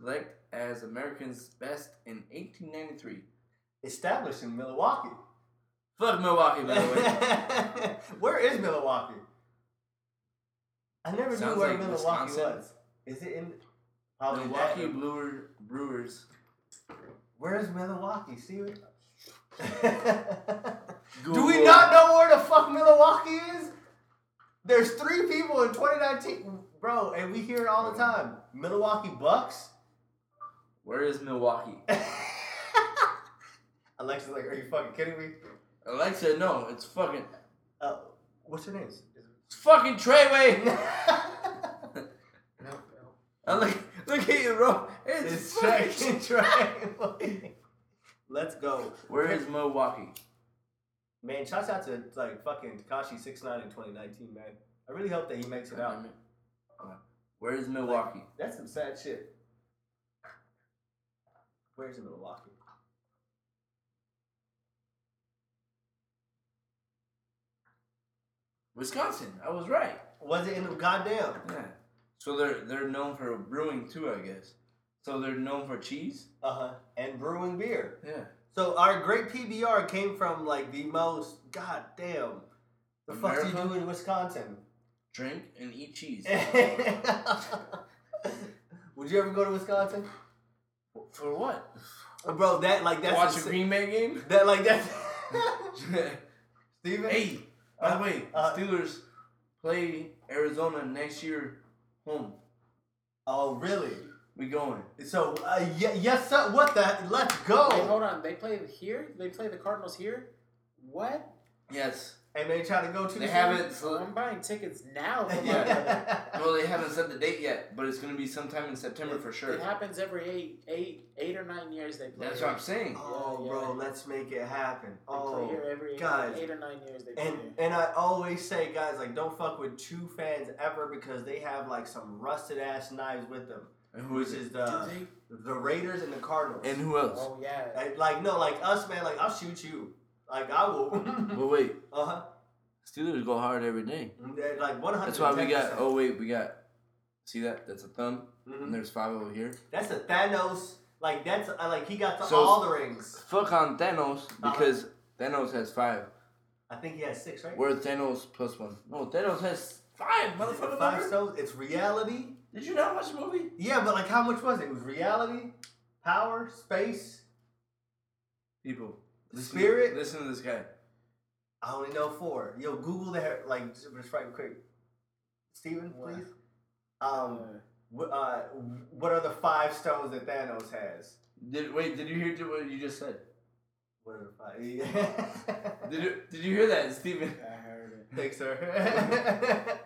Select as America's best in 1893. Established in Milwaukee. Fuck Milwaukee, by the way. Where is Milwaukee? I never knew where Milwaukee was. Is it in Milwaukee Brewers? Where's Milwaukee? See it? Do we not know where the fuck Milwaukee is? There's 3 people in 2019, bro, and we hear it all the time. Milwaukee Bucks. Where is Milwaukee? Alexa's like, are you fucking kidding me? Alexa, no, it's fucking. What's her name? It's fucking Treyway. No. Look at you, bro. It's fucking Treyway. Let's go. Where is Milwaukee? Man, shout out to like fucking Tekashi 6ix9ine in 2019, man. I really hope that he makes it out. Where is Milwaukee? Like, that's some sad shit. Where is Milwaukee? Wisconsin, I was right. Was it in the goddamn? Yeah. So they're known for brewing too, I guess. So they're known for cheese. Uh-huh. And brewing beer. Yeah. So our great PBR came from like the most goddamn. The fuck do you do in Wisconsin? Drink and eat cheese. Would you ever go to Wisconsin? For what? Bro, that's watch a Green Bay game? Steven? Hey, by the way, Steelers play Arizona next year home. Oh, really? We going. So, yes, sir. What the? Let's go. Wait, hold on. They play here? They play the Cardinals here? What? Yes. And they try to go to I'm buying tickets now. No, they haven't set the date yet, but it's going to be sometime in September for sure. It happens every eight or 9 years they play. That's what I'm saying. Oh, yeah, bro, let's make it happen. They play here every 8 or 9 years they play here. And I always say, guys, don't fuck with two fans ever because they have, some rusted-ass knives with them. And who is the Raiders and the Cardinals. And who else? Oh, yeah. Us, man. I'll shoot you. I will. But wait. Uh-huh. Steelers go hard every day. 100%. That's why we got... Oh, wait. We got... See that? That's a thumb. Mm-hmm. And there's five over here. That's a Thanos. That's... he got all the rings. Fuck on Thanos because Thanos has five. I think he has six, right? We're Thanos plus one. No, Thanos has five, motherfucker. Five, so it's reality. Did you not watch the movie? Yeah, but how much was it? It was reality, power, space, people. Spirit? Listen to this guy. I only know four. Yo, Google that. Just right quick. Steven, please. What are the five stones that Thanos has? Did you hear what you just said? What are the five? Yeah. Did you hear that, Steven? I heard it. Thanks, sir.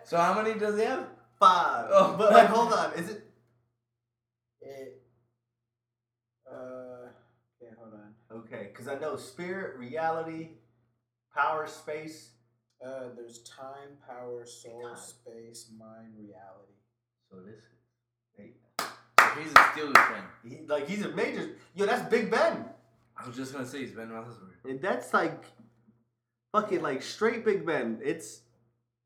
So how many does he have? Five. Oh, but hold on. Is it? Yeah, hold on. Okay, because I know spirit, reality, power, space. There's time, power, soul, space, mind, reality. So this is... He's a Steelers fan. He's a major... Yo, that's Big Ben. I was just going to say he's Ben Roethlisberger. That's fucking straight Big Ben. It's...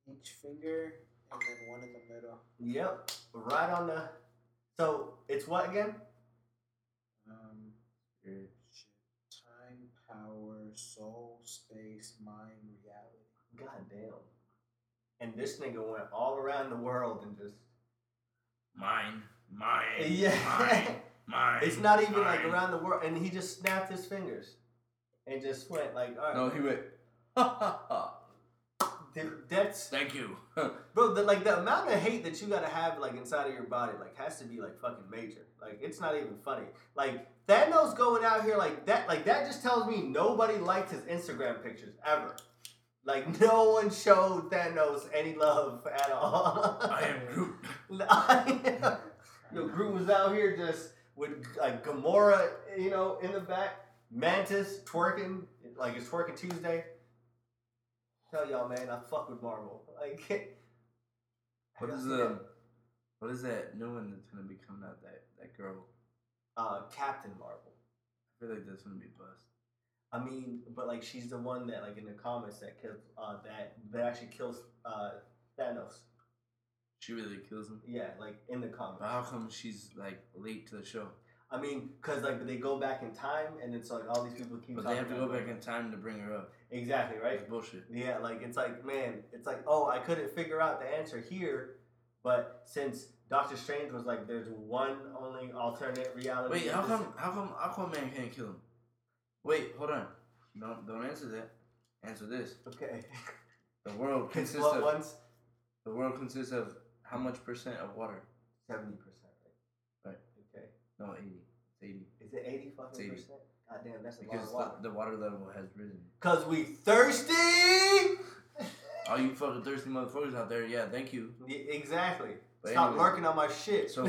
Each finger and then one in the middle. Yep. Right on the... So, it's what again? Power, soul, space, mind, reality. God damn. And this nigga went all around the world and just... Mine. Yeah. Mine. It's not even around the world. And he just snapped his fingers. And just went all right. No, he went... Ha, ha, ha. That's... Thank you. Bro, the amount of hate that you gotta have, inside of your body, has to be, fucking major. It's not even funny. Thanos going out here that just tells me nobody liked his Instagram pictures ever. No one showed Thanos any love at all. I am Groot. Groot was out here just with Gamora, in the back. Mantis twerking, it's Twerking Tuesday. Tell y'all, man, I fuck with Marvel. What is that new one that's gonna be coming out? That girl. Captain Marvel. I feel that's gonna be bust. I mean, but she's the one that in the comics that kills that actually kills Thanos. She really kills him. Yeah, in the comics. But how come she's late to the show? I mean, cause they go back in time, and it's all these people keep. But they have to go back in time to bring her up. Exactly right. That's bullshit. Yeah, it's man, it's oh, I couldn't figure out the answer here, but since. Doctor Strange was there's one only alternate reality. Wait, how come Aquaman can't kill him? Wait, hold on. Don't answer that. Answer this. Okay. The world consists of... Ones? The world consists of how much percent of water? 70%, right? Okay. No, 80. It's 80. Is it 80 fucking percent? God damn, that's a lot of water. Because the water level has risen. Because we thirsty! All you fucking thirsty motherfuckers out there, yeah, thank you. Yeah, exactly. But stop lurking on my shit. So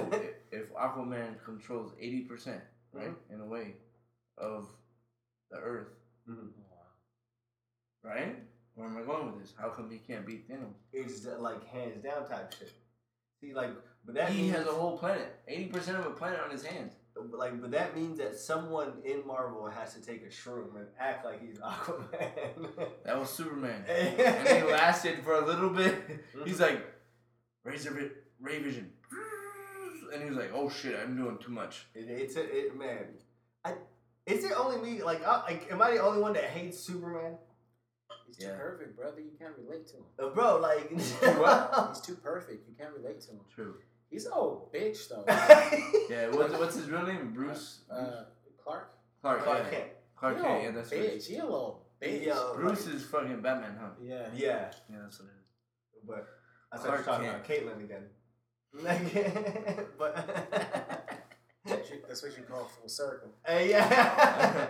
if Aquaman controls 80%, right, mm-hmm. in a way, of the Earth, mm-hmm. right? Where am I going with this? How come he can't beat Thanos? It's hands down type shit. See, but that he has a whole planet, 80% of a planet on his hands. But that means that someone in Marvel has to take a shroom and act like he's Aquaman. That was Superman, and he lasted for a little bit. He's Ray Vision, and he was "Oh shit, I'm doing too much." Man. Is it only me? Am I the only one that hates Superman? He's too perfect, brother. You can't relate to him. Bro, like... what? He's too perfect. You can't relate to him. True. He's an old bitch, though. Yeah, what's his real name? Bruce? Clark? Clark K. Clark K, yeah, that's right. He a little bitch. Yo, Bruce is fucking Batman, huh? Yeah. Yeah. Yeah, that's what it is. But I started talking about Caitlyn again. But that's what you call full circle. Yeah.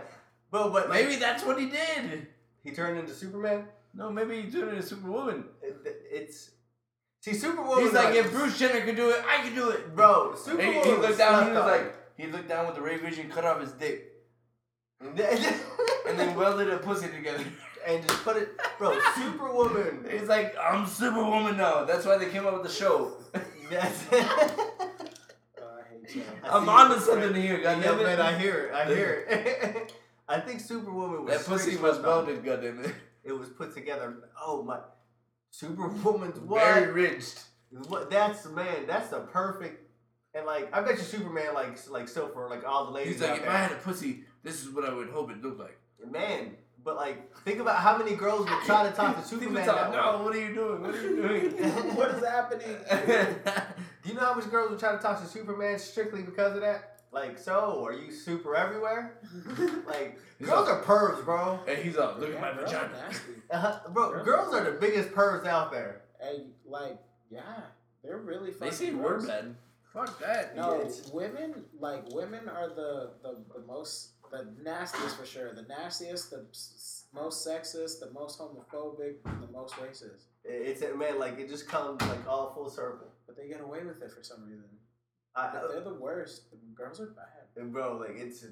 But maybe that's what he did. He turned into Superman? No, maybe he turned into Superwoman. Superwoman. He's like, if Bruce Jenner could do it, I can do it, bro. Superwoman. He looked down. He was like, he looked down with the ray vision, cut off his dick, and then welded a pussy together. And just put it, bro. Superwoman. He's like, I'm Superwoman now. That's why they came up with the show. That's it. I'm onto something here, goddamn it. I hear it. I think Superwoman was. That pussy was welded, goddamn it. It was put together. Oh my, Superwoman's what? Very ridged. What? That's man. That's the perfect. And like, I bet you Superman like so for like all the ladies. He's like, if I had a pussy, this is what I would hope it looked like. Man. But, like, think about how many girls would try to talk to Superman. No, what are you doing? What is happening? Do you know how much girls would try to talk to Superman strictly because of that? Like, so, are you super everywhere? Like, girls are pervs, bro. Hey, he's up. Look at my vagina. Bro, girls are the biggest pervs out there. Hey, like, yeah. They're really fucking They seem worse. Bad. Fuck that. No, yes. Women are the most... The nastiest for sure. The nastiest, the most sexist, the most homophobic, the most racist. It's man, like it just comes like all full circle. But they get away with it for some reason. They're the worst. The girls are bad. And bro, like it's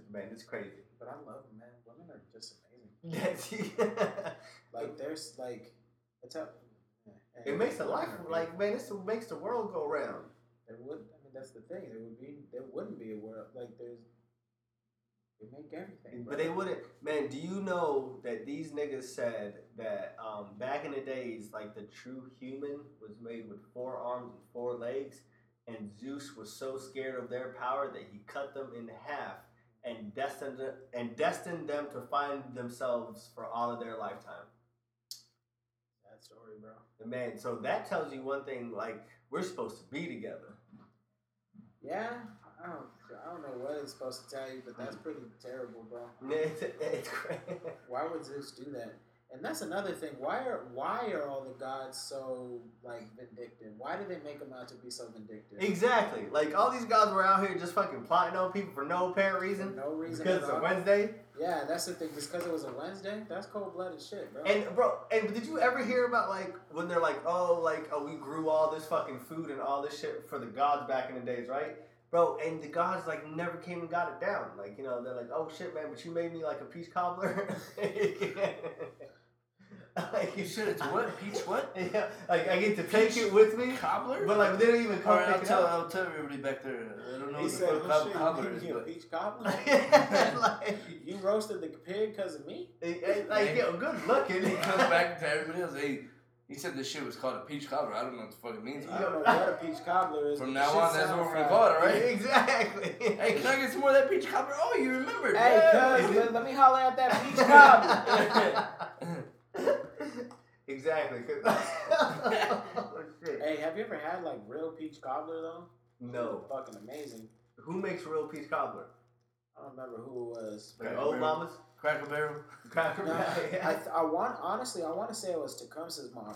crazy. But I love them, man. Women are just amazing. Like there's like it's how it makes a life like man. This makes the world go round. There would that's the thing. There wouldn't be a world like there's. They make everything. But they wouldn't. Man, do you know that these niggas said that back in the days, like, the true human was made with 4 arms and 4 legs, and Zeus was so scared of their power that he cut them in half and destined them to find themselves for all of their lifetime. That story, bro. And man, so that tells you one thing, like, we're supposed to be together. Yeah. I don't know what it's supposed to tell you, but that's pretty terrible, bro. It's crazy. Why would Zeus do that? And that's another thing. Why are all the gods so like vindictive? Why do they make them out to be so vindictive? Exactly. Like all these gods were out here just fucking plotting on people for no apparent reason. For no reason. Because it's a Wednesday. Yeah, that's the thing. Just because it was a Wednesday, that's cold-blooded shit, bro. And did you ever hear about like when they're like, oh, we grew all this fucking food and all this shit for the gods back in the days, right? Bro, and the gods, like, never came and got it down. Like, you know, they're like, oh, shit, man, but you made me, like, a peach cobbler. Like, you should have, what? Peach what? Yeah, like, I get to take it with me. Cobbler? But, like, they don't even come pick it up. I'll tell everybody back there. I don't know what the fuck cobbler is. You a peach cobbler? Like, you roasted the pig because of me? Like, yo, good looking. He comes back to everybody else, hey. He said this shit was called a peach cobbler. I don't know what the fuck it means. You don't know what a peach cobbler is. From now on, that's what we're going to call it, right? Exactly. Hey, can I get some more of that peach cobbler? Oh, you remembered. Hey, cuz, let me holler at that peach cobbler. Exactly. Oh, shit. Hey, have you ever had, like, real peach cobbler, though? No. Fucking amazing. Who makes real peach cobbler? I don't remember who it was. Like old mamas? Cracker Barrel? Cracker Barrel. Yeah. I want to say it was Tecumseh's mom.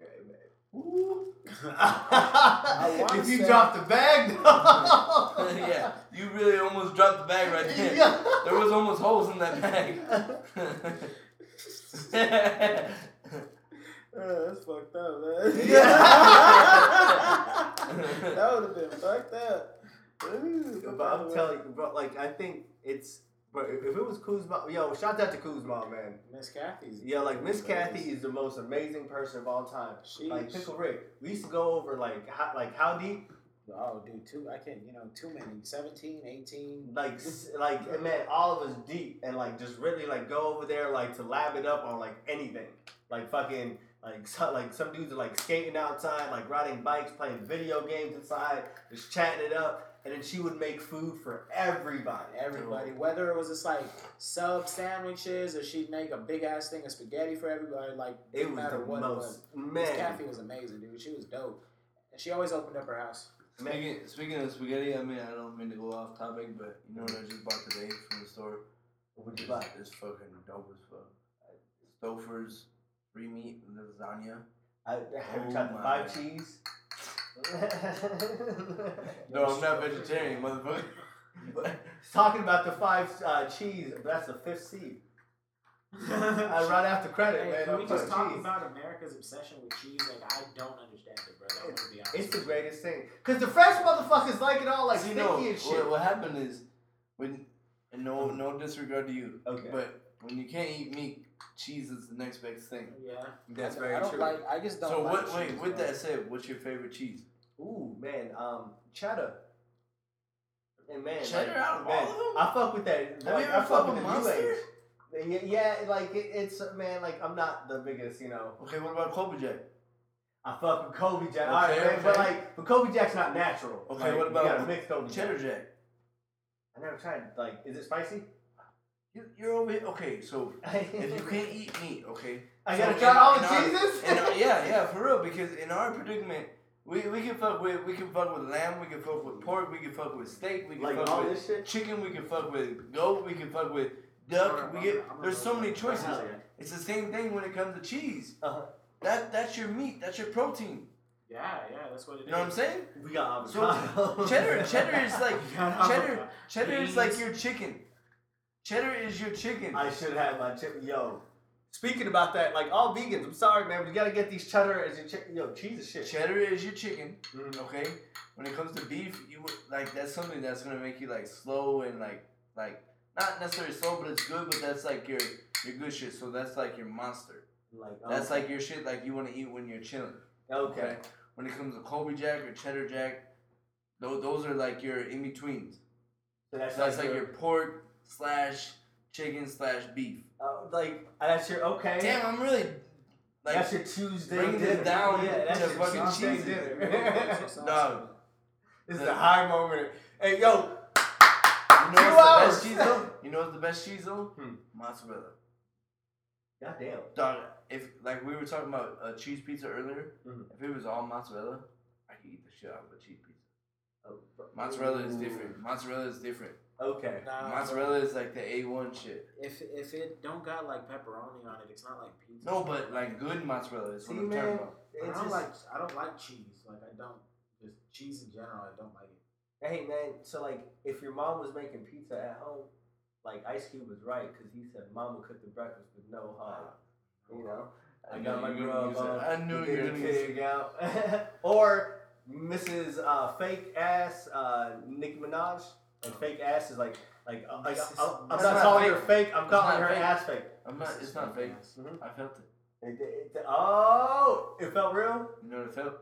Yeah, man. Ooh. If you dropped the bag, though. Yeah, you really almost dropped the bag right there. Yeah. There was almost holes in that bag. That's fucked up, man. Yeah. That would have been fucked up. Ooh, but I'm telling you, bro, like, I think it's... But if it was Kuzma, yo, shout out to Kuzma, man. Miss Kathy's. Yeah, like Miss Kathy is the most amazing person of all time. Sheesh. Like Pickle Rick, we used to go over like how deep. Oh, dude, I can't, too many, 17, 18. Like, man, all of us deep and like just really like go over there like to lab it up on like anything, like fucking. Like some dudes are like skating outside, like riding bikes, playing video games inside, just chatting it up. And then she would make food for everybody. Whether it was just like sub sandwiches or she'd make a big ass thing of spaghetti for everybody. Like, it no matter what. Miss Kathy was amazing, dude. She was dope. And she always opened up her house. Speaking of spaghetti, I mean, I don't mean to go off topic, but you know what I just bought today from the store? What did you buy? It's fucking dope as fuck. It's Stouffer's, free meat, and lasagna. Every time I buy cheese. No, I'm not vegetarian, motherfucker. He's talking about the 5 cheese. That's the 5th seed. Right after credit, hey, man. Can we just talk about America's obsession with cheese? Like, I don't understand it, bro. I'm gonna be honest. It's the greatest thing. Because the French motherfuckers like it all, like sticky and shit. What happened is, no disregard to you, okay, but when you can't eat meat, cheese is the next best thing. Yeah, that's very true. I just don't. So like what? Cheese, with that said, what's your favorite cheese? Ooh, man, cheddar. And man, cheddar out of all of them. I fuck with that. I fuck with Monster. Yeah, like it's man, like I'm not the biggest, you know. Okay, what about Kobe Jack? I fuck with Kobe Jack. Okay, all right, man, but Kobe Jack's not natural. Okay, like, what about you gotta mix Kobe cheddar Jack? I never tried. Like, is it spicy? You're over here. Okay, so if you can't eat meat, okay, I gotta try all the cheeses. Yeah, for real. Because in our predicament, we can fuck with lamb, we can fuck with pork, we can fuck with steak, we can like fuck with chicken, we can fuck with goat, we can fuck with duck. There's so many choices. It's the same thing when it comes to cheese. Uh-huh. That's your meat. That's your protein. Yeah, that's what it is. You know what I'm saying? We got avocado. So cheddar is like cheddar is like your chicken. Cheddar is your chicken. I should have my chicken. Yo, speaking about that, like all vegans, I'm sorry, man, but you gotta get these cheddar as your chicken. Yo, cheese is shit. Cheddar is your chicken, okay? When it comes to beef, you like that's something that's gonna make you like slow and like not necessarily slow, but it's good. But that's like your good shit. So that's like your monster. Like that's like your shit. Like you want to eat when you're chilling. Okay. When it comes to Kobe Jack or Cheddar Jack, those are like your in betweens. So that's like your pork. /chicken/beef. Like that's your okay. Damn, I'm really. Like, that's your Tuesday. Bring this down to fucking cheese dinner. Dog, this is a high moment. Hey, yo. You know what's the best cheese though? Mozzarella. Goddamn. Dog, if like we were talking about a cheese pizza earlier, if it was all mozzarella, I could eat the shit out of a cheese pizza. Mozzarella is different. Okay. Mozzarella is like the A1 shit. If it don't got like pepperoni on it, it's not like pizza. No, but like good mozzarella is what I'm talking about. I don't like cheese. Like just cheese in general, I don't like it. Hey man, so like if your mom was making pizza at home, like Ice Cube was right because he said mama cooked the breakfast with no heart. You know, I got my girl. I knew you were gonna figure out. Or Mrs. Fake Ass Nicki Minaj. And fake ass is like I'm not calling her fake. I'm calling her ass fake. It's not fake. Mm-hmm. I felt it. It felt real. You know what it felt?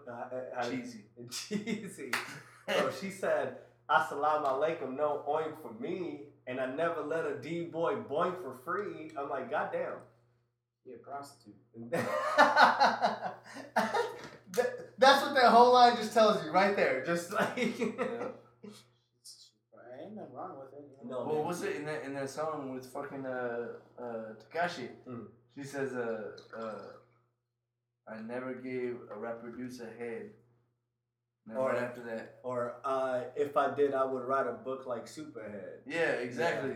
Cheesy. So she said, "Assalamu alaikum, no oink for me," and I never let a D boy boink for free. I'm like, goddamn. You're a prostitute. That's what that whole line just tells you right there. Just like. Yeah. Ain't nothing wrong with it. No. Well, was it in that song with fucking Takashi? She says, "I never gave a rap producer head." Or right after that, or if I did, I would write a book like Superhead. Yeah, exactly.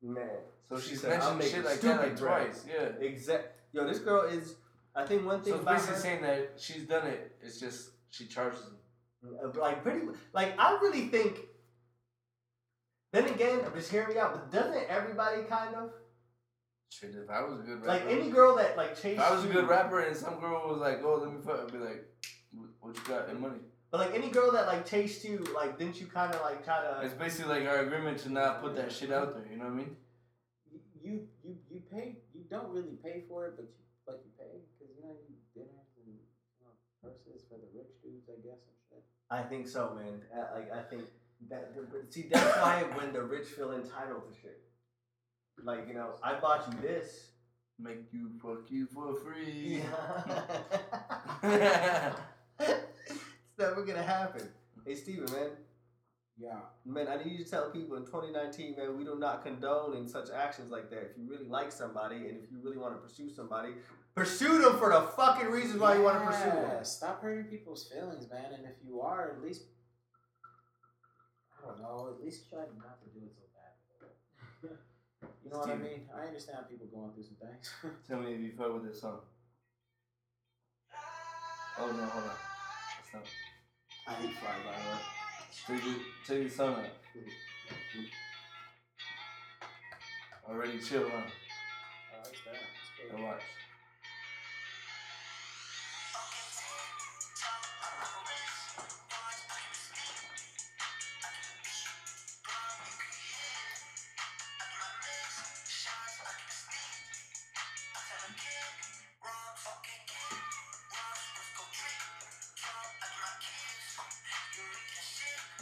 Yeah. Man, so she said, "I'm making shit like that like twice." Yeah, exactly. Yo, this girl is. I think one thing. So basically saying that she's done it. It's just she charges them. Like pretty. Like I really think. Then again, just hear me out, but doesn't everybody kind of? Shit, if I was a good rapper. Like any girl that like chased. If I was a good rapper and some girl was like, oh, let me fuck, I'd be like, what you got and money. But like any girl that like chased you, like didn't you kind of like try to. It's basically like our agreement to not put that shit out there, you know what I mean? You pay, you don't really pay for it, but you pay. Because you know, you dinners and purses for the rich dudes, I guess, and shit. I think so, man. I think. That's why when the rich feel entitled to shit. Like, you know, I bought you this. Make you fuck you for free. Yeah. It's never gonna happen. Hey, Steven, man. Yeah. Man, I need you to tell people in 2019, man, we do not condone in such actions like that. If you really like somebody and if you really want to pursue somebody, pursue them for the fucking reasons why you want to pursue them. Stop hurting people's feelings, man. And if you are, at least, I don't know, at least try not to do it so bad. You know what I mean? I understand people going through some things. Tell me if you've heard with this song. Oh, no, hold on. That's not... I hate Fly By Right. Check your song out. Already chill, huh? Oh, it's bad. It's good. Now watch.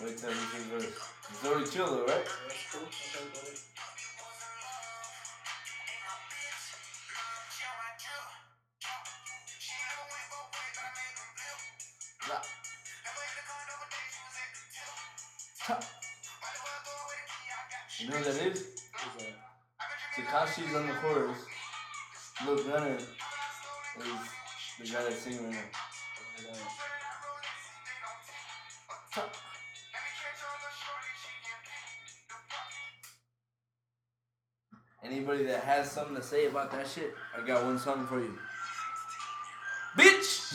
Wait till everything goes. It's already chill though, right? Yeah, that's cool. Okay, go ahead. You know what that is? Okay. Takashi's on the chorus. Lil Gunner is the guy that's singing right now. Anybody that has something to say about that shit, I got one song for you. Bitch!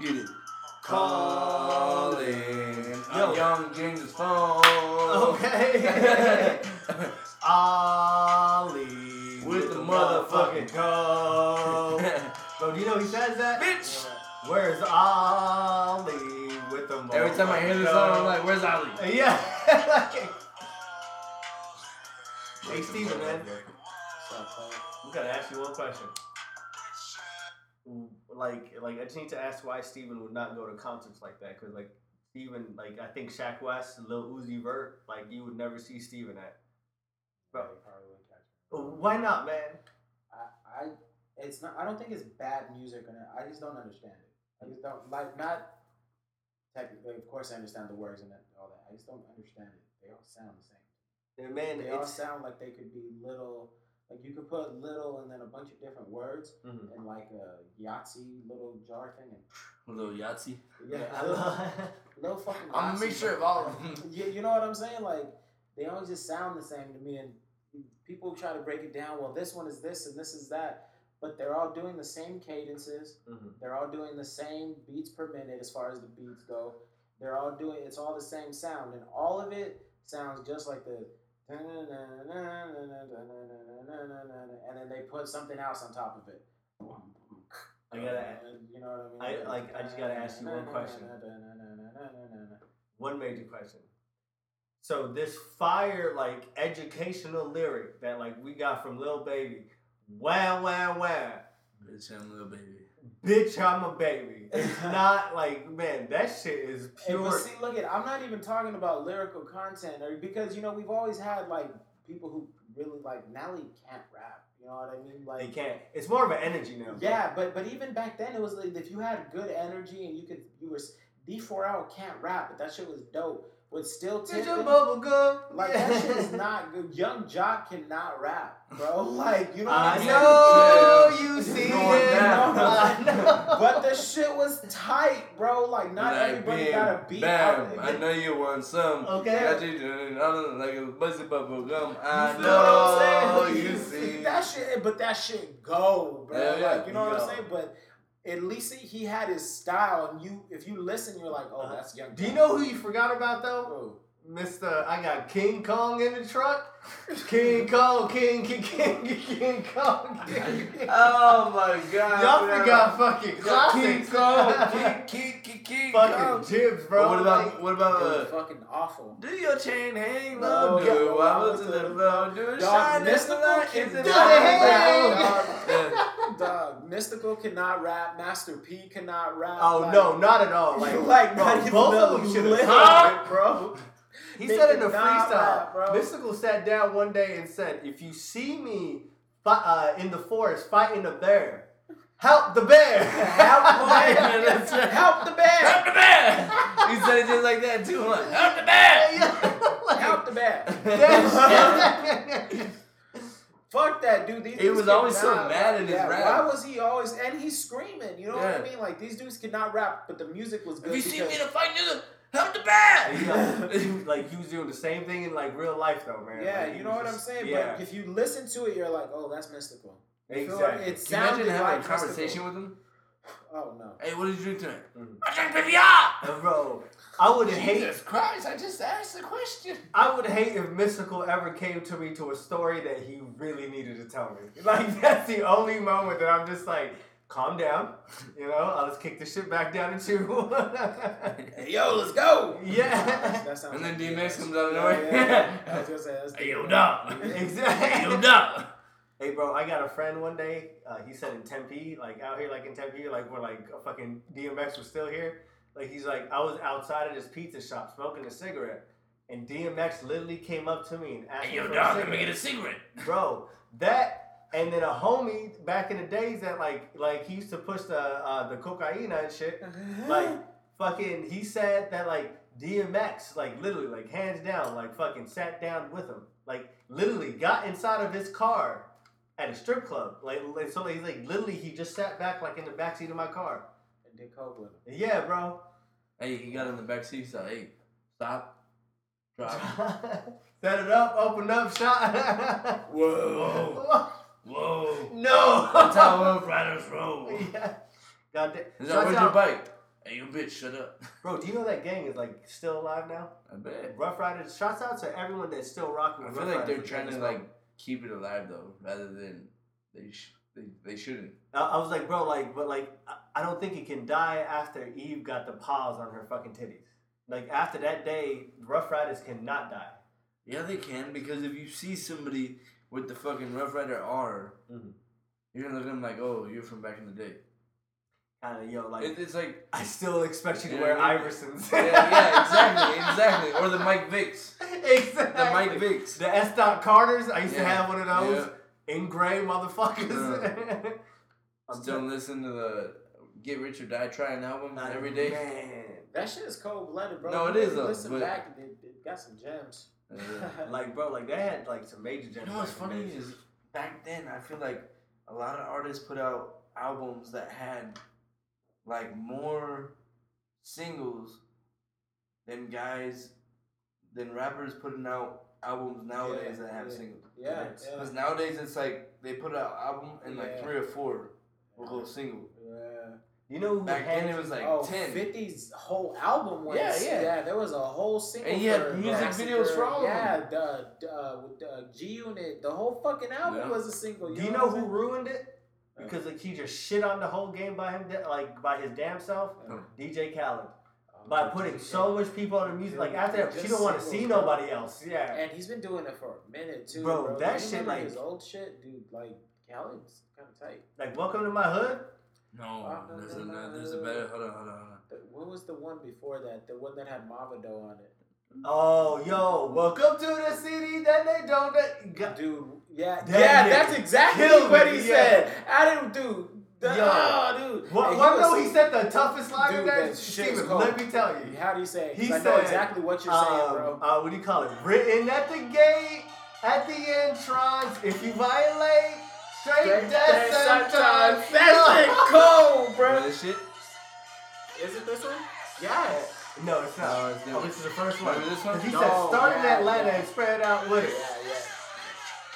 Get it. Calling on Young James's phone. Okay. Ollie with the motherfucking call. Bro, do you know he says that? Bitch! Yeah. Where's Ollie? Every time I hear this song, I'm like, where's Ali? Yeah. Hey, Steven, man. I'm going to ask you one question. Like, I just need to ask why Steven would not go to concerts like that. Because, like, Steven, like, I think Shaq West, Lil Uzi Vert, like, you would never see Steven at. But why not, man? I don't think it's bad music. I just don't understand it. I just don't, like, not... Technically, of course, I understand the words and all that. I just don't understand it. They all sound the same. Yeah, man, they all sound like they could be little. Like you could put little and then a bunch of different words and like a Yahtzee little jar thing. And, a little Yahtzee. Yeah, little fucking. Yahtzee, I'm a mixture of all of them. You know what I'm saying? Like they all just sound the same to me. And people try to break it down. Well, this one is this and this is that. But they're all doing the same cadences. Mm-hmm. They're all doing the same beats per minute as far as the beats go. They're all doing... It's all the same sound. And all of it sounds just like the... And then they put something else on top of it. I gotta... You know what I mean? I just gotta ask you one question. One major question. So this fire, like, educational lyric that, like, we got from Lil Baby... Wow. Bitch, I'm a little baby. Bitch, I'm a baby. It's not like, man, that shit is pure. Hey, but see, look at, I'm not even talking about lyrical content or, because, you know, we've always had, like, people who really, like, Nelly can't rap. You know what I mean? Like, they can't. It's more of an energy now. Yeah, but even back then, it was like, if you had good energy and you were, D4L can't rap, but that shit was dope. But still, like that shit is not good. Young Jock cannot rap, bro. Like you know, you see it, no. But the shit was tight, bro. Like not like everybody got a beat. Bam, I know you want some. Okay, got you doing other like a busted bubble gum. I know you see that shit, but that shit go, bro. Yeah, like you know what I'm saying, but. At least he had his style, and if you listen, you're like, oh, that's Young Jock. Do you know who you forgot about, though? Who? Mr. I got King Kong in the truck. King Kong, King Kong. Oh, my God. Y'all forgot fucking classics. King Kong, King Kong. Fucking jibs, bro. What about... fucking awful. Do your chain hang low, do I was a little low, do shine this light, is it hang? Dog, Mystical cannot rap. Master P cannot rap. Oh, like, no, not at all. Like bro, not both of them should have, bro. He said in a freestyle, rap, Mystical sat down one day and said, if you see me in the forest fighting a bear, Help the bear! Help the bear! That's right. Help the bear! Help the bear! He said it just like that too. Like, help the bear! Like, help the bear! Fuck that dude. He was always so mad at his rap. Why was he always? And he's screaming. You know what I mean? Like, these dudes could not rap, but the music was good. If you see me in a fight, nigga, help the bear! Like, he was doing the same thing in like real life though, man. Yeah, like, you know what I'm saying? Yeah. But if you listen to it, you're like, oh, that's mystical. Exactly. It sounded imagine having like a conversation with him? Oh, no. Hey, what did you drink tonight? Mm-hmm. I drank PBR! Bro, I would hate... Jesus Christ, I just asked the question. I would hate if Mystical ever came to me to a story that he really needed to tell me. Like, that's the only moment that I'm just like, calm down. You know, I'll just kick this shit back down and chew. Hey, yo, let's go! Yeah. That and then DMX comes out of nowhere. Yeah. I was going to say, that's hey, yo, dumb. Exactly. Hey, yo, dumb. Hey, bro, I got a friend one day, he said in Tempe, like out here, like in Tempe, like where like a fucking DMX was still here. Like, he's like, I was outside of this pizza shop smoking a cigarette, and DMX literally came up to me and asked me, hey, yo, dog, let me get a cigarette. Bro, that, and then a homie back in the days that like he used to push the cocaina and shit, like fucking, he said that like DMX, like literally, like hands down, like fucking sat down with him, like literally got inside of his car. At a strip club. Like so he's like literally he just sat back like in the backseat of my car. And did coke with him. Yeah, bro. Hey, he got in the backseat, so hey, stop. Drive. Set it up, open up, shot. Whoa. Whoa. No. That's how Rough Riders roll. Yeah. Got that. Is that where's your bike? Hey, you bitch, shut up. Bro, do you know that gang is like still alive now? I bet. Rough Riders, shouts out to everyone that's still rocking with Rough Riders. I feel like they're trying to like keep it alive though, rather than they shouldn't. I was like, bro, like, but like, I don't think it can die after Eve got the paws on her fucking titties. Like after that day, Rough Riders cannot die. Yeah, they can because if you see somebody with the fucking Rough Rider R, mm-hmm. you're gonna look at them like, oh, you're from back in the day. Kinda, yo, like it's like I still expect you to wear Iversons. Yeah, exactly. Or the Mike Vicks. Exactly. The Mike Vicks. The S. Carters. I used to have one of those. Yeah. In gray motherfuckers. I'm still listening to the Get Rich or Die Trying album every day. Man, that shit is cold blooded, bro. No, it is. Listen back, it got some gems. Like, bro, like they had like some major gems. You know what's funny is back then I feel like a lot of artists put out albums that had like more singles than rappers putting out albums nowadays that have singles. Yeah, because nowadays it's like they put out an album and like 3 or 4 will go single. Yeah. You know, back then it was like 10. 50's whole album was. Yeah, there was a whole single. And he had music videos for all of them. Yeah, the G-Unit, the whole fucking album was a single. Do you know who ruined it? Because like he just shit on the whole game by his damn self, DJ Khaled, by putting so much people on the music. Dude, like after that, she don't want to see nobody else. Yeah, and he's been doing it for a minute too, bro. That shit, like his old shit, dude. Like Khaled's kind of tight. Like Welcome to My Hood. No, there's a better. Hold on. What was the one before that? The one that had Modelo on it. Oh, yo, welcome to the city that they don't... Dude, that's exactly what he said. I didn't do... Dude. What he said the toughest line of that? Steven, let me tell you. How do you say it? He said, I know exactly what you're saying, bro. What do you call it? Written at the gate, at the entrance, if you violate, straight death sometimes. That's it, cold, bro. Is this shit? Is it this one? Yeah. No, it's not. No, this is the first one. This one? He said, start in Atlanta and spread out with it.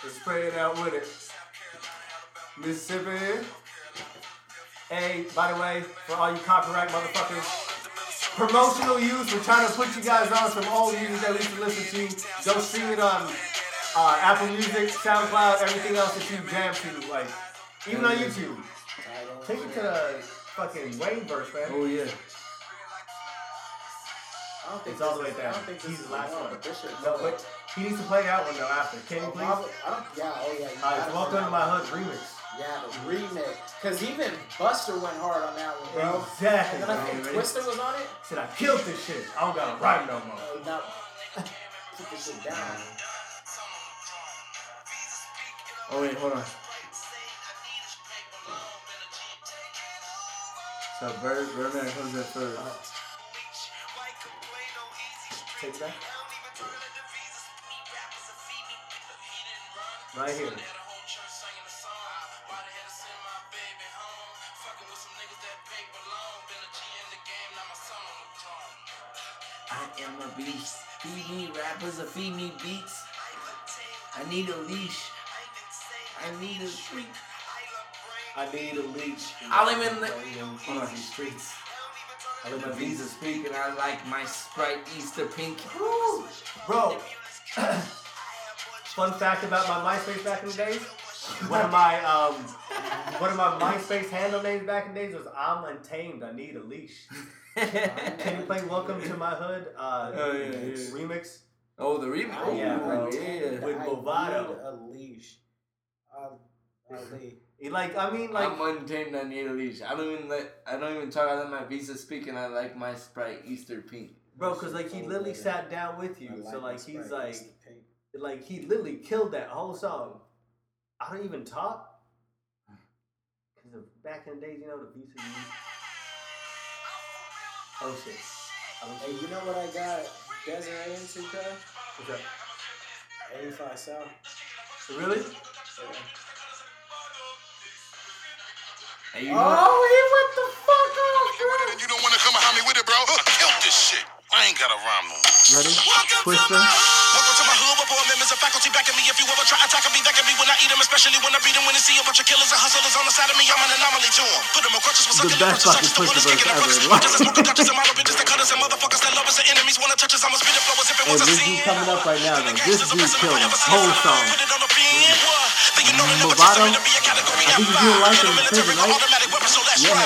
Yeah. Spread out with it. Mississippi. Hey, by the way, for all you copyright motherfuckers, promotional use. We're trying to put you guys on some old music that we can listen to. Go stream it on Apple Music, SoundCloud, everything else that you jam to. Like, even on YouTube. Take it to the fucking Wayne verse, man. Oh, yeah. It's all the way down. He's the last one. No, but he needs to play that one though after. Can you please? Welcome to My Hood remix. Yeah, the remix. Because even Buster went hard on that one, bro. Exactly. And then I think Twister was on it. Said I killed this shit. I don't gotta rhyme no more. No. Put this shit down. Oh wait, hold on. So Birdman comes in first. Take that. Right here. I am a beast. Feed me rappers or feed me beats. I need a leash. I need a treat. I need a leash. I live in the streets. I live in Visa Speak and I like my Sprite Easter pink. Woo! Bro. Fun fact about my MySpace back in the days. One of my MySpace handle names back in the days was I'm Untamed. I need a leash. Can you play Welcome to My Hood remix? Oh, the remix. Oh, yeah, bro. Yeah. With Bovado. I need a leash. I'm Untamed. I need a leash. I don't even talk. I let my Visa speak, and I like my Sprite Easter pink. Bro, because like he literally sat down with you, so like he's like he literally killed that whole song. I don't even talk. Because back in the days, you know the Visa. Oh shit. Hey, you know what I got Desiree into, cuz? What's up? 85 South. Really? Yeah. Hey, you know he went the fuck off, bro. You don't want to come behind me with it, bro. Kill this shit. I ain't got a rhyme no more. Ready? Welcome to my hood, my boy members of faculty back at me. If you ever try attacking me, back at me when I eat them, especially when I beat them, when they see a bunch of killers and hustlers on the side of me, I'm an anomaly to them. Put them on crutches, what's up? The best fucking pushers I've ever heard. Just smoking touches in my bitches, the cutters and motherfuckers that love us, the enemies want to touch us. I'm a spit of flowers if it was a scene. This dude coming up right now, man. This dude killed the whole song. Modelo, I think you do like him in prison, right? Yeah.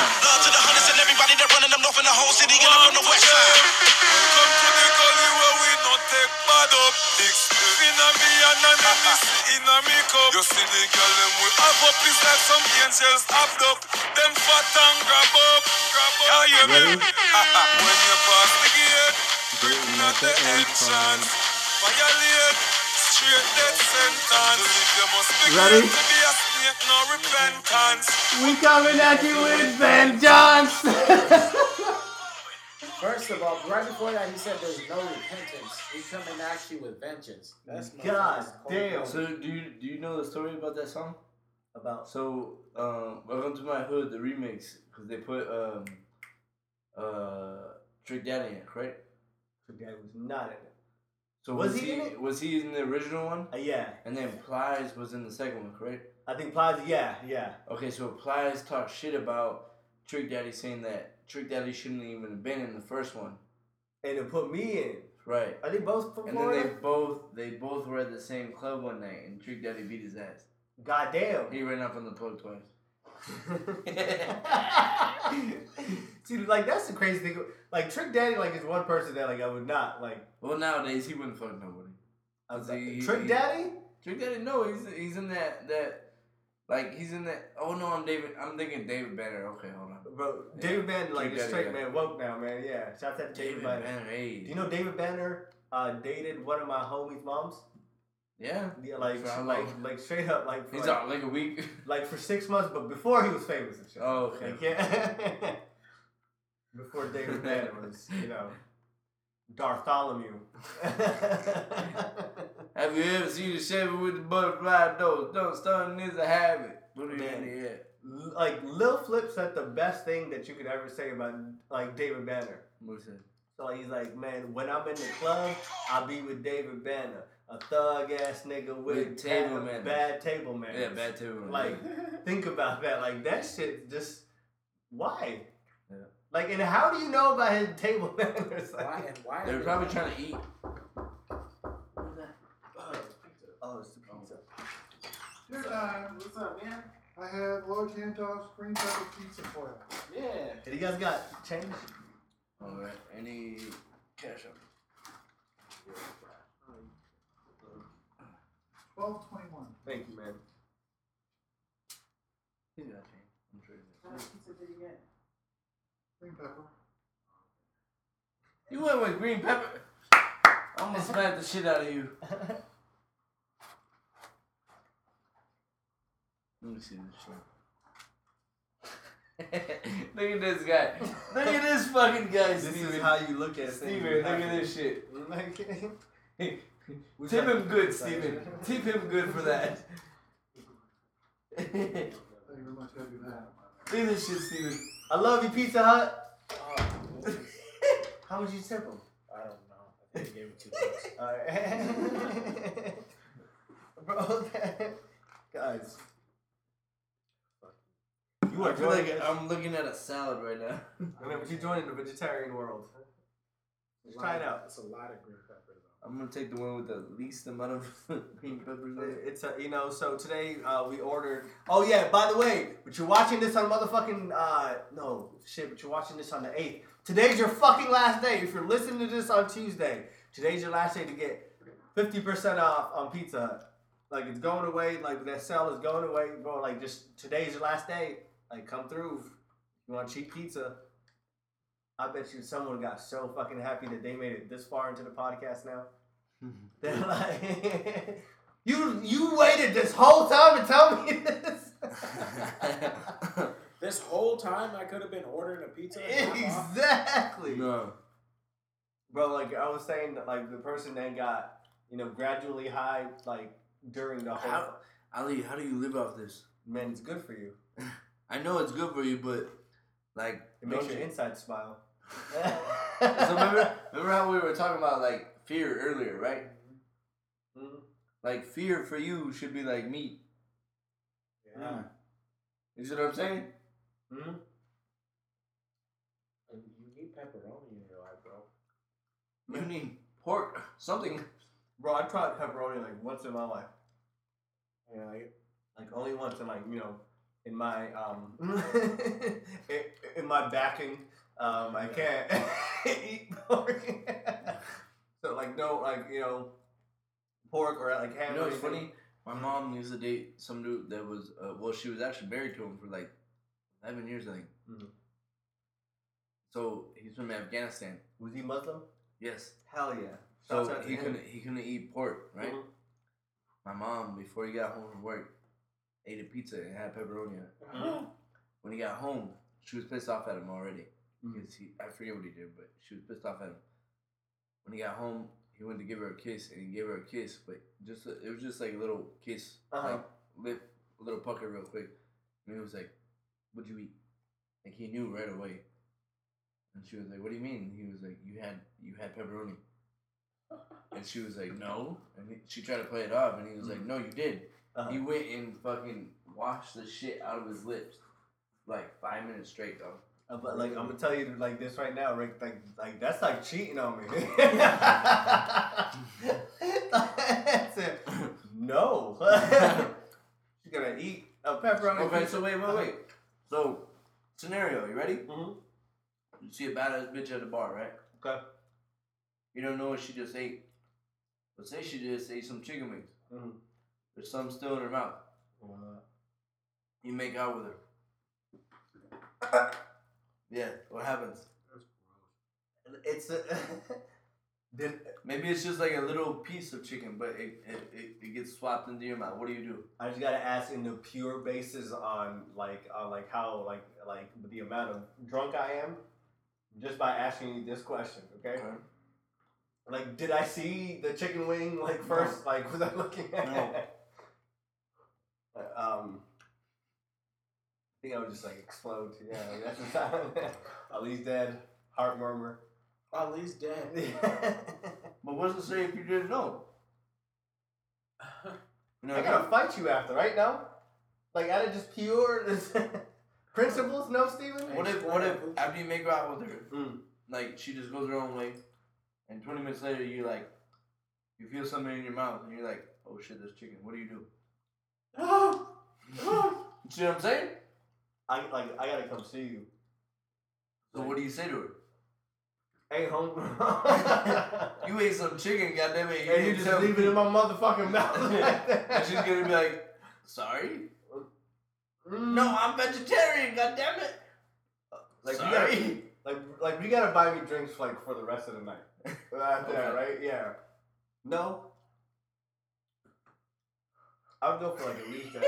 You see the girl them we up up is like some angels abduct them fat and grab up. Yeah, when you pass the gate, bring not the entrance. Violate straight death sentence. You must begin to be a snake, no repentance. We coming at you with vengeance. First of all, right before that, he said there's no repentance. We coming at you with vengeance. That's God damn. So do you know the story about that song? About Welcome to My Hood, the remix, because they put Trick Daddy in it, right? Trick Daddy was not in it. So was he in it? Was he in the original one? Yeah. And then Plies was in the second one, correct? I think Plies. Yeah. Okay, so Plies talked shit about Trick Daddy saying that. Trick Daddy shouldn't even have been in the first one, and it put me in. Right. Are they both from Florida? And then they both were at the same club one night, and Trick Daddy beat his ass. Goddamn. He ran up on the plug twice. See, like that's the crazy thing. Like Trick Daddy, like is one person that like I would not like. Well, nowadays he wouldn't fuck nobody. I was like, Trick Daddy? Trick Daddy? No, he's in that. Like, he's in that... Oh, no, I'm thinking David Banner. Okay, hold on. Bro, yeah. David Banner, like, is straight, man. Woke now, man. Yeah. Shout out to David Banner. Hey. Do you know David Banner dated one of my homies' moms? Yeah. Yeah, like straight up, like... For, he's like, out, like, a week. Like, for 6 months, but before he was famous and shit. Oh, okay. Like, yeah. Before David Banner was, you know... Bartholomew. Have you ever seen a shaver with the butterfly nose? Don't stun is a habit. Put it in the air. Like Lil Flip said the best thing that you could ever say about like David Banner. What's that? So he's like, man, when I'm in the club, I be with David Banner. A thug ass nigga with table manners. Bad table manners. Yeah, bad table manners. Like, think about that. Like that shit just why? Yeah. Like, and how do you know about his table manners? Like, why they're probably trying to eat. What's that? Oh, it's the pizza. Dude, what's up, man? I have large hand dog screen type of pizza for you. Yeah. And you guys got change? All right. Any cash up? 12.21. Thank you, man. He's got change. I'm sure he's got change. How much pizza did you get? Green pepper. You went with green pepper. I'm gonna smack the shit out of you. Let me see this shit. Look at this guy. Look at this fucking guy, Steven. This is how you look at Steven. Look at this shit. Tip him good, Steven. Tip him good for that. Look at this shit, Steven. I love you, Pizza Hut. How would you tip him? I don't know. I think he gave him $2. Alright. Bro, that... Guys. You are I'm looking at a salad right now. Remember, you're joining the vegetarian world. Just try it out. It's a lot of green pepper, though. I'm going to take the one with the least amount of green peppers in it. It's a, you know, so today we ordered... Oh, yeah, by the way, but you're watching this on motherfucking... no, shit, but you're watching this on the 8th. Today's your fucking last day. If you're listening to this on Tuesday, today's your last day to get 50% off on Pizza Hut. Like, it's going away. Like, that sale is going away. Bro, like, just today's your last day. Like, come through. You want cheap pizza? I bet you someone got so fucking happy that they made it this far into the podcast now. They're like, you waited this whole time to tell me this? This whole time I could have been ordering a pizza? Exactly. No. Bro, like, I was saying that, like, the person then got, you know, gradually high, like, during the whole... Ali, how do you live off this? Man, it's good for you. I know it's good for you, but like it makes your inside smile. So remember how we were talking about like fear earlier, right? Mm-hmm. Like fear for you should be like meat. Yeah. You see what I'm saying? Mm-hmm. You need pepperoni in your life, bro. You need pork, something. Bro, I tried pepperoni like once in my life. Yeah, like only once, and like you know. In my in my backing, I can't eat pork. So like no, like you know, pork or like ham. You know, it's funny. My mom used to date some dude that was well, she was actually married to him for like 11 years, I think. Mm-hmm. So he's from Afghanistan. Was he Muslim? Yes. Hell yeah. So he couldn't eat pork, right? Mm-hmm. My mom, before he got home from work, ate a pizza and had pepperoni on it. Mm-hmm. When he got home, she was pissed off at him already. Because I forget what he did, but she was pissed off at him. When he got home, he went to give her a kiss, and he gave her a kiss, but just it was just like a little kiss, like lip, a little pucker real quick. And he was like, "What'd you eat?" Like he knew right away. And she was like, "What do you mean?" And he was like, "You had pepperoni." And she was like, "No." And she tried to play it off, and he was like, "No, you did." He went and fucking washed the shit out of his lips, like 5 minutes straight, though. But like I'm gonna tell you like this right now, Rick. Like that's like cheating on me. That's it. No, you're gonna eat a pepperoni. Okay, so wait. So scenario, you ready? Mm-hmm. You see a badass bitch at the bar, right? Okay. You don't know what she just ate. But say she just ate some chicken wings. Mm-hmm. There's some still in her mouth. You make out with her. Yeah, what happens? It's a then maybe it's just like a little piece of chicken, but it gets swapped into your mouth. What do you do? I just gotta ask in the pure basis on how like the amount of drunk I am, just by asking you this question, okay? All right. Like, did I see the chicken wing, like, first? No. Like, was I looking at it? No. I think I would just, like, explode. Yeah, like, that's the time. Ali's dead. Heart murmur. Ali's dead. Yeah. But what's to say if you didn't know? You know I gotta fight you after, right? No? Like, out of just pure principles? No, Steven? What if after you make out with her, like, she just goes her own way? And 20 minutes later, you feel something in your mouth, and you're like, oh shit, there's chicken. What do you do? You see what I'm saying? I gotta come see you. So like, what do you say to her? Ain't hungry. You ate some chicken, goddamn it. And you just leave it in my motherfucking mouth like that. And she's gonna be like, sorry? No, I'm vegetarian, goddamn it. Like, sorry. You gotta, like, we gotta buy me drinks like for the rest of the night. That, right? Yeah. No. I would go for like a weekend.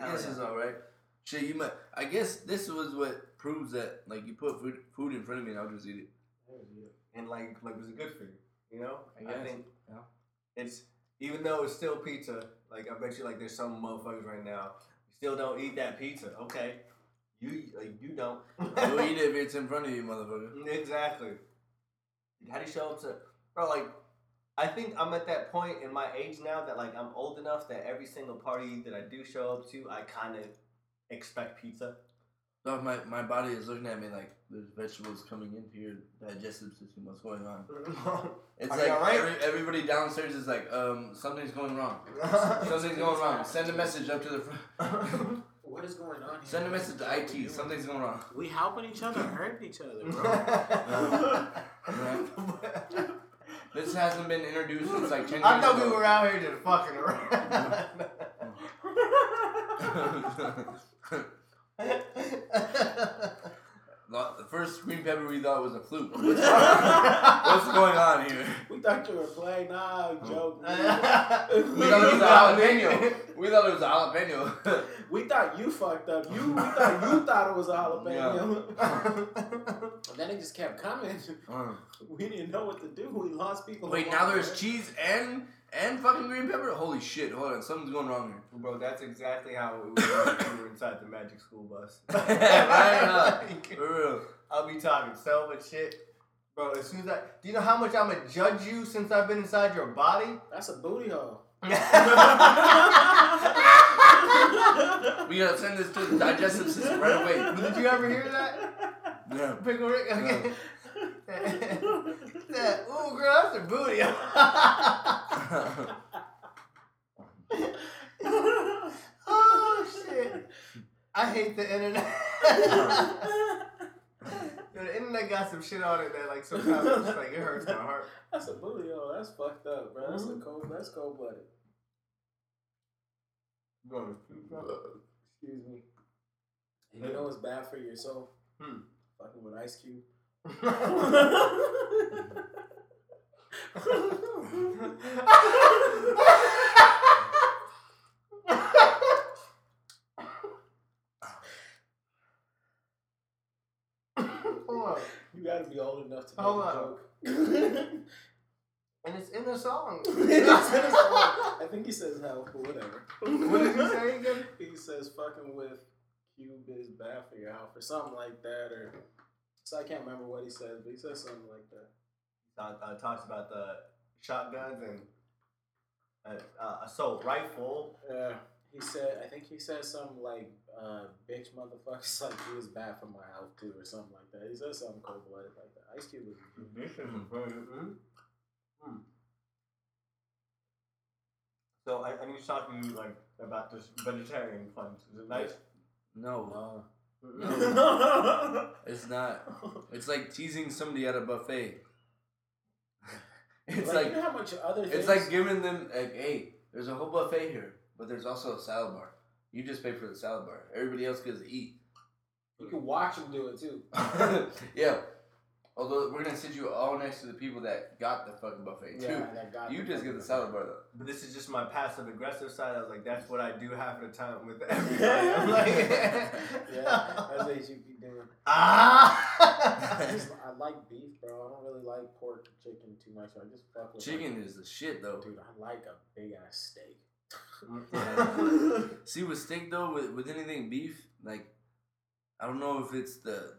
I guess it's all right. Shit, you might. I guess this was what proves that, like, you put food in front of me and I'll just eat it. And like it was good for you, you know. I think it's even though it's still pizza. Like, I bet you, like, there's some motherfuckers right now you still don't eat that pizza. Okay, you don't. You'll eat it if it's in front of you, motherfucker. Exactly. How do you show up to, bro? Like, I think I'm at that point in my age now that, like, I'm old enough that every single party that I do show up to, I kind of expect pizza. So my body is looking at me like, there's vegetables coming into your digestive system. What's going on? It's like, right? Everybody downstairs is like, something's going wrong. Something's going wrong. Send a message up to the front. What is going on here? Send a message to IT. Something's going wrong. We helping each other, hurting each other, bro. Right? This hasn't been introduced since like 10 years ago. I thought we were out here just fucking around. The first green pepper we thought was a fluke. What's going on here? We thought you were playing. Nah, I'm joking. We thought it was a jalapeno. We thought it was a jalapeno. We thought you fucked up. We thought it was a jalapeno. And then it just kept coming. We didn't know what to do. We lost people. Wait, now there's cheese and fucking green pepper? Holy shit, hold on, something's going wrong here. Bro, that's exactly how it was when we were inside the magic school bus. For real. I'll be talking so much shit. Bro, as soon as do you know how much I'm gonna judge you since I've been inside your body? That's a booty hole. We gotta send this to the digestive system right away. Did you ever hear that? No. Pickle Rick? Okay. No. That, ooh, girl, that's a booty. Oh, shit. I hate the internet. The internet got some shit on it that, like, sometimes it's just, like, it hurts my heart. That's a booty, yo. That's fucked up, bro. That's cold-blooded. Excuse me. You know what's bad for your soul? Fucking with Ice Cube. You gotta be old enough to make a joke. And it's in the song. I think he says hell, but whatever. What did he say again? He says fucking with Cube is bad for your health or something like that, or so I can't remember what he says, but he says something like that. Talks about the shotguns and assault rifle. Yeah, he said. I think he said something like, "Bitch, motherfuckers, like he was bad for my health too," or something like that. He said something cold-blooded like that. Ice Cube was. So I need to talk to you like about this vegetarian punch. Is it nice? No. No, it's not. It's like teasing somebody at a buffet. It's like, you know how much other things. It's like giving them like, hey, there's a whole buffet here, but there's also a salad bar. You just pay for the salad bar. Everybody else gets to eat. You can watch them do it too. Yeah. Although we're gonna sit you all next to the people that got the fucking buffet too. Yeah, that got you just get the salad bar though. But this is just my passive aggressive side. I was like, that's what I do half the time with everybody. I'm like, yeah, that's what you be doing. I like beef, bro. I don't really like pork or chicken too much. I just fuck with chicken is the shit though. Dude, I like a big ass steak. See, with steak though, with anything beef, like I don't know if it's the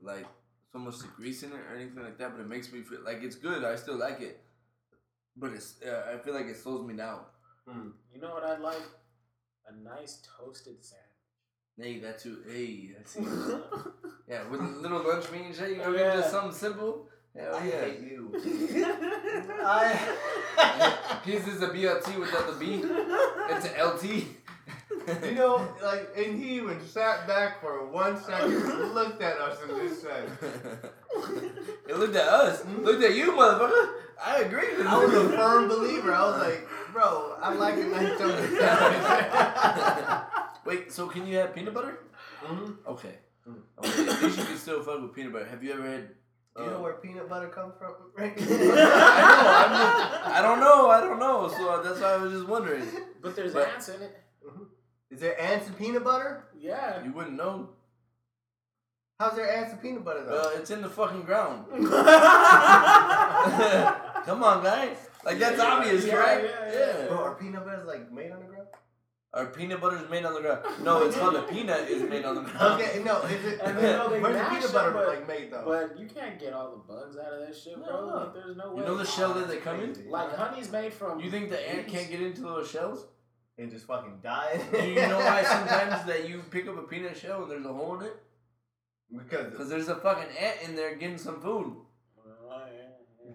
like. So much the grease in it or anything like that, but it makes me feel like it's good. I still like it, but it's I feel like it slows me down. You know what I like? A nice toasted sandwich. Hey, that too. Hey, that's it. Yeah, with a little lunch meat and shit. You know, just something simple. Hell I hate you. His is a BLT without the B. It's an LT. You know, like, and he even sat back for 1 second and looked at us and just said, it looked at us, looked at you, motherfucker. I agree with you. I was a firm believer. I was like, bro, I like a nice donut sandwich. Wait, so can you have peanut butter? Okay. Okay. At least you can still fuck with peanut butter. Have you ever had? Do you know where peanut butter comes from? Right? I don't know. So that's why I was just wondering. But there's ants in it. Is there ants in peanut butter? Yeah. You wouldn't know. How's there ants in peanut butter, though? It's in the fucking ground. Come on, guys. Like, that's obvious, right? Yeah. Bro, are peanut butters, like, made on the ground? Our peanut butter is made on the ground. No, it's called a peanut is made on the ground. Okay, no, is it? And then, no, where's the peanut butter like made though? But you can't get all the bugs out of that shit, bro. No. Like, there's no way. You know the shell that they come in? Like honey's made from. You think the ant can't get into those shells? And just fucking die. Do you know why sometimes that you pick up a peanut shell and there's a hole in it? Because there's a fucking ant in there getting some food.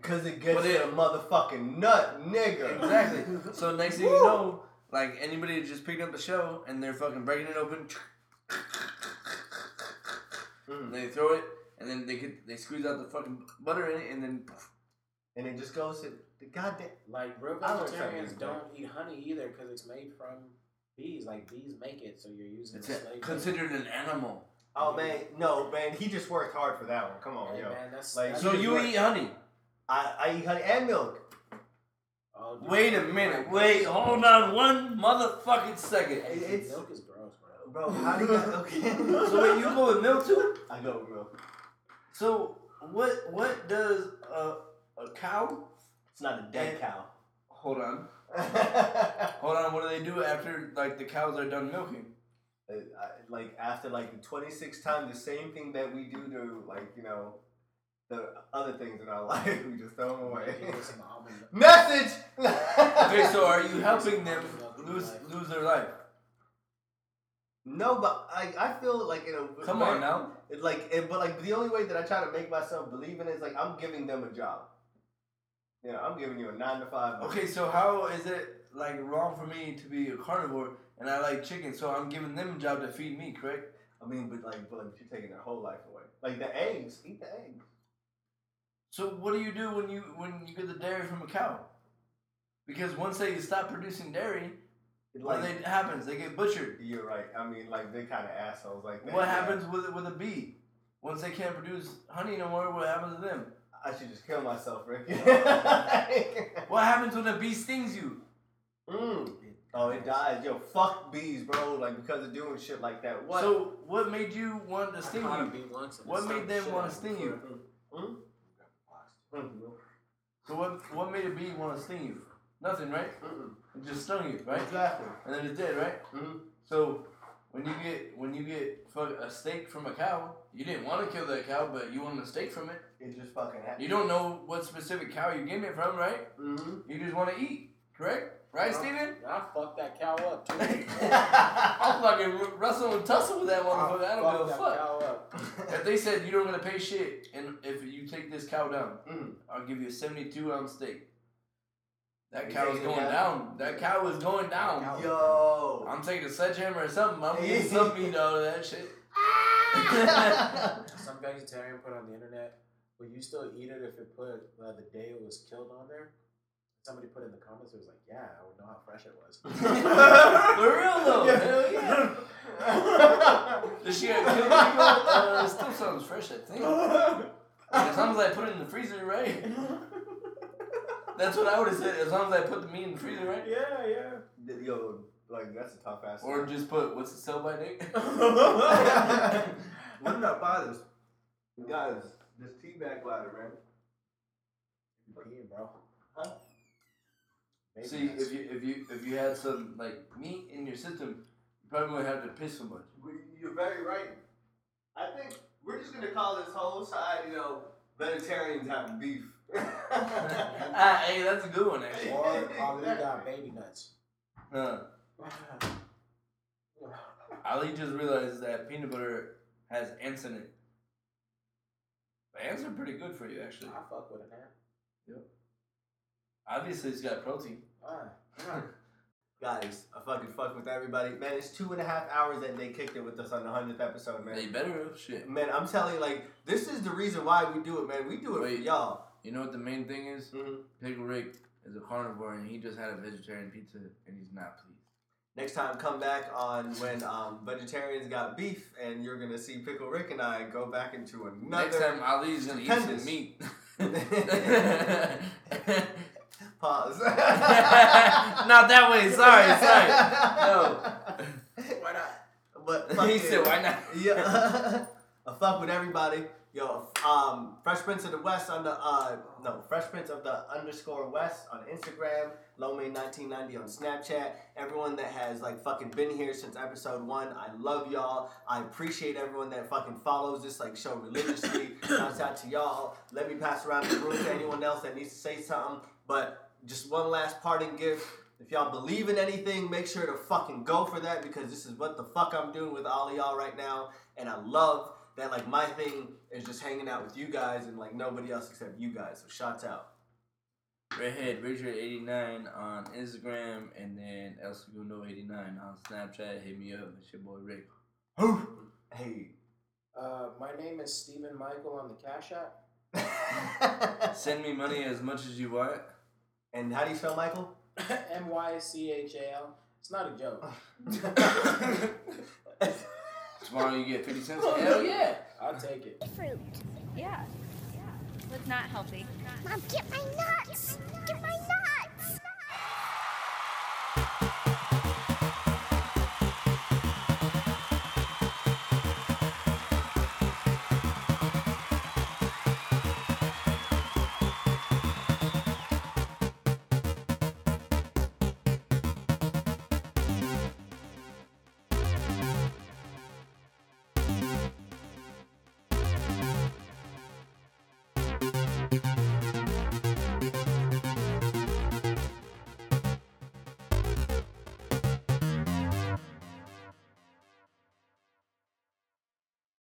Because it gets a motherfucking nut, nigga. Exactly. So next thing you know. Like, anybody just picked up the shell, and they're fucking breaking it open. And they throw it, and then they squeeze out the fucking butter in it, and then... And it just goes to the goddamn... Like, real vegetarians don't eat honey either, because it's made from bees. Like, bees make it, so you're using... It's considered an animal. Oh, man. No, man. He just worked hard for that one. Come on, yo. Man, that's, like, so you eat honey? I eat honey and milk. Oh, wait a minute. Wait, hold on one motherfucking second. It's milk is gross, bro. Bro, how do you... Okay. So wait, you go with milk too? I go with milk. So what does a cow... It's not a dead cow. Hold on. What do they do after, like, the cows are done milking? Like, after, like, the 26th time, the same thing that we do to, like, you know... The other things in our life, we just throw them away. Message! Okay, so are you helping them lose their life? No, but I feel like in a... Come on now. But the only way that I try to make myself believe in it is like I'm giving them a job. You know, I'm giving you a 9-to-5. Okay, so how is it like wrong for me to be a carnivore and I like chicken, so I'm giving them a job to feed me, correct? I mean, but you're taking their whole life away. Like the eggs, eat the eggs. So what do you do when you get the dairy from a cow? Because once they stop producing dairy, it happens. They get butchered. You're right. I mean, like they kind of assholes. Like that. What happens with a bee? Once they can't produce honey no more, what happens to them? I should just kill myself, Rick. What happens when a bee stings you? Oh, it dies. Yo, fuck bees, bro. Like because of doing shit like that. What? So what made you want to sting you? What made them want to sting you? So what made a bee want to sting you? Nothing, right? It just stung you, right? Exactly. And then it did, right? So when you get a steak from a cow, you didn't want to kill that cow, but you wanted a steak from it. It just fucking happened. You don't know what specific cow you're getting it from, right? You just want to eat, correct? Right, Steven? I fucked that cow up, too. I'll fucking wrestle and tussle with that motherfucker. I don't give a fuck. Cow up. If they said you don't going to pay shit, and if you take this cow down, I'll give you a 72-ounce steak. That cow is going down. That cow is going down. Yo. I'm taking a sledgehammer or something. I'm getting some meat out of that shit. Some vegetarian put on the internet, would you still eat it if it put the day it was killed on there? Somebody put in the comments, it was like, yeah, I would know how fresh it was. For real, though. Yeah. Hell yeah. Does she have killed? It still sounds fresh, I think. As long as I put it in the freezer, right? That's what I would have said. As long as I put the meat in the freezer, right? Yeah. Yo, like, that's a tough ass. Or just put, what's it sell by Nick? What did I buy this? Guys, this teabag ladder, man. You're eating, bro. Huh? Maybe see, if you had some like meat in your system, you probably wouldn't have to piss so much. You're very right. I think we're just gonna call this whole side, you know, vegetarians having beef. Hey, that's a good one. Actually. Or Ali got baby nuts. Ali just realized that peanut butter has ants in it. The ants are pretty good for you, actually. I fuck with an ant. Yep. Obviously, it's got protein. Guys, I fucking fuck with everybody. Man, it's 2.5 hours that they kicked it with us on the 100th episode, man. They better have shit. Man, I'm telling you, like, this is the reason why we do it, man. We do it for y'all. You know what the main thing is? Pickle Rick is a carnivore, and he just had a vegetarian pizza, and he's not pleased. Next time, come back on when vegetarians got beef, and you're going to see Pickle Rick and I go back into another... Next time, Ali's going to eat some meat. Pause. Not that way. Sorry. No. He said, why not? Yeah. I fuck with everybody. Yo, Fresh Prince of the West on the, Fresh Prince of the _West on Instagram, Lomay1990 on Snapchat. Everyone that has, fucking been here since episode 1, I love y'all. I appreciate everyone that fucking follows this, show religiously. Shouts out to y'all. Let me pass around the room to anyone else that needs to say something. But just one last parting gift. If y'all believe in anything, make sure to fucking go for that, because this is what the fuck I'm doing with all of y'all right now. And I love that my thing is just hanging out with you guys and nobody else except you guys. So shout out. Redhead Richard89 on Instagram, and then ElseGuno89 on Snapchat. Hit me up. It's your boy Rick. Hey. My name is Stephen Michael on the Cash App. Send me money as much as you want. And how do you spell Michael? MyCHAL. It's not a joke. Tomorrow you get 50 cents? Hell yeah. I'll take it. Fruit. Yeah. Look not healthy. Mom, get my nuts! Get my nuts!